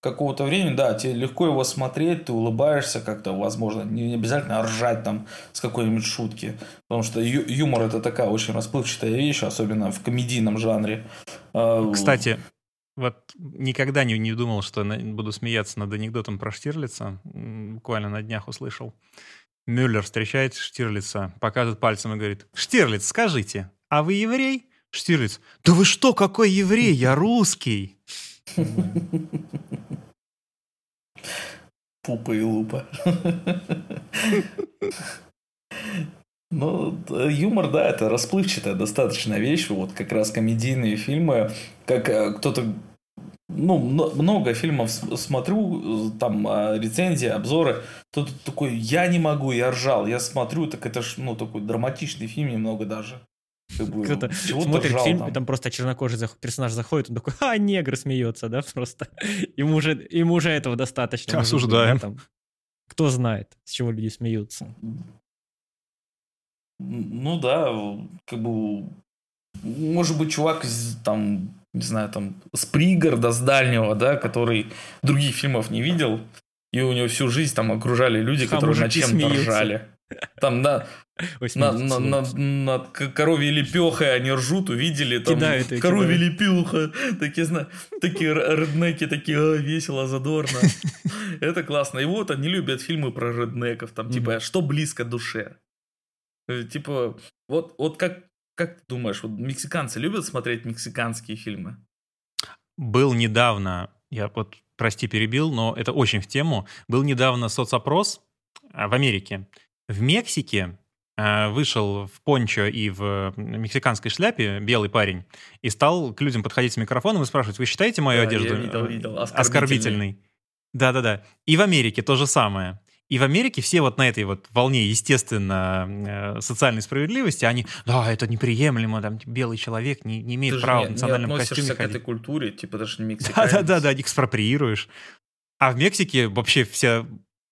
какого-то времени, да, тебе легко его смотреть, ты улыбаешься как-то, возможно, не обязательно ржать там с какой-нибудь шутки, потому что ю- юмор это такая очень расплывчатая вещь, особенно в комедийном жанре. Кстати, вот никогда не, не думал, что буду смеяться над анекдотом про Штирлица, буквально на днях услышал. Мюллер встречает Штирлица, показывает пальцем и говорит: «Штирлиц, скажите, а вы еврей?» Штирлиц: «Да вы что, какой еврей? Я русский!» Пупа и лупа. Ну, юмор, да, это расплывчатая достаточно вещь. Вот как раз комедийные фильмы, как кто-то... Ну, много фильмов смотрю, там рецензии, обзоры. Кто-то такой: я не могу, я ржал. Я смотрю, так это ж, ну, такой драматичный фильм немного даже. Кто-то смотрит ржал, фильм, там. И там просто чернокожий персонаж заходит, он такой: а, негр, смеется, да, просто. Ему уже, ему уже этого достаточно. Осуждаем. Там, кто знает, с чего люди смеются. Ну да, как бы, может быть, чувак там... не знаю, там, с пригорода, с дальнего, да, который других фильмов не видел, и у него всю жизнь там окружали люди, а которые над чем-то ржали. Там, да, на, на, на, на коровьей лепехой они ржут, увидели, там, коровья лепеха, такие, знаешь, такие реднеки, такие, а, весело, задорно. Это классно. И вот они любят фильмы про реднеков, там, типа, что близко душе. Типа, вот, вот как Как ты думаешь, вот мексиканцы любят смотреть мексиканские фильмы? Был недавно, я вот, прости, перебил, но это очень в тему, был недавно соцопрос в Америке. В Мексике вышел в пончо и в мексиканской шляпе белый парень и стал к людям подходить с микрофоном и спрашивать: вы считаете мою да, одежду я видел, видел. Оскорбительной? Да-да-да. И в Америке то же самое. И в Америке все вот на этой вот волне, естественно, социальной справедливости, они, да, это неприемлемо, там, белый человек не, не имеет ты права не, в национальном костюме ходить. Ты же не относишься к этой культуре, типа, даже не мексиканец. Да-да-да, экспроприируешь. А в Мексике вообще вся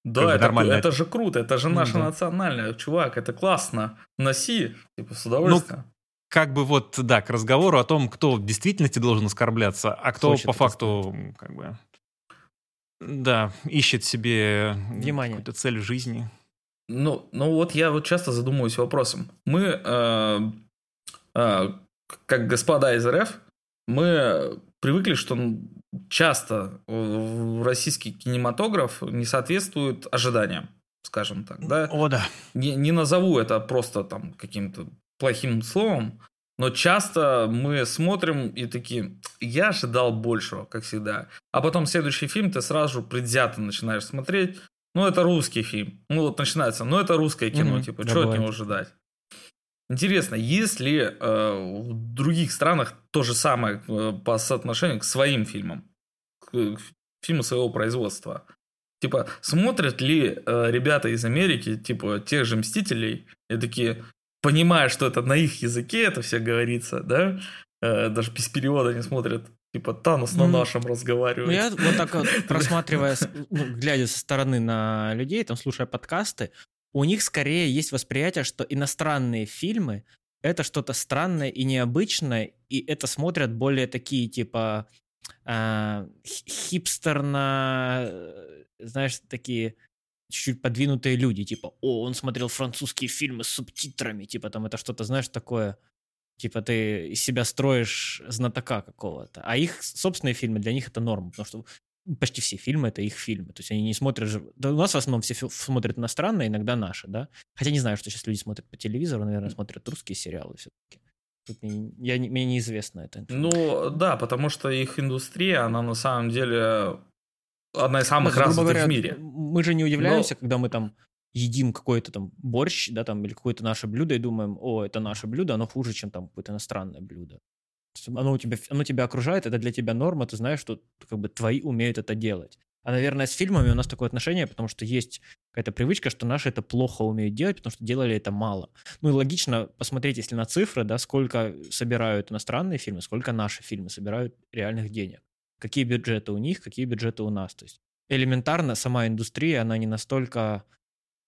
да, как бы, это, нормальная... Да, это же круто, это же наше mm-hmm. национальное, чувак, это классно, носи, типа, с удовольствием. Ну, как бы вот, да, к разговору о том, кто в действительности должен оскорбляться, а кто Слушай, по факту, просто... как бы... Да, ищет себе Внимание. Какую-то цель в жизни. Ну, ну вот я вот часто задумываюсь вопросом. Мы, э, э, как господа из РФ, мы привыкли, что часто российский кинематограф не соответствует ожиданиям, скажем так. Да? О, да. Не, не назову это просто там каким-то плохим словом, но часто мы смотрим и такие: я ожидал большего, как всегда. А потом следующий фильм ты сразу же предвзято начинаешь смотреть. Ну, это русский фильм. Ну, вот начинается, ну, это русское кино, mm-hmm. типа, да, что бывает. От него ожидать? Интересно, есть ли э, в других странах то же самое э, по соотношению к своим фильмам? К, к фильму своего производства. Типа, смотрят ли э, ребята из Америки, типа, тех же «Мстителей», и такие... понимая, что это на их языке, это все говорится, да? Даже без перевода не смотрят. Типа, Танос на нашем mm. разговаривает. Ну, я вот так вот, просматривая, ну, глядя со стороны на людей, там, слушая подкасты, у них скорее есть восприятие, что иностранные фильмы — это что-то странное и необычное, и это смотрят более такие, типа, э, хипстерно, знаешь, такие... чуть-чуть подвинутые люди, типа, о, он смотрел французские фильмы с субтитрами, типа, там это что-то, знаешь, такое, типа, ты из себя строишь знатока какого-то, а их собственные фильмы, для них это норма, потому что почти все фильмы — это их фильмы, то есть они не смотрят же, да, у нас в основном все фи- смотрят иностранные, иногда наши, да, хотя не знаю, что сейчас люди смотрят по телевизору, наверное, смотрят русские сериалы все-таки. Тут мне, я, мне неизвестно это. Ну, да, потому что их индустрия, она на самом деле... одна из самых разных в мире. Мы же не удивляемся, но... когда мы там едим какой-то там борщ, да, там, или какое-то наше блюдо, и думаем: о, это наше блюдо, оно хуже, чем там какое-то иностранное блюдо. Оно, у тебя, оно тебя окружает, это для тебя норма, ты знаешь, что как бы твои умеют это делать. А, наверное, с фильмами у нас такое отношение, потому что есть какая-то привычка, что наши это плохо умеют делать, потому что делали это мало. Ну и логично посмотреть, если на цифры, да, сколько собирают иностранные фильмы, сколько наши фильмы собирают реальных денег. Какие бюджеты у них, какие бюджеты у нас. То есть элементарно сама индустрия, она не настолько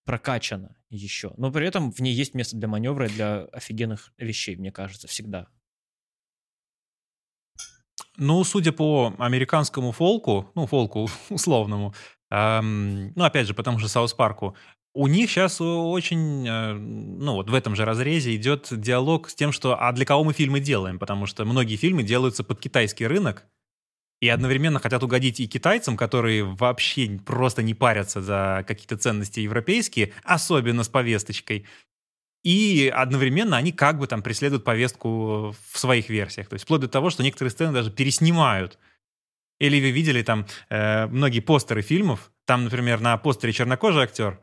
прокачана еще. Но при этом в ней есть место для маневра и для офигенных вещей, мне кажется, всегда. Ну, судя по американскому фолку, ну, фолку условному, эм, ну, опять же, по тому же Саус Парку, у них сейчас очень, ну вот в этом же разрезе идет диалог с тем, что а для кого мы фильмы делаем, потому что многие фильмы делаются под китайский рынок и одновременно хотят угодить и китайцам, которые вообще просто не парятся за какие-то ценности европейские, особенно с повесточкой, и одновременно они как бы там преследуют повестку в своих версиях, то есть вплоть до того, что некоторые сцены даже переснимают. Или вы видели там э, многие постеры фильмов, там, например, на постере чернокожий актер,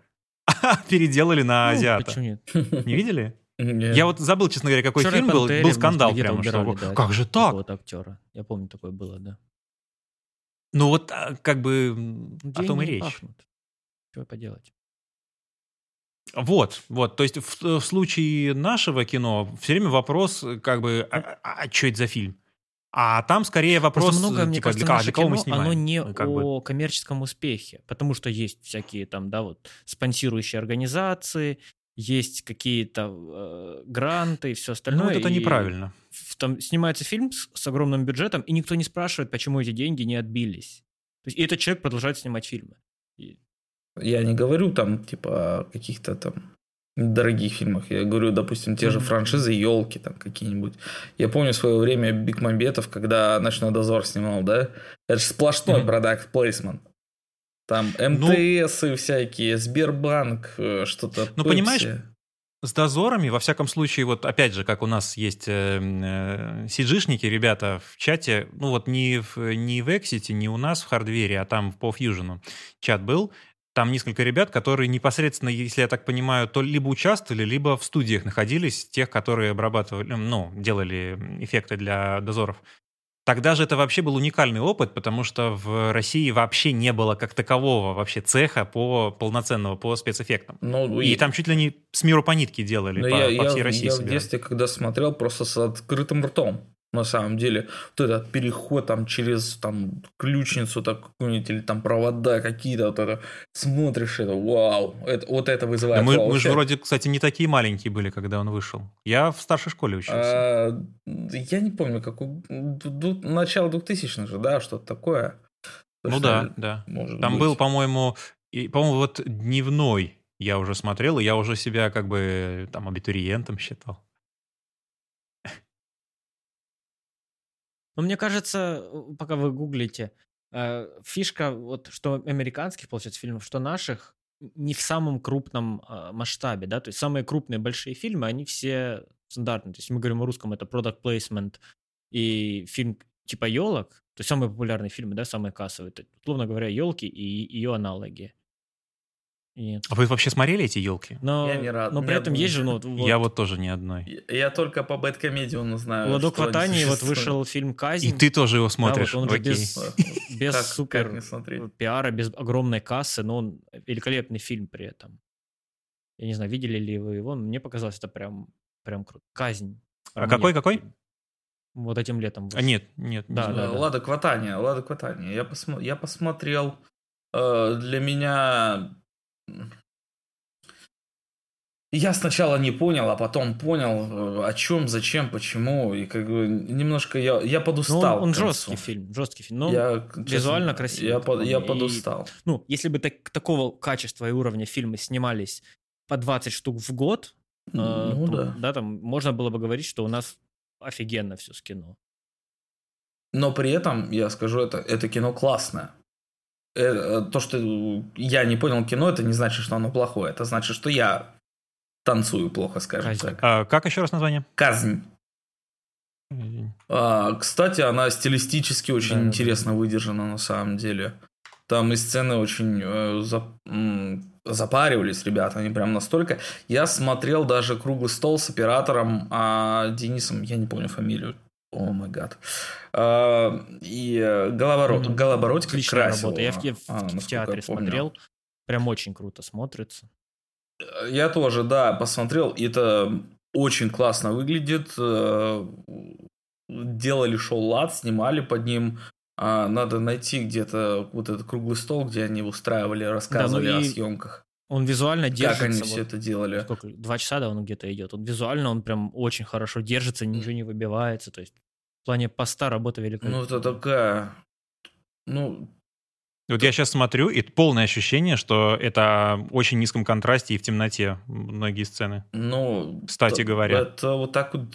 переделали на азиата. Ну, почему нет? Не видели? Нет. Я вот забыл, честно говоря, какой Черная фильм был. Был скандал прямо. Убирали, что... да, как же так? Вот актера. Я помню, такое было, да. Ну вот как бы деньги о том и речь. Пахнут. Что поделать? Вот, вот. То есть в, в случае нашего кино все время вопрос, как бы, а, а что это за фильм? А там скорее вопрос... Просто много, типа, мне кажется, для, для кого мы снимаем. Оно не ну, о бы. коммерческом успехе, потому что есть всякие там, да, вот, спонсирующие организации, есть какие-то э, гранты и все остальное. Ну, вот это неправильно. В, там снимается фильм с, с огромным бюджетом, и никто не спрашивает, почему эти деньги не отбились. То есть, и этот человек продолжает снимать фильмы. И... Я не говорю там, типа, о каких-то там... дорогих фильмах. Я говорю, допустим, те же франшизы «Елки» там какие-нибудь. Я помню в свое время Бекмамбетов, когда «Ночной дозор» снимал, да? Это же сплошной продакт плейсмент. Там эм тэ эсы ну, всякие, Сбербанк, что-то. Ну, Пепси. Понимаешь, с дозорами, во всяком случае, вот опять же, как у нас есть си джи-шники, ребята, в чате, ну вот не в, не в Эксите, не у нас в Хардвере, а там по Фьюжину чат был. Там несколько ребят, которые непосредственно, если я так понимаю, то либо участвовали, либо в студиях находились, тех, которые обрабатывали, ну, делали эффекты для дозоров. Тогда же это вообще был уникальный опыт, потому что в России вообще не было как такового вообще цеха по полноценного по спецэффектам. Ну, и, и там чуть ли не с миру по нитке делали по, я, по всей я, России. Я собирали. В детстве, когда смотрел, просто с открытым ртом. На самом деле, вот этот переход там через там, ключницу так, какую-нибудь или там провода какие-то, вот это смотришь, это вау, это, вот это вызывает. Да мы, вау, мы же вроде, кстати, не такие маленькие были, когда он вышел. Я в старшей школе учился. А, я не помню, как у, начало двухтысячных же, да, что-то такое. Ну да, да. Там быть. Был, по-моему, и, по-моему, вот дневной я уже смотрел, и я уже себя как бы там абитуриентом считал. Но мне кажется, пока вы гуглите, фишка, вот, что американских, получается, фильмов, что наших, не в самом крупном масштабе, да, то есть самые крупные большие фильмы, они все стандартные, то есть мы говорим о русском, это product placement и фильм типа «Елок», то есть самые популярные фильмы, да, самые кассовые, это, условно говоря, «Елки» и ее аналоги. Нет. А вы вообще смотрели эти «Елки»? Но, я не рад. Но при этом одной. Есть же... Ну, вот, я вот тоже ни одной. Я, я только по Бэдкомедиану знаю. «Владок в Атании» вот вышел фильм «Казнь». И ты тоже его смотришь. Да, вот он же без, без как, супер как пиара, без огромной кассы, но он великолепный фильм при этом. Я не знаю, видели ли вы его, но мне показалось, это прям, прям круто. «Казнь». А какой-какой? Вот этим летом. А, нет, нет. Да, да, да. «Владок в Атании», «Владок в Атании». Я, посмо... я посмотрел. Э, для меня... Я сначала не понял, а потом понял, о чем, зачем, почему. И как бы немножко я, я подустал. Но он он жесткий фильм, жесткий фильм, но я, визуально честно, красивый. Я, под, я подустал. И, ну, если бы так, такого качества и уровня фильмы снимались по двадцать штук в год, ну, э, да. То, да, там можно было бы говорить, что у нас офигенно все с кино. Но при этом, я скажу, это, это кино классное. То, что я не понял кино, это не значит, что оно плохое. Это значит, что я танцую плохо, скажем Казнь. Так. А, как еще раз название? «Казнь». А, кстати, она стилистически очень да, интересно да. выдержана на самом деле. Там и сцены очень э, зап... запаривались, ребята. Они прям настолько... Я смотрел даже круглый стол с оператором а, Денисом, я не помню фамилию. О май гад. И Голобородько mm-hmm. красиво. Работа. Я в, в, а, в театре смотрел. Прям очень круто смотрится. Я тоже, да, посмотрел. Это очень классно выглядит. Делали шоу-лад, снимали под ним. Надо найти где-то вот этот круглый стол, где они устраивали, рассказывали да, ну и... о съемках. Он визуально держится. Как они все вот, это делали? Сколько, два часа, да, он где-то идет. Он визуально, он прям очень хорошо держится, ничего не выбивается. То есть В плане поста работа великолепная. Ну, это такая... Ну... Вот я сейчас смотрю, и полное ощущение, что это в очень низком контрасте и в темноте многие сцены. Ну, кстати это, говоря. Это вот так вот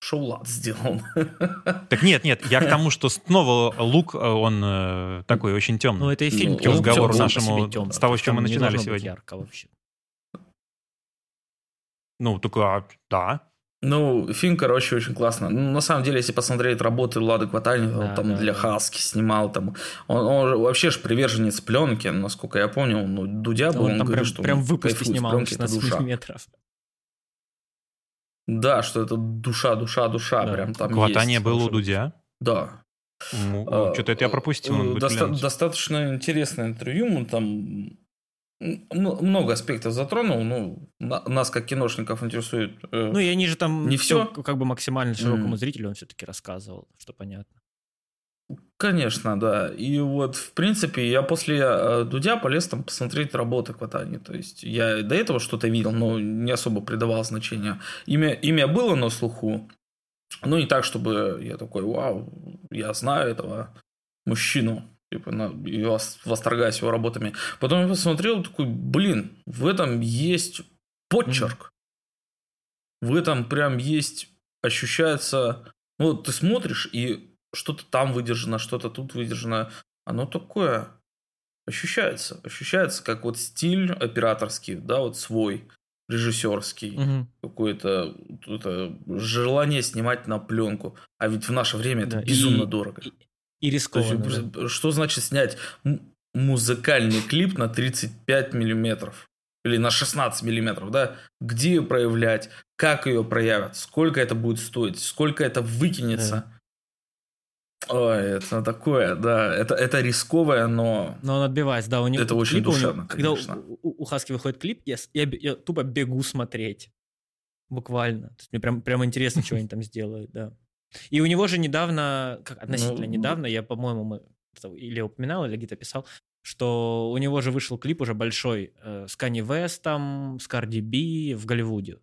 шоу-лад сделан. Так нет, нет, я к тому, что снова лук, он такой очень темный. Ну, это и фильм. Ну, разговор нашему с того, с чем мы начинали сегодня. Не ярко вообще. Ну, только да. Ну, фильм, короче, очень классно. Ну, на самом деле, если посмотреть работы Лады Кватальникова, да, там да, для да. Хаски снимал, там он, он вообще же приверженец пленки, насколько я понял, ну, Дудя был, он, он там говорит, прям, что прям выпуски снимал шестнадцать миллиметров. Да, что это душа, душа, душа, да. Прям там Кватания есть. Кватания было у Дудя? Да. Ну, а, что-то это я пропустил. Надо доста- достаточно интересное интервью, он там... Много аспектов затронул, ну, нас, как киношников, интересует. Э, ну, и они же там не все, все как бы максимально широкому mm. зрителю он все-таки рассказывал, что понятно. Конечно, да. И вот, в принципе, я после Дудя полез там посмотреть работы Кватани. То есть я до этого что-то видел, но не особо придавал значения. Имя, имя было на слуху, но не так, чтобы я такой, вау, я знаю этого мужчину. Типа, на, я восторгаюсь его работами. Потом я посмотрел, такой, блин, в этом есть подчерк. В этом прям есть, ощущается... Ну, вот ты смотришь, и что-то там выдержано, что-то тут выдержано. Оно такое ощущается. Ощущается, как вот стиль операторский, да, вот свой, режиссерский. Угу. Какое-то желание снимать на пленку. А ведь в наше время да, это безумно и... дорого. И рискованно. Есть, да. Что значит снять музыкальный клип на тридцать пять миллиметров? Или на шестнадцать миллиметров, да? Где ее проявлять? Как ее проявят? Сколько это будет стоить? Сколько это выкинется? Да. Ой, это такое, да. Это, это рисковое, но... Но он отбивается, да. У него это очень душевно, него, когда конечно. Когда у, у Хаски выходит клип, я, я, я тупо бегу смотреть. Буквально. То есть мне прям, прям интересно, что они там сделают, да. И у него же недавно, как, относительно ну, недавно, я, по-моему, мы, или упоминал, или где-то писал, что у него же вышел клип уже большой э, с Канье Вестом, с Карди Би в Голливуде.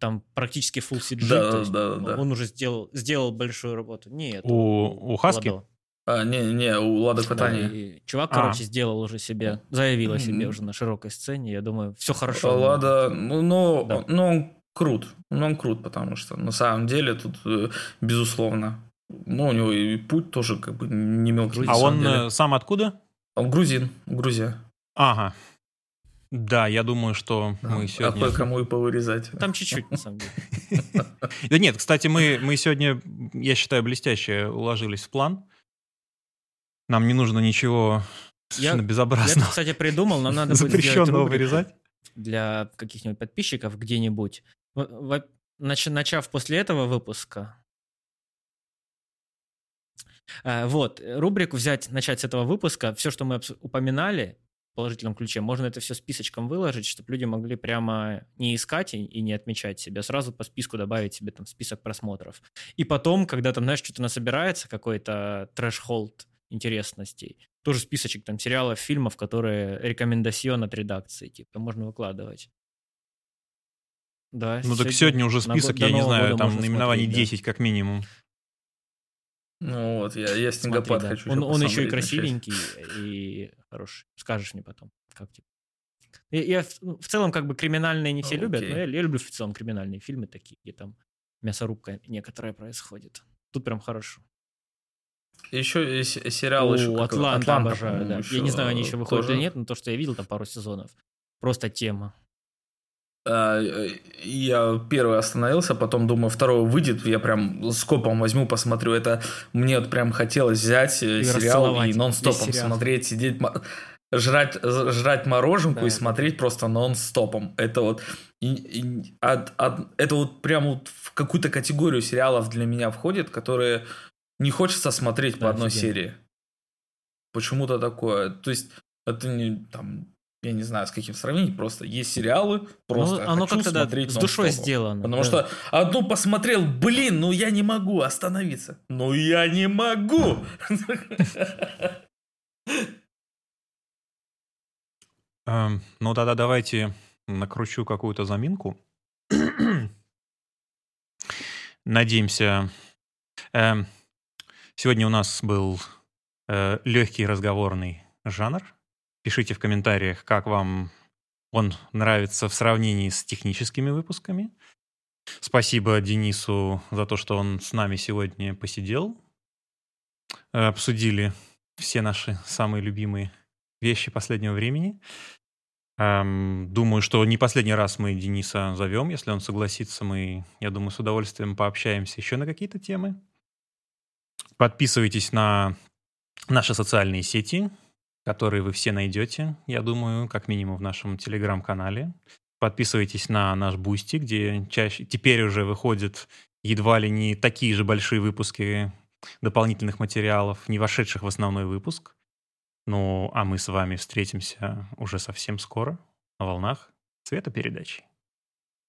Там практически full си джи, да, то есть да, да. Он уже сделал, сделал большую работу. Нет, у, у Хаски? А, не, не, у Лады Кватания. Да, чувак, а. короче, сделал уже себе, заявил о себе mm-hmm. уже на широкой сцене. Я думаю, все хорошо. Лада, ну, ну, да. ну Крут, но он крут, потому что на самом деле тут, безусловно, ну, у него и путь тоже как бы не мелкий. А он деле. сам откуда? Он грузин, Грузия. Ага. Да, я думаю, что да. мы сегодня... А кое-кому и повырезать. Там чуть-чуть, на самом деле. Да нет, кстати, мы сегодня, я считаю, блестяще уложились в план. Нам не нужно ничего совершенно безобразного. Я, кстати, придумал, нам надо будет делать рубрику. Запрещенного вырезать. Для каких-нибудь подписчиков где-нибудь. Начав после этого выпуска, вот, рубрику взять, начать с этого выпуска, все, что мы упоминали в положительном ключе, можно это все списочком выложить, чтобы люди могли прямо не искать и не отмечать себя, сразу по списку добавить себе там список просмотров. И потом, когда там, знаешь, что-то насобирается, какой-то трэш-холд интересностей, тоже списочек там сериалов, фильмов, которые рекомендацион от редакции, типа, можно выкладывать. Да, ну сегодня, так сегодня уже список, я не знаю, там наименований смотреть, десять да. как минимум. Ну вот, я, я Снегопад да. хочу. Он, он еще и красивенький, и хороший. Скажешь мне потом, как тебе. Я, я в, в целом как бы криминальные не все Окей. любят, но я, я люблю в целом криминальные фильмы такие, где там мясорубка некоторая происходит. Тут прям хорошо. Еще сериал О, еще Атлант, Атлант обожаю, да. Я не знаю, они еще выходят тоже... или нет, но то, что я видел, там пару сезонов. Просто тема. Я первый остановился, потом думаю, второй выйдет, я прям скопом возьму, посмотрю. Это мне вот прям хотелось взять и сериал и нон-стопом смотреть, сидеть, жрать, жрать мороженку да. и смотреть просто нон-стопом. Это вот, и, и, от, от, это вот прям вот в какую-то категорию сериалов для меня входит, которые... Не хочется смотреть да, по одной офигенно. серии. Почему-то такое. То есть, это не там, я не знаю, с каким сравнить, просто есть сериалы, просто ну, оно как-то да, с душой сделано. Потому да. что одну посмотрел, блин, ну я не могу остановиться. Ну я не могу! Ну тогда давайте накручу какую-то заминку. Надеемся... Сегодня у нас был э, легкий разговорный жанр. Пишите в комментариях, как вам он нравится в сравнении с техническими выпусками. Спасибо Денису за то, что он с нами сегодня посидел. Обсудили все наши самые любимые вещи последнего времени. Эм, думаю, что не последний раз мы Дениса зовем. Если он согласится, мы, я думаю, с удовольствием пообщаемся еще на какие-то темы. Подписывайтесь на наши социальные сети, которые вы все найдете, я думаю, как минимум в нашем телеграм-канале. Подписывайтесь на наш Бусти, где чаще, теперь уже выходят едва ли не такие же большие выпуски дополнительных материалов, не вошедших в основной выпуск. Ну, а мы с вами встретимся уже совсем скоро на волнах цветопередачи.